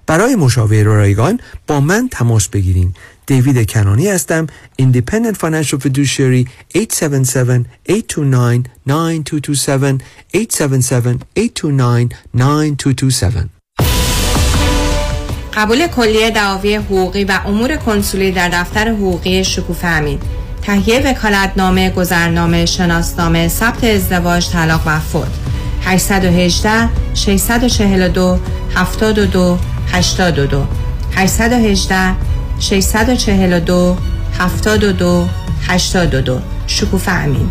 برای مشاوره رایگان با من تماس بگیرین. دیوید کنانی هستم، Independent Financial Fiduciary. Eight seven seven eight two nine nine two two seven eight seven seven eight two nine nine two two seven. قبول کلیه دعاوی حقوقی و امور کنسولی در دفتر حقوقی شکوفه امید. تهیه وکالتنامه، گذرنامه، شناسنامه، ثبت ازدواج، طلاق و فوت. هشت یک هشت شش چهار دو هفت دو هشت دو هشت یک هشت شش چهار دو هفت دو هشت دو شکوفه امین.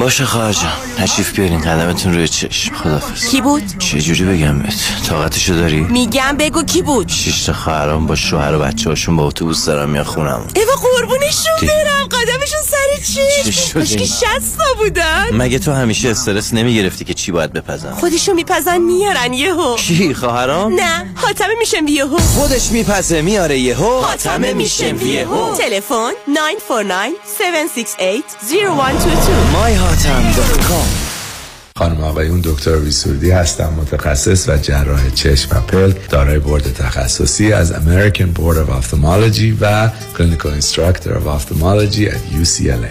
باشه خواهر جان، نشیف بیارین. قدمتون روی چشم. خدافظ. کی بود؟ چه جوری بگم بهت؟ طاقتشو داری؟ میگم بگو کی بود؟ شش تا خواهرام با شوهر و بچه‌هاشون با اتوبوس دارم میان خونم. ایوا قربونشون برم. قدمشون سر چی؟ مشکی شصت تا بودن. مگه تو همیشه استرس نمیگرفتی که چی باید بپزن؟ خودشو میپزن میارن یهو. کی خواهرام؟ نه، حاتمه میشم یهو. خودش میپزه میاره یهو. حاتمه میشم یهو. تلفن نه چهار نه هفت شش هشت صفر یک دو دو. خانم آقایون، دکتر ویسوردی هستم، متخصص و جراح چشم و پلک، دارای بورد تخصصی از American Board of Ophthalmology و Clinical Instructor of Ophthalmology at یو سی ال ای.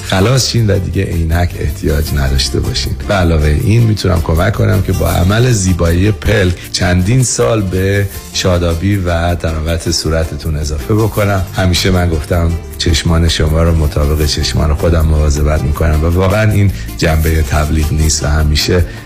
خلاص شین و دیگه عینک احتیاج نداشته باشین. به علاوه این میتونم کمک کنم که با عمل زیبایی پلک چندین سال به شادابی و تراوت صورتتون اضافه بکنم. همیشه من گفتم چشمان شما رو مطابق چشمان خودم مواظبت میکنم و واقعا این جنبه تبلیغ نیست و همیشه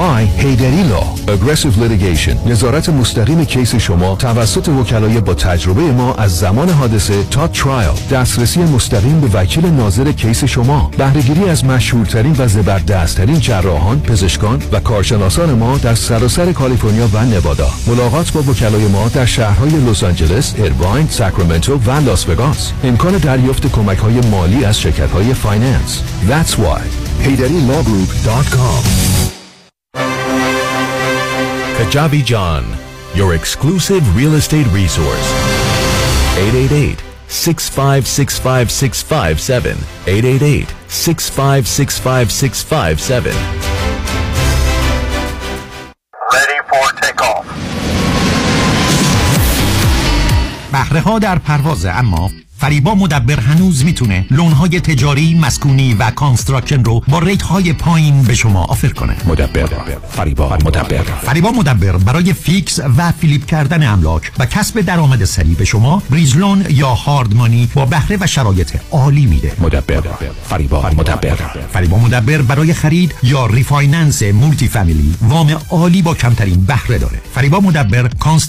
Why Heyderi Law Aggressive Litigation. نظارت مستقیم کیس شما توسط وکلای با تجربه ما از زمان حادثه تا ترایل. دسترسی مستقیم به وکیل ناظر کیس شما. بهره‌گیری از مشهورترین و زبردستترین جراحان، پزشکان و کارشناسان ما در سراسر کالیفرنیا و نوادا. ملاقات با وکلای ما در شهرهای لس آنجلس، ایرواین، ساکرامنتو و لاس وگاس. امکان دریافت کمک‌های مالی از شرکت‌های فایننس. That's why Heyderi Law Group دات کام. Kajabi John your exclusive real estate resource. eight eight eight, six five six, five six five seven. eight eight eight, six five six, five six five seven. بهره ها در پرواز، اما فریبا مدبر هنوز میتونه لون های تجاری، مسکونی و کانستراکشن رو با ریت های پایین به شما آفر کنه. مدبر، فریبا مدبر. فریبا مدبر برای فیکس و فیلیپ کردن املاک و کسب درآمد سریع به شما ریزلون یا هاردمانی با بهره و شرایط عالی میده. مدبر، فریبا مدبر. فریبا مدبر برای خرید یا ریفایننس مولتی فامیلی وام عالی با کمترین بهره داره. فریبا مدبر کانست